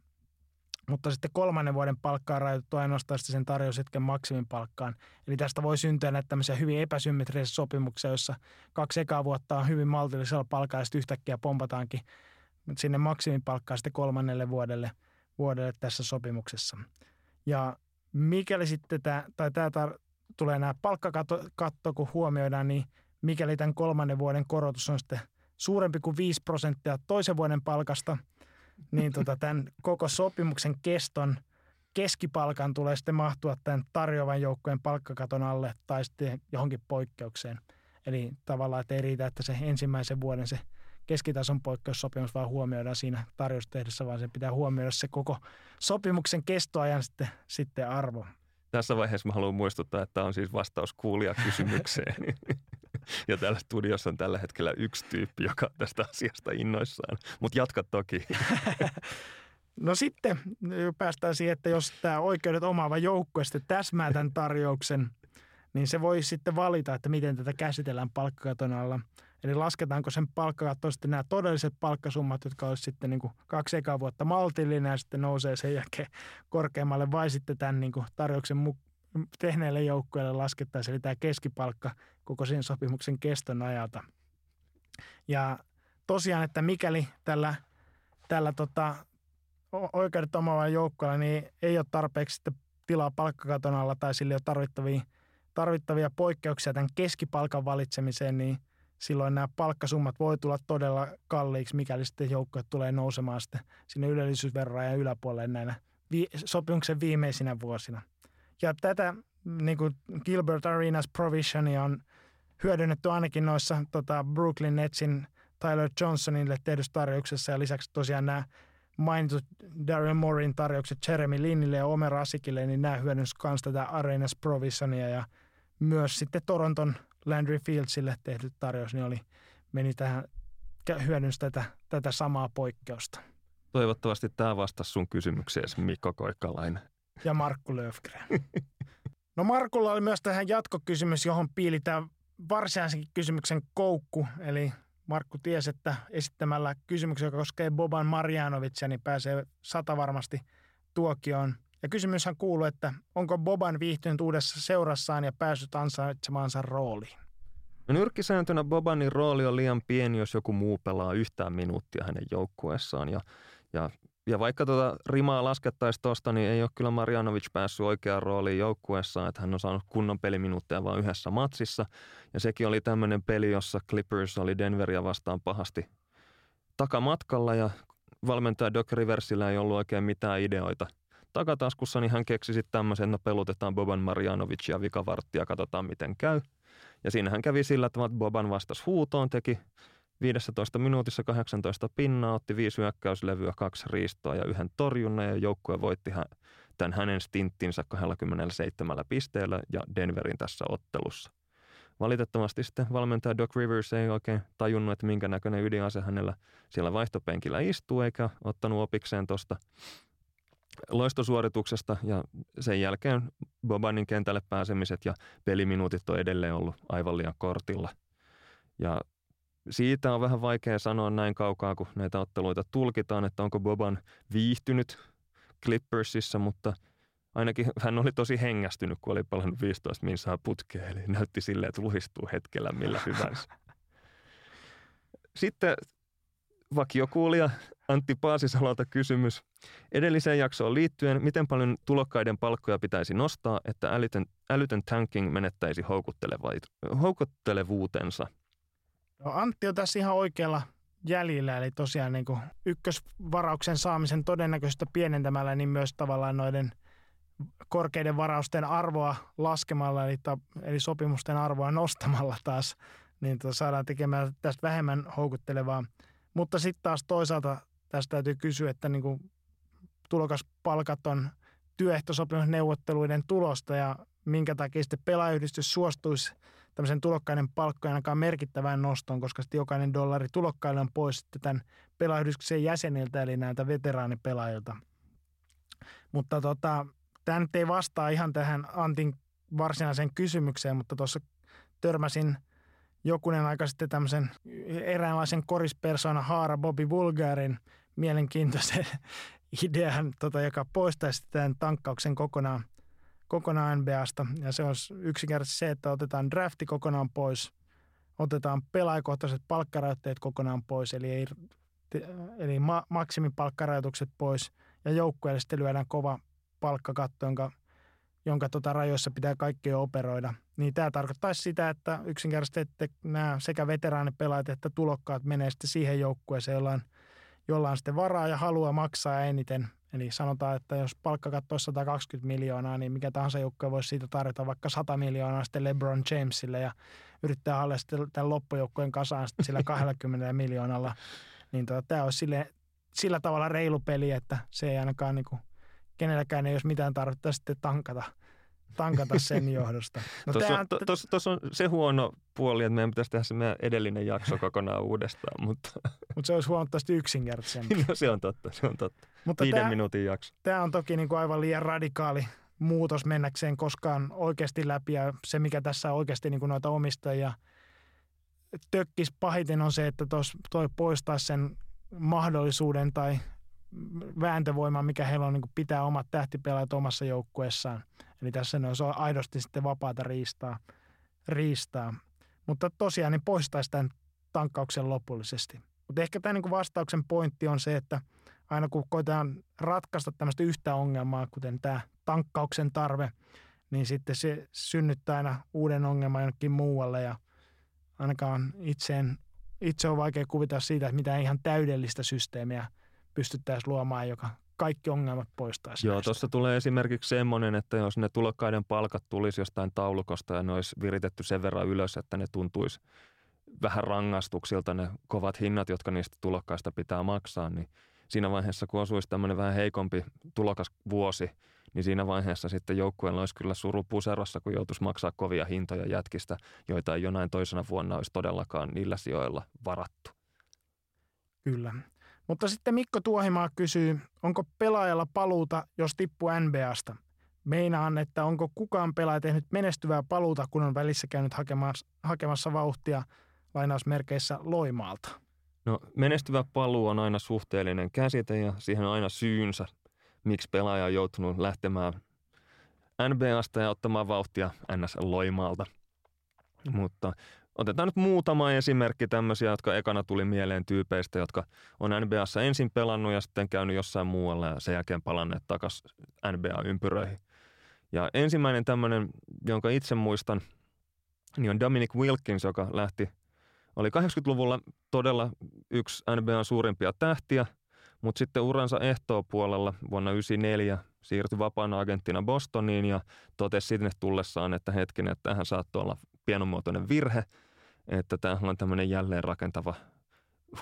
mutta sitten 3. vuoden palkkaa rajoitettu ainoastaan sen tarjoushetken maksimin palkkaan. Eli tästä voi syntyä näitä tämmöisiä hyvin epäsymmetrisiä sopimuksia, jossa 2 ekaa vuotta on hyvin maltillisella palkkaa ja sitten yhtäkkiä pompataankin sinne maksimin palkkaa sitten 3. vuodelle tässä sopimuksessa. Ja mikäli sitten tulee nämä palkkakatto, kun huomioidaan, niin mikäli tämän 3. vuoden korotus on sitten suurempi kuin 5% toisen vuoden palkasta, niin tämän koko sopimuksen keston keskipalkan tulee sitten mahtua tämän tarjoavan joukkojen palkkakaton alle tai sitten johonkin poikkeukseen. Eli tavallaan, että ei riitä, että se ensimmäisen vuoden se keskitason poikkeussopimus vaan huomioidaan siinä tarjoustehdessä, vaan se pitää huomioida se koko sopimuksen kestoajan sitten arvo. Tässä vaiheessa mä haluan muistuttaa, että tämä on siis vastaus kuulijakysymykseen. Ja täällä studiossa on tällä hetkellä yksi tyyppi, joka on tästä asiasta innoissaan. Mutta jatka toki. No sitten päästään siihen, että jos tämä oikeudet omaava joukkue sitten täsmää tämän tarjouksen, niin se voi sitten valita, että miten tätä käsitellään palkkakaton alla. Eli lasketaanko sen palkkakattoon sitten nämä todelliset palkkasummat, jotka olisi sitten niin kuin 2 ekaa vuotta maltillinen ja sitten nousee sen jälkeen korkeammalle, vai sitten tämän niin kuin tarjouksen tehneelle joukkueelle laskettaisiin, eli tämä keskipalkka koko sen sopimuksen keston ajalta. Ja tosiaan, että mikäli tällä oikeudet omaavalla joukkueella niin ei ole tarpeeksi sitten tilaa palkkakaton alla tai sillä ei ole tarvittavia poikkeuksia tämän keskipalkan valitsemiseen, niin silloin nämä palkkasummat voi tulla todella kalliiksi, mikäli sitten joukkue tulee nousemaan sitten sinne ylellisyysverorajan yläpuolelle näinä sopimuksen viimeisinä vuosina. Ja tätä niin kuin Gilbert Arenas provisionia on hyödynnetty ainakin noissa Brooklyn Netsin Tyler Johnsonille tehdyssä tarjouksessa ja lisäksi tosiaan nämä mainitut Daryl Moreyn tarjoukset Jeremy Linille ja Omer Asikille, niin nämä hyödynsivät myös tätä Arenas provisionia ja myös sitten Toronton Landry Fieldsille tehty tarjous, niin meni tähän hyödynsi tätä samaa poikkeusta. Toivottavasti tämä vastasi sun kysymykseesi, Mikko Koikkalainen. Ja Markku Löfgren. No Markulla oli myös tähän jatkokysymys, johon piili tämä varsinaisenkin kysymyksen koukku. Eli Markku tiesi, että esittämällä kysymyksen, joka koskee Boban Marjanovicia, niin pääsee 100 varmasti tuokioon. Ja kysymyshän kuuluu, että onko Boban viihtynyt uudessa seurassaan ja päässyt ansaitsemaansa rooliin? No nyrkkisääntönä Bobanin rooli on liian pieni, jos joku muu pelaa yhtään minuuttia hänen joukkueessaan. Ja vaikka rimaa laskettaisiin tuosta, niin ei ole kyllä Marjanovic päässyt oikeaan rooliin joukkueessaan, että hän on saanut kunnon peliminuutteja vain yhdessä matsissa. Ja sekin oli tämmöinen peli, jossa Clippers oli Denveria vastaan pahasti takamatkalla ja valmentaja Doc Riversillä ei ollut oikein mitään ideoita takataskussa, niin hän keksi sitten tämmöisen, että pelutetaan Boban Marjanovicia vikavarttia ja katsotaan miten käy. Ja siinä hän kävi sillä, että Boban vastasi huutoon, teki 15 minuutissa 18 pinnaa, otti 5 hyökkäyslevyä, 2 riistoa ja 1 torjunnan ja joukkue voitti tämän hänen stinttinsä 27 pisteellä ja Denverin tässä ottelussa. Valitettavasti sitten valmentaja Doc Rivers ei oikein tajunnut, että minkä näköinen ydinase hänellä siellä vaihtopenkillä istuu eikä ottanut opikseen tuosta loistosuorituksesta ja sen jälkeen Bobanin kentälle pääsemiset ja peliminuutit on edelleen ollut aivan liian kortilla. Ja siitä on vähän vaikea sanoa näin kaukaa, kun näitä otteluita tulkitaan, että onko Boban viihtynyt Clippersissa, mutta ainakin hän oli tosi hengästynyt, kun oli palannut 15 minsaa putkeen, eli näytti silleen, että luhistuu hetkellä millä hyvänsä. Sitten vakiokuulija Antti Paasisalolta kysymys. Edelliseen jaksoon liittyen, miten paljon tulokkaiden palkkoja pitäisi nostaa, että älytön tanking menettäisi houkuttelevuutensa? No, Antti on tässä ihan oikealla jäljellä, eli tosiaan niin kuin ykkösvarauksen saamisen todennäköisyyttä pienentämällä, niin myös tavallaan noiden korkeiden varausten arvoa laskemalla, eli sopimusten arvoa nostamalla taas, niin saadaan tekemään tästä vähemmän houkuttelevaa. Mutta sitten taas toisaalta tästä täytyy kysyä, että niin kuin tulokaspalkat on työehtosopimusneuvotteluiden tulosta ja minkä takia sitten pelaajayhdistys suostuisi tämmöisen tulokkaiden palkkojen ainakaan merkittävään nostoon, koska sitten jokainen dollari tulokkaille on pois sitten tämän pelaajayhdistyksen jäseniltä, eli näiltä veteraanipelaajilta. Mutta tämä nyt ei vastaa ihan tähän Antin varsinaiseen kysymykseen, mutta tuossa törmäsin jokunen aika sitten tämmöisen eräänlaisen korispersoonan Haara Bobby Bulgarin mielenkiintoisen idean, joka poistaisi tämän tankkauksen kokonaan NBAsta. Ja se olisi yksinkertaisesti se, että otetaan drafti kokonaan pois, otetaan pelaajakohtaiset palkkarajoitteet kokonaan pois, eli maksimipalkkarajoitukset pois ja joukkueelle sitten lyödään kova palkkakatto, jonka rajoissa pitää kaikki jo operoida. Niin tämä tarkoittaisi sitä, että yksinkertaisesti että nämä sekä veteraanipelaajat että tulokkaat menee sitten siihen joukkueeseen, jolla on sitten varaa ja halua maksaa eniten. Eli sanotaan, että jos palkkakatto on 120 miljoonaa, niin mikä tahansa joukkue voisi siitä tarjota vaikka 100 miljoonaa sitten LeBron Jamesille ja yrittää hallita sitten tämän loppujoukkueen kasaan sitten sillä 20 miljoonalla. Niin tämä olisi sillä tavalla reilu peli, että se ei ainakaan niin kuin kenelläkään ei olisi mitään tarvetta sitten tankata sen johdosta. No tuossa on se huono puoli, että meidän pitäisi tehdä se meidän edellinen jakso kokonaan uudestaan. Mutta se olisi huomattavasti yksinkertaisempi. No se on totta. Mutta 5 minuutin jakso. Tämä on toki niin kuin aivan liian radikaali muutos mennäkseen koskaan oikeasti läpi. Ja se, mikä tässä oikeasti niin kuin noita omistajia tökkisi pahiten, on se, että toi poistaa sen mahdollisuuden tai vääntövoima, mikä heillä on niin pitää omat tähtipelaajat omassa joukkueessaan. Eli tässä ne olisi aidosti sitten vapaata riistaa. Mutta tosiaan ne poistaisi tämän tankkauksen lopullisesti. Mutta ehkä tämä niin vastauksen pointti on se, että aina kun koitetaan ratkaista tämmöistä yhtä ongelmaa, kuten tämä tankkauksen tarve, niin sitten se synnyttää aina uuden ongelman jonnekin muualle. Ja ainakaan itse on vaikea kuvitella siitä, että mitään ihan täydellistä systeemiä pystyttäisiin luomaan, joka kaikki ongelmat poistaisi. Joo, tuossa tulee esimerkiksi semmoinen, että jos ne tulokkaiden palkat tulisi jostain taulukosta ja ne olisi viritetty sen verran ylös, että ne tuntuisi vähän rangaistuksilta ne kovat hinnat, jotka niistä tulokkaista pitää maksaa, niin siinä vaiheessa, kun osuisi tämmöinen vähän heikompi tulokas vuosi, niin siinä vaiheessa sitten joukkueella olisi kyllä suru puserossa, kun joutuisi maksaa kovia hintoja jätkistä, joita ei jonain toisena vuonna olisi todellakaan niillä sijoilla varattu. Kyllä. Mutta sitten Mikko Tuohimaa kysyy, onko pelaajalla paluuta, jos tippuu NBAsta? Meinaan, että onko kukaan pelaaja tehnyt menestyvää paluuta, kun on välissä käynyt hakemassa vauhtia lainausmerkeissä Loimaalta? No, menestyvä paluu on aina suhteellinen käsite ja siihen on aina syynsä, miksi pelaaja on joutunut lähtemään NBAsta ja ottamaan vauhtia NS Loimaalta. Mutta otetaan nyt muutama esimerkki tämmöisiä, jotka ekana tuli mieleen tyypeistä, jotka on NBAssa ensin pelannut ja sitten käynyt jossain muualla ja sen jälkeen palanneet takaisin NBA-ympyröihin. Ja ensimmäinen tämmöinen, jonka itse muistan, niin on Dominic Wilkins, joka oli 80-luvulla todella yksi NBAn suurimpia tähtiä, mutta sitten uransa ehtoopuolella vuonna 1994 siirtyi vapaana agenttina Bostoniin ja totesi sinne tullessaan, että hetkinen, että tämähän saattoi olla pienomuotoinen virhe, että tämähän on tämmöinen jälleen rakentava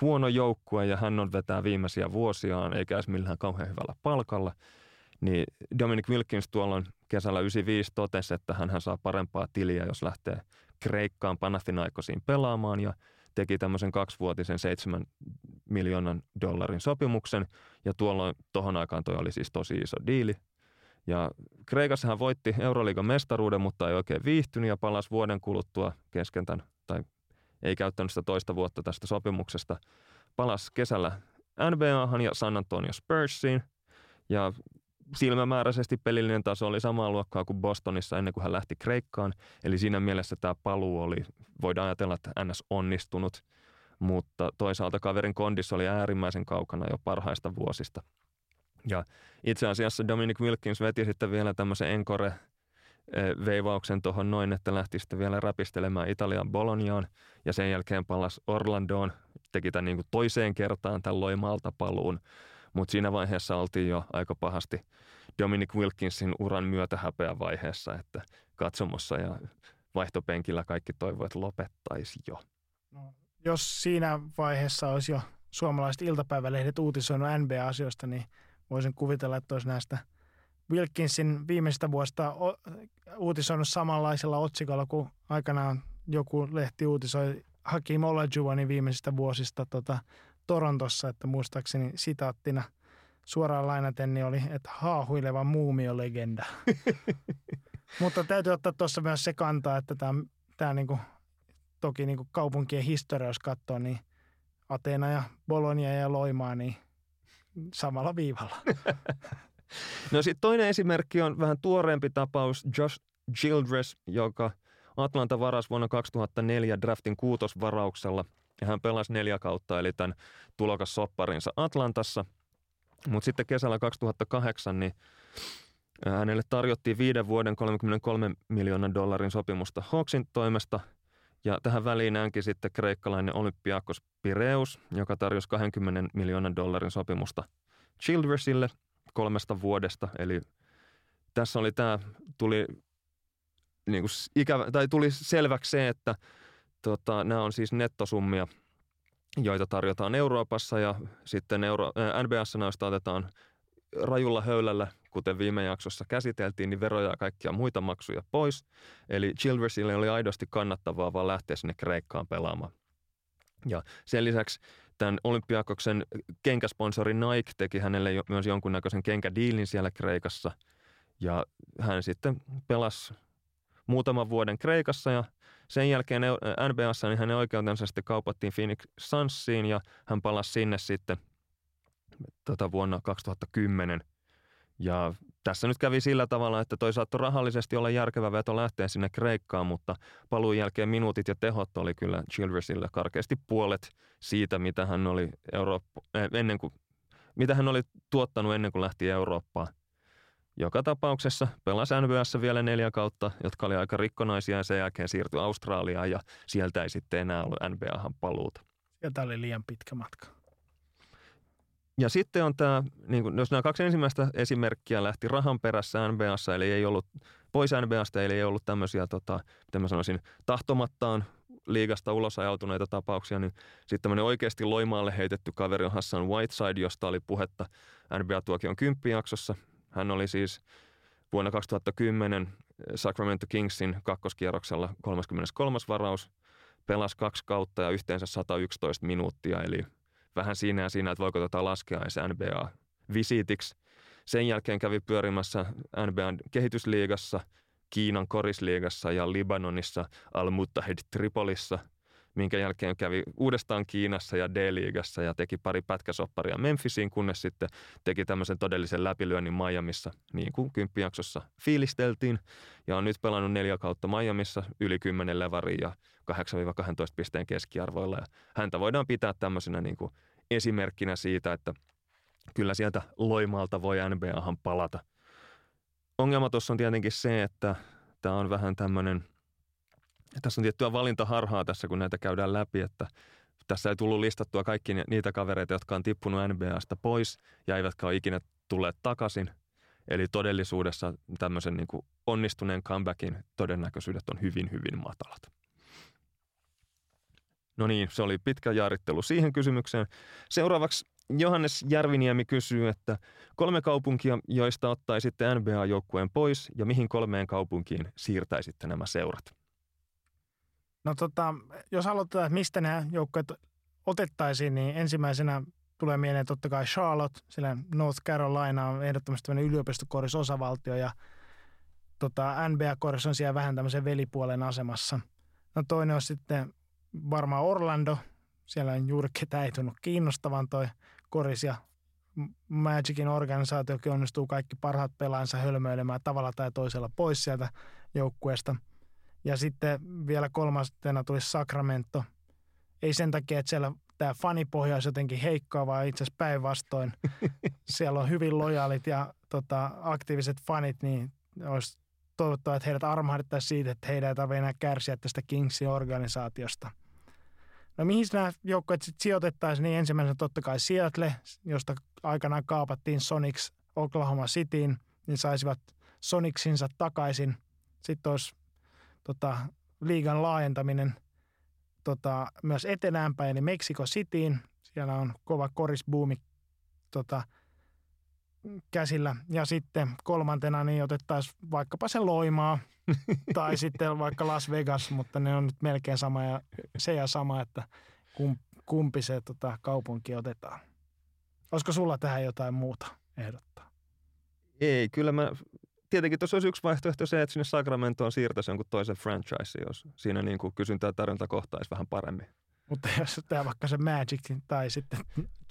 huono joukkue ja hän on vetää viimeisiä vuosiaan, eikä edes millään kauhean hyvällä palkalla. Niin Dominic Wilkins tuolloin kesällä 1995 totesi, että hän saa parempaa tiliä, jos lähtee Kreikkaan Panathinaikosiin pelaamaan ja teki tämmöisen 2-vuotisen 7 miljoonan dollarin sopimuksen ja tuolloin tohon aikaan toi oli siis tosi iso diili. Ja Kreikassa hän voitti Euroliigan mestaruuden, mutta ei oikein viihtynyt ja palasi vuoden kuluttua kesken tämän, tai ei käyttänyt sitä toista vuotta tästä sopimuksesta. Palasi kesällä NBAhan ja San Antonio Spursiin ja silmämääräisesti pelillinen taso oli samaa luokkaa kuin Bostonissa ennen kuin hän lähti Kreikkaan. Eli siinä mielessä tämä paluu oli, voidaan ajatella, että NS onnistunut, mutta toisaalta kaverin kondissa oli äärimmäisen kaukana jo parhaista vuosista. Ja itse asiassa Dominic Wilkins veti sitten vielä tämmöisen Encore-veivauksen tuohon noin, että lähti sitten vielä räpistelemään Italian Bolognaan ja sen jälkeen palasi Orlandoon, teki tämän niin kuin toiseen kertaan tämän Loimaalta paluun. Mutta siinä vaiheessa oltiin jo aika pahasti Dominic Wilkinsin uran myötä häpeävaiheessa, että katsomossa ja vaihtopenkillä kaikki toivovat, että lopettaisi jo. No, jos siinä vaiheessa olisi jo suomalaiset iltapäivälehdet uutisoinut NBA-asioista, niin voisin kuvitella, että olisi näistä Wilkinsin viimeisistä vuosista uutisoinut samanlaisella otsikolla kuin aikanaan joku lehti uutisoi Hakeem Olajuwonin viimeisistä vuosista Torontossa, että muistaakseni sitaattina suoraan lainaten niin oli, että haahuileva muumiolegenda. Mutta täytyy ottaa tuossa myös se kantaa, että tämä niinku, toki niinku kaupunkien historia, jos katsoo, niin Ateena ja Bologna ja Loimaa, niin samalla viivalla. No sitten toinen esimerkki on vähän tuoreempi tapaus, Josh Childress, joka Atlanta varasi vuonna 2004 draftin kuutosvarauksella ja hän pelasi 4 kautta, eli tämän tulokassopparinsa Atlantassa. Mutta sitten kesällä 2008 niin hänelle tarjottiin 5 vuoden $33 miljoonan sopimusta Hawksin toimesta. Ja tähän väliin äänki sitten kreikkalainen Olympiakos Pireus, joka tarjosi $20 miljoonan sopimusta Childressille 3 vuodesta. Eli tässä oli tämä, tuli, niinku ikävä, tai tuli selväksi se, että nämä on siis nettosummia, joita tarjotaan Euroopassa ja sitten NBA:ssa näistä otetaan rajulla höylällä, kuten viime jaksossa käsiteltiin, niin veroja ja kaikkia muita maksuja pois. Eli Childressille oli aidosti kannattavaa vaan lähteä sinne Kreikkaan pelaamaan. Ja sen lisäksi tämän Olympiakoksen kenkäsponsori Nike teki hänelle myös jonkunnäköisen kenkädiilin siellä Kreikassa. Ja hän sitten pelasi muutaman vuoden Kreikassa ja sen jälkeen NBA:ssa niin hänen oikeutensa sitten kaupattiin Phoenix Sunsiin ja hän palasi sinne sitten vuonna 2010. Ja tässä nyt kävi sillä tavalla, että toi saattoi rahallisesti olla järkevä veto lähteä sinne Kreikkaan, mutta paluun jälkeen minuutit ja tehot oli kyllä Childressillä karkeasti puolet siitä, mitä hän oli, mitä hän oli tuottanut ennen kuin lähti Eurooppaan. Joka tapauksessa pelasi NBA:ssä vielä 4 kautta, jotka oli aika rikkonaisia ja sen jälkeen siirtyi Australiaan ja sieltä ei sitten enää ollut NBA:han paluuta. Ja tämä oli liian pitkä matka. Ja sitten on tämä, niin jos nämä 2 ensimmäistä esimerkkiä lähti rahan perässä NBA:ssa, eli ei ollut pois NBA:sta, eli ei ollut tämmöisiä, miten mä sanoisin, tahtomattaan liigasta ulos ajautuneita tapauksia, niin sitten tämmöinen oikeasti Loimaalle heitetty kaveri on Hassan Whiteside, josta oli puhetta NBA-tuokion 10-jaksossa. Hän oli siis vuonna 2010 Sacramento Kingsin kakkoskierroksella 33. varaus, pelasi 2 kautta ja yhteensä 111 minuuttia, eli vähän siinä ja siinä, että voiko laskea edes NBA-visiitiksi. Sen jälkeen kävi pyörimässä NBAn kehitysliigassa, Kiinan korisliigassa ja Libanonissa, Al-Muttahid Tripolissa, minkä jälkeen kävi uudestaan Kiinassa ja D-liigassa ja teki pari pätkäsopparia Memphisiin, kunnes sitten teki tämmöisen todellisen läpilyönnin Miamissa, niin kuin 10-jaksossa fiilisteltiin. Ja on nyt pelannut 4 kautta Miamissa, yli 10 levaria ja 8-12 pisteen keskiarvoilla. Ja häntä voidaan pitää tämmöisenä niin kuin esimerkkinä siitä, että kyllä sieltä Loimaalta voi NBAhan palata. Ongelma tuossa on tietenkin se, että tämä on vähän tämmöinen... Tässä on tiettyä valintaharhaa tässä, kun näitä käydään läpi, että tässä ei tullut listattua kaikki niitä kavereita, jotka on tippunut NBA:sta pois ja eivätkä ole ikinä tulleet takaisin. Eli todellisuudessa tämmöisen niin kuin onnistuneen comebackin todennäköisyydet on hyvin, hyvin matalat. No niin, se oli pitkä jaarittelu siihen kysymykseen. Seuraavaksi Johannes Järviniemi kysyy, että 3 kaupunkia, joista ottaisitte NBA-joukkueen pois ja mihin 3 kaupunkiin siirtäisitte nämä seurat? No jos aloitetaan, että mistä nämä joukkueet otettaisiin, niin ensimmäisenä tulee mieleen totta kai Charlotte, sillä North Carolina on ehdottomasti tämmöinen yliopistokoris osavaltio ja NBA-koris on siellä vähän tämmöisen velipuolen asemassa. No toinen on sitten varmaan Orlando, siellä on juuri ketään ei tunnu kiinnostavan toi koris ja Magicin organisaatiokin onnistuu kaikki parhaat pelaansa hölmöilemään tavalla tai toisella pois sieltä joukkueesta. Ja sitten vielä 3. tulisi Sacramento. Ei sen takia, että siellä tämä fanipohja olisi jotenkin heikkoa, vaan itse asiassa päinvastoin. Siellä on hyvin lojaalit ja aktiiviset fanit, niin olisi toivottavaa, että heidät armahdettaisiin siitä, että heidän ei tarvitse enää kärsiä tästä Kingsin organisaatiosta. No mihin nämä joukkueet sitten sijoitettaisiin, niin ensimmäisenä totta kai Seattle, josta aikanaan kaapattiin Sonics Oklahoma Cityin niin saisivat Sonicsinsa takaisin. Sitten olisi liigan laajentaminen myös eteläänpäin, eli Mexico Cityin. Siellä on kova korisbuumi käsillä. Ja sitten kolmantena niin otettaisiin vaikkapa se Loimaa tai sitten vaikka Las Vegas, mutta ne on nyt melkein sama ja se ja sama, että kumpi se kaupunki otetaan. Olisiko sulla tähän jotain muuta ehdottaa? Ei, kyllä mä... Tietenkin tuossa olisi yksi vaihtoehto se, että sinne Sacramentoon siirtäisi jonkun toisen franchise, jos siinä niin kuin kysyntää tarjonta kohtaisi vähän paremmin. Mutta jos tämä vaikka se Magic tai sitten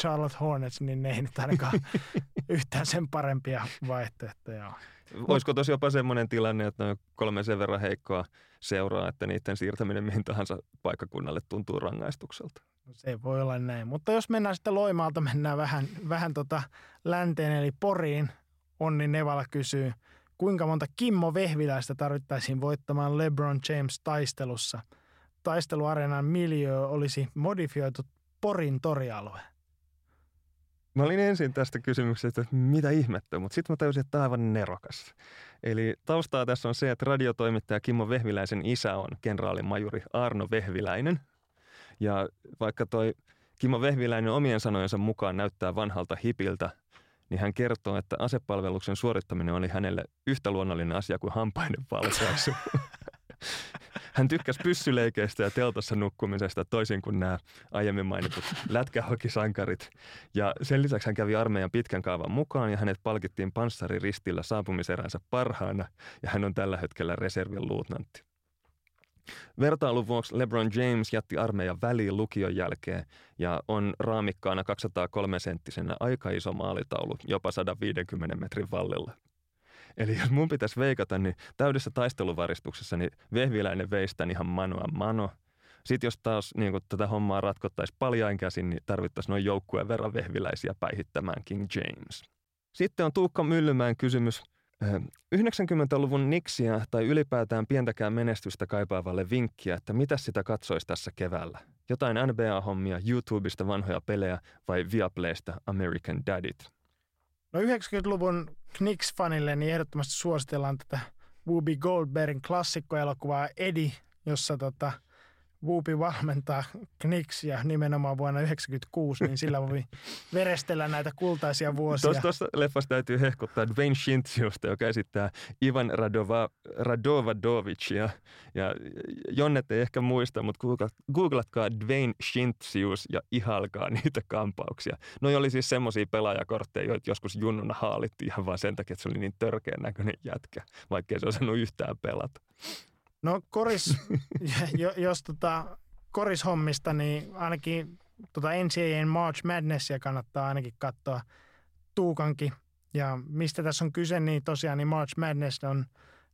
Charlotte Hornets, niin ne ei nyt ainakaan yhtään sen parempia vaihtoehtoja. Olisiko tosi jopa semmoinen tilanne, että noin kolme sen verran heikkoa seuraa, että niiden siirtäminen mihin tahansa paikkakunnalle tuntuu rangaistukselta? No se voi olla näin, mutta jos mennään sitten Loimaalta, mennään vähän länteen eli Poriin. Onni Nevala kysyy, kuinka monta Kimmo Vehviläistä tarvittaisiin voittamaan LeBron James-taistelussa? Taisteluareenan miljöö olisi modifioitu Porin torialue. Mä olin ensin tästä kysymyksestä, että mitä ihmettä, mutta sitten mä tajusin, että tämä on aivan nerokas. Eli taustaa tässä on se, että radiotoimittaja Kimmo Vehviläisen isä on kenraalimajuri Arno Vehviläinen. Ja vaikka toi Kimmo Vehviläinen omien sanojensa mukaan näyttää vanhalta hipiltä, niin hän kertoo, että asepalveluksen suorittaminen oli hänelle yhtä luonnollinen asia kuin hampaiden valsaisu. Hän tykkäsi pyssyleikeistä ja teltassa nukkumisesta toisin kuin nämä aiemmin mainitut lätkähokisankarit. Ja sen lisäksi hän kävi armeijan pitkän kaavan mukaan ja hänet palkittiin panssariristillä saapumiseränsä parhaana ja hän on tällä hetkellä reservin luutnantti. Vertailun vuoksi LeBron James jätti armeijan väliin lukion jälkeen ja on raamikkaana 203-senttisenä aika iso maalitaulu, jopa 150 metrin vallilla. Eli jos mun pitäisi veikata, niin täydessä taisteluvaristuksessa niin Vehviläinen veistän ihan manoa mano. Sitten jos taas niin tätä hommaa ratkottaisiin paljain käsin, niin tarvittaisiin noin joukkueen verran vehviläisiä päihittämään King James. Sitten on Tuukka Myllymään kysymys. 90-luvun niksiä tai ylipäätään pientäkään menestystä kaipaavalle vinkkiä, että mitä sitä katsoisi tässä keväällä? Jotain NBA-hommia, YouTubesta vanhoja pelejä vai Viaplaysta American Daddit? No 90-luvun Knicks-fanille niin ehdottomasti suositellaan tätä Whoopi Goldbergin klassikkoelokuvaa Eddie, jossa Whoopi valmentaa Knicksia nimenomaan vuonna 1996, niin sillä voi verestellä näitä kultaisia vuosia. Tuossa leffassa täytyy hehkuttaa Dwayne Schintziosta, joka esittää Ivan Radovadovicia. Ja Jonnet ei ehkä muista, mutta googlatkaa Dwayne Schintzius ja ihalkaa niitä kampauksia. Noi oli siis semmoisia pelaajakortteja, joita joskus junnuna haalittiin ihan vaan sen takia, että se oli niin törkeän näköinen jätkä, vaikkei se osannut yhtään pelata. No korishommista, niin ainakin NCAA:n March Madnessia kannattaa ainakin katsoa Tuukankin. Ja mistä tässä on kyse, niin tosiaan niin March Madness on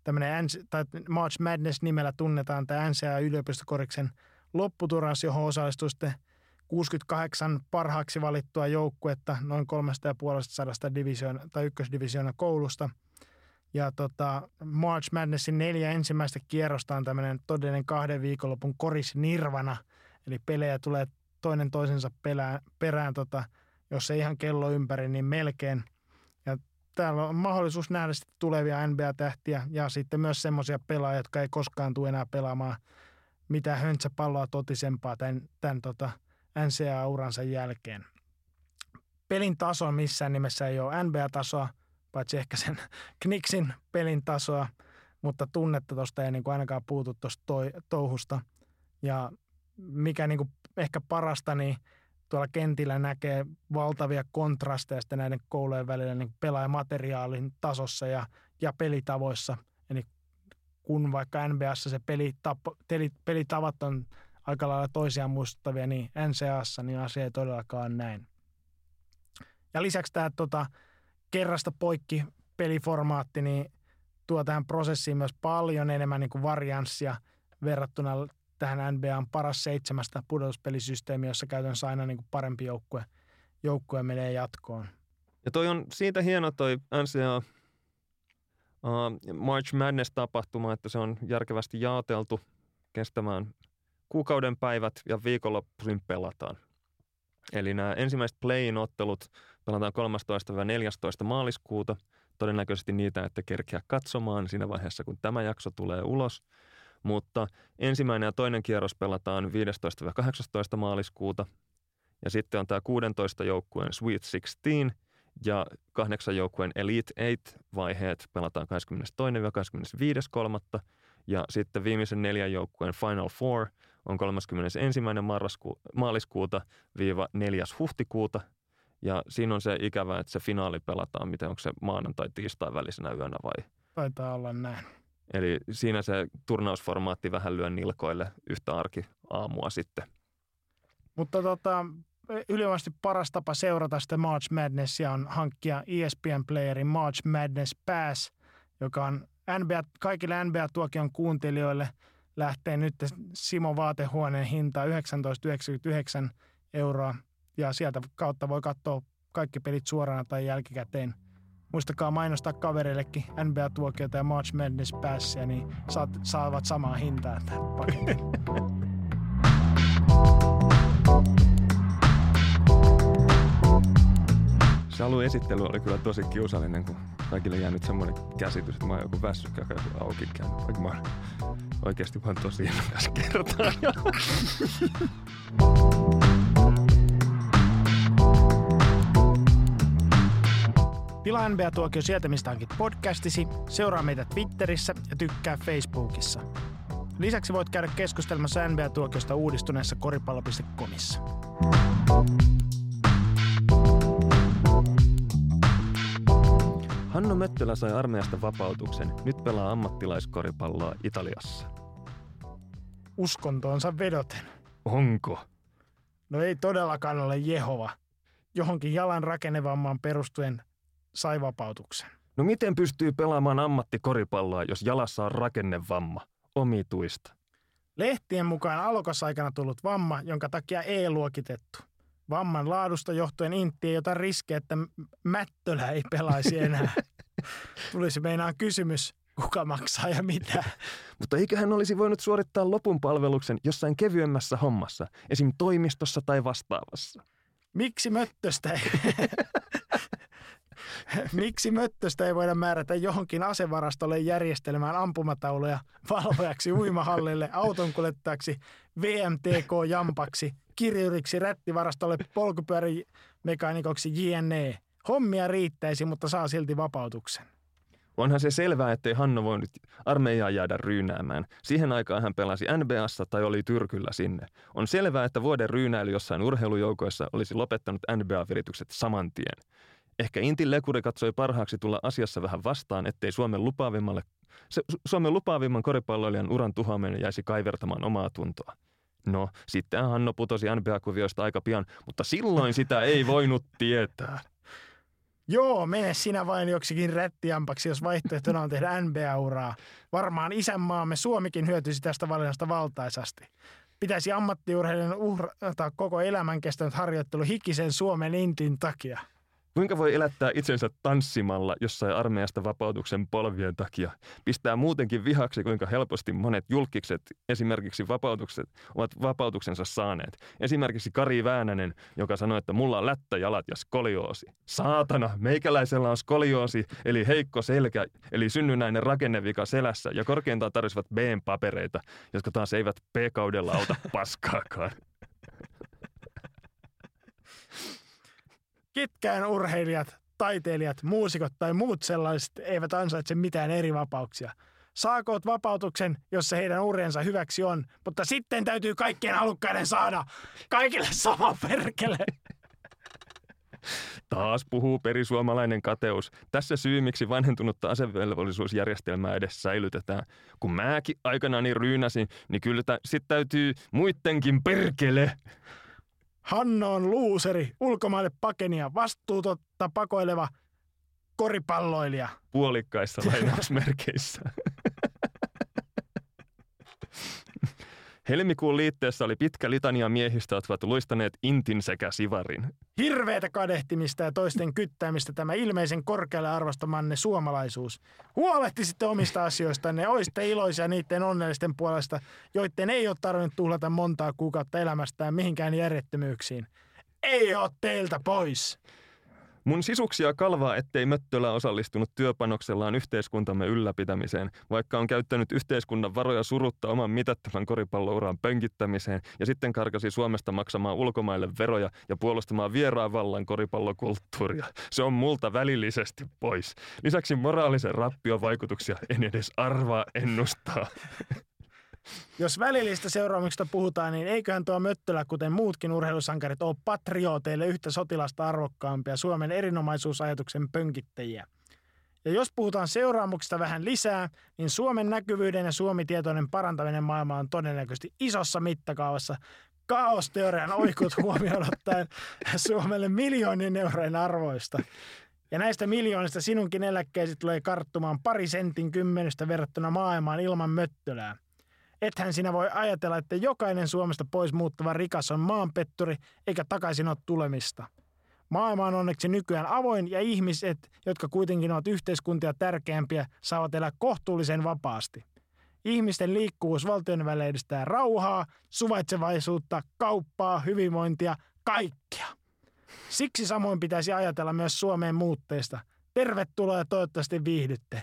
tämmöinen, tai March Madness nimellä tunnetaan tämä NCAA-yliopistokoriksen lopputurans, johon osallistui 68 parhaaksi valittua joukkuetta noin 350 ykkösdivisioonan koulusta. Ja March Madnessin 4 ensimmäistä kierrosta on tämmöinen todellinen 2 viikonlopun korisnirvana. Eli pelejä tulee toinen toisensa perään, jos ei ihan kello ympäri, niin melkein. Ja täällä on mahdollisuus nähdä sitten tulevia NBA-tähtiä ja sitten myös semmoisia pelaajia, jotka ei koskaan tule enää pelaamaan mitään höntsäpalloa totisempaa tämän NCAA-uransa jälkeen. Pelin taso missään nimessä ei ole NBA-tasoa. Paitsi ehkä sen Knicksin pelin tasoa, mutta tunnetta tuosta ei ainakaan puutu tuosta touhusta. Ja mikä ehkä parasta, niin tuolla kentillä näkee valtavia kontrasteja sitten näiden koulujen välillä niin pelaajamateriaalin tasossa ja pelitavoissa. Eli kun vaikka NBA:ssa se pelitavat on aika lailla toisiaan muistuttavia, niin NCAA:ssa niin asia ei todellakaan näin. Ja lisäksi tämä kerrasta poikki peliformaatti niin tuo tähän prosessiin myös paljon enemmän varianssia verrattuna tähän NBA:n paras 7 pudotuspelisysteemi, jossa käytännössä aina parempi joukkue menee jatkoon. Ja toi on siitä hieno toi NCAA March Madness-tapahtuma, että se on järkevästi jaoteltu kestämään kuukauden päivät ja viikonloppuisin pelataan. Eli nämä ensimmäiset play-in-ottelut pelataan 13-14 maaliskuuta. Todennäköisesti niitä ette kerkeä katsomaan siinä vaiheessa, kun tämä jakso tulee ulos. Mutta ensimmäinen ja toinen kierros pelataan 15-18 maaliskuuta. Ja sitten on tämä 16 joukkueen Sweet 16 ja 8 joukkueen Elite 8-vaiheet pelataan 22.–25.3. Ja sitten viimeisen 4 joukkueen Final Four on 31. maaliskuuta–4. huhtikuuta. Ja siinä on se ikävä, että se finaali pelataan, miten onko se maanantai-tiistai välisenä yönä vai? Taitaa olla näin. Eli siinä se turnausformaatti vähän lyö nilkoille yhtä arkiaamua sitten. Mutta ylivoimaisesti paras tapa seurata sitä March Madnessia on hankkia ESPN-playerin March Madness Pass, joka on kaikille NBA-tuokion kuuntelijoille lähtee nyt Simo Vaatehuoneen hinta 19,99 euroa. Ja sieltä kautta voi katsoa kaikki pelit suorana tai jälkikäteen. Muistakaa mainostaa kavereillekin NBA-tuokiota ja March Madness Passia, niin saavat samaa hintaa tähän pakettiin. Se alun esittely oli kyllä tosi kiusallinen, kun kaikille jää nyt semmoinen käsitys, että mä oon joku vässykkää ja joku auki käynyt. Vaikka mä oikeasti vaan tosi innokas kertaan. Tilaa NBA-tuokio sieltä, mistä hankit podcastisi, seuraa meitä Twitterissä ja tykkää Facebookissa. Lisäksi voit käydä keskustelmassa NBA-tuokiosta uudistuneessa koripallo.comissa. Hannu Möttölä sai armeijasta vapautuksen. Nyt pelaa ammattilaiskoripalloa Italiassa. Uskontoonsa vedoten. Onko? No ei todellakaan ole Jehova. Johonkin jalan rakenevammaan perustuen sai vapautuksen. No miten pystyy pelaamaan ammattikoripalloa, jos jalassa on rakennevamma? Omituista. Lehtien mukaan alokasaikana tullut vamma, jonka takia ei luokitettu. Vamman laadusta johtuen Intti ei ota riskejä, että Mättölä ei pelaisi enää. Tulisi meinaan kysymys, kuka maksaa ja mitä. Mutta eiköhän olisi voinut suorittaa lopun palveluksen jossain kevyemmässä hommassa, esim. Toimistossa tai vastaavassa. Miksi Möttöstä ei voida määrätä johonkin asevarastolle järjestelmään ampumatauluja valvojaksi uimahallille, autonkuljettajaksi, VMTK-jampaksi, kirjuriksi, rättivarastolle, polkupyörämekaanikoksi, jne. Hommia riittäisi, mutta saa silti vapautuksen. Onhan se selvää, ettei Hanno voi nyt armeijaan jäädä ryynäämään. Siihen aikaan hän pelasi NBA:ssa tai oli tyrkyllä sinne. On selvää, että vuoden ryynäily jossain urheilujoukoissa olisi lopettanut NBA-viritykset saman tien. Ehkä Intin lekuri katsoi parhaaksi tulla asiassa vähän vastaan, ettei Suomen lupaavimman koripalloilijan uran tuhoaminen jäisi kaivertamaan omaa tuntoa. No, sitten Hanno putosi NBA-kuvioista aika pian, mutta silloin sitä ei voinut tietää. Joo, mene sinä vain joksikin rättiampaksi, jos vaihtoehtona on tehdä NBA-uraa. Varmaan isänmaamme Suomikin hyötyisi tästä valinnasta valtaisasti. Pitäisi ammattiurheilijan uhrata koko elämän kestänyt harjoittelu hikisen Suomen Intin takia. Kuinka voi elättää itsensä tanssimalla jossain armeijasta vapautuksen polvien takia? Pistää muutenkin vihaksi, kuinka helposti monet julkkikset, esimerkiksi vapautukset, ovat vapautuksensa saaneet. Esimerkiksi Kari Väänänen, joka sanoi, että mulla on lättäjalat ja skolioosi. Saatana, meikäläisellä on skolioosi, eli heikko selkä, eli synnynnäinen rakennevika selässä, ja korkeintaan tarvitsevat B-papereita, jotka taas eivät B-kaudella auta paskaakaan. Ketkään urheilijat, taiteilijat, muusikot tai muut sellaiset eivät ansaitse mitään eri vapauksia. Saakoot vapautuksen, jos se heidän urensa hyväksi on, mutta sitten täytyy kaikkien halukkaiden saada kaikille sama perkele. Taas puhuu perisuomalainen kateus. Tässä syy, miksi vanhentunutta asevelvollisuusjärjestelmää edes säilytetään. Kun mäkin aikanani ryynäsin, niin kyllä sit täytyy muittenkin perkele. Hanno on luuseri, ulkomaille pakenia, vastuutotta pakoileva koripalloilija. Puolikkaissa lainausmerkeissä. Helmikuun liitteessä oli pitkä litania miehistä, jotka ovat luistaneet Intin sekä Sivarin. Hirveätä kadehtimista ja toisten kyttäämistä tämä ilmeisen korkealle arvostamanne suomalaisuus. Huolehtisitte omista asioistanne ja olisitte iloisia niiden onnellisten puolesta, joiden ei ole tarvinnut tuhlata montaa kuukautta elämästään mihinkään järjettömyyksiin. Ei ole teiltä pois! Mun sisuksia kalvaa, ettei Möttölä osallistunut työpanoksellaan yhteiskuntamme ylläpitämiseen, vaikka on käyttänyt yhteiskunnan varoja surutta oman mitättömän koripallouran pönkittämiseen ja sitten karkasi Suomesta maksamaan ulkomaille veroja ja puolustamaan vieraan vallan koripallokulttuuria. Se on multa välillisesti pois. Lisäksi moraalisen rappion vaikutuksia en edes arvaa ennustaa. Jos välillistä seuraamuksista puhutaan, niin eiköhän tuo Möttölä, kuten muutkin urheilusankarit, ole patriooteille yhtä sotilasta arvokkaampia Suomen erinomaisuusajatuksen pönkittäjiä. Ja jos puhutaan seuraamuksista vähän lisää, niin Suomen näkyvyyden ja suomitietoinen parantaminen maailma on todennäköisesti isossa mittakaavassa kaosteorian oikut huomioon ottaen Suomelle miljoonien eurojen arvoista. Ja näistä miljoonista sinunkin eläkkeesi tulee karttumaan pari sentin kymmenystä verrattuna maailmaan ilman Möttölää. Ethän sinä voi ajatella, että jokainen Suomesta pois muuttava rikas on maanpetturi eikä takaisin ole tulemista. Maailma on onneksi nykyään avoin ja ihmiset, jotka kuitenkin ovat yhteiskuntia tärkeämpiä, saavat elää kohtuullisen vapaasti. Ihmisten liikkuvuus valtion välillä edistää rauhaa, suvaitsevaisuutta, kauppaa, hyvinvointia, kaikkea. Siksi samoin pitäisi ajatella myös Suomeen muutteista. Tervetuloa ja toivottavasti viihdytte.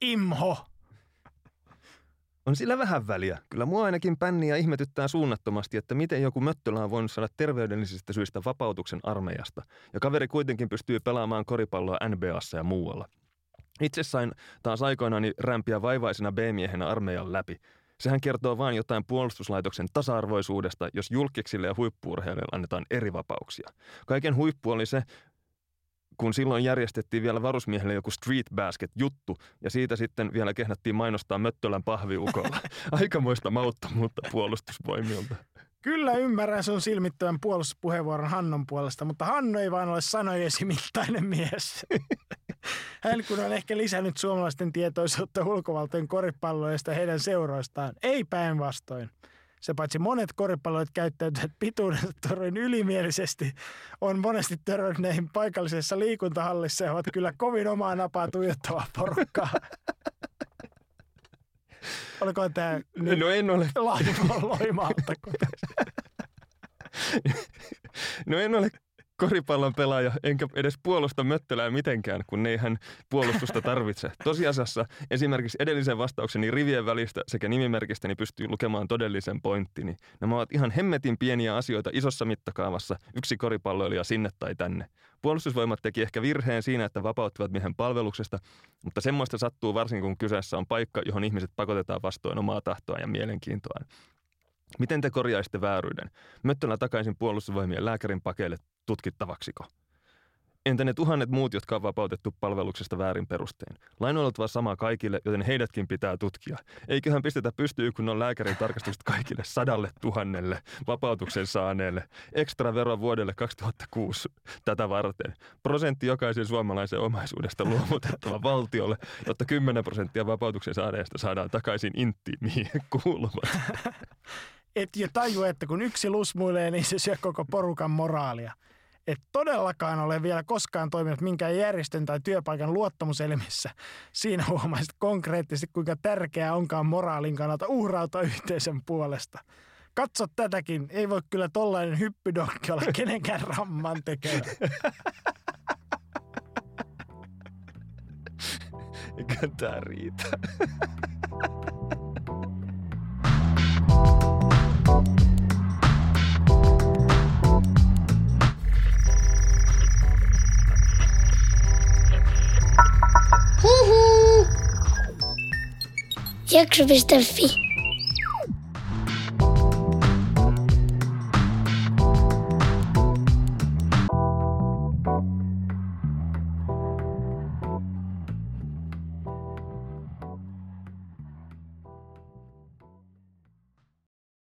Imho! On sillä vähän väliä. Kyllä mua ainakin pänniä ihmetyttää suunnattomasti, että miten joku Möttölä on voinut saada terveydellisistä syistä vapautuksen armeijasta. Ja kaveri kuitenkin pystyy pelaamaan koripalloa NBA:ssa ja muualla. Itse sain taas aikoinani rämpiä vaivaisena B-miehenä armeijan läpi. Sehän kertoo vain jotain puolustuslaitoksen tasa-arvoisuudesta, jos julkiksille ja huippu-urheilijoille annetaan eri vapauksia. Kaiken huippu oli se, kun silloin järjestettiin vielä varusmiehelle joku street basket-juttu, ja siitä sitten vielä kehnattiin mainostaa Möttölän pahviukolla. Aikamoista mauttomuutta puolustusvoimilta. Kyllä ymmärrän sun silmittömän puolustuspuheenvuoron Hannon puolesta, mutta Hanno ei vaan ole sanojesi mittainen mies. Hän kun on ehkä lisännyt suomalaisten tietoisuutta ulkovaltojen koripalloista ja heidän seuroistaan, ei päinvastoin. Se paitsi monet koripalloit käyttäytyvät pituudelta torin ylimielisesti, on monesti törmännyt näihin paikallisessa liikuntahallissa ja ovat kyllä kovin omaa napaa tuijottavaa porukkaa. Oliko tämä no en ole Loimaalta? No en ole koripallon pelaaja, enkä edes puolusta Möttölää mitenkään, kun ei hän puolustusta tarvitse. Tosiasiassa esimerkiksi edellisen vastaukseni rivien välistä sekä nimimerkistäni pystyy lukemaan todellisen pointtini. Nämä ovat ihan hemmetin pieniä asioita isossa mittakaavassa, yksi koripalloilija sinne tai tänne. Puolustusvoimat teki ehkä virheen siinä, että vapauttivat miehen palveluksesta, mutta semmoista sattuu varsin, kun kyseessä on paikka, johon ihmiset pakotetaan vastoin omaa tahtoaan ja mielenkiintoaan. Miten te korjaisitte vääryyden? Möttölä takaisin puolustusvoimien lääkärin pakeille tutkittavaksiko? Entä ne tuhannet muut, jotka on vapautettu palveluksesta väärin perustein? Lain on oltava sama kaikille, joten heidätkin pitää tutkia. Eiköhän pistetä pystyy, kun on lääkärin tarkastukset kaikille 100 000 vapautuksen saaneelle. Ekstra vero vuodelle 2006 tätä varten. 1% jokaisen suomalaisen omaisuudesta luovutettava valtiolle, jotta 10% vapautuksen saaneesta saadaan takaisin inttiin, mihin kuuluvat. Et jo tajua, että kun yksi lusmuilee, niin se syö koko porukan moraalia. Et todellakaan ole vielä koskaan toiminut minkään järjestön tai työpaikan luottamuselimissä. Siinä huomaisit konkreettisesti, kuinka tärkeää onkaan moraalin kannalta uhrautua yhteisen puolesta. Katso tätäkin, ei voi kyllä tollainen hyppydokki olla kenenkään ramman tekevä. Eikä tää riitä. Jakso.fi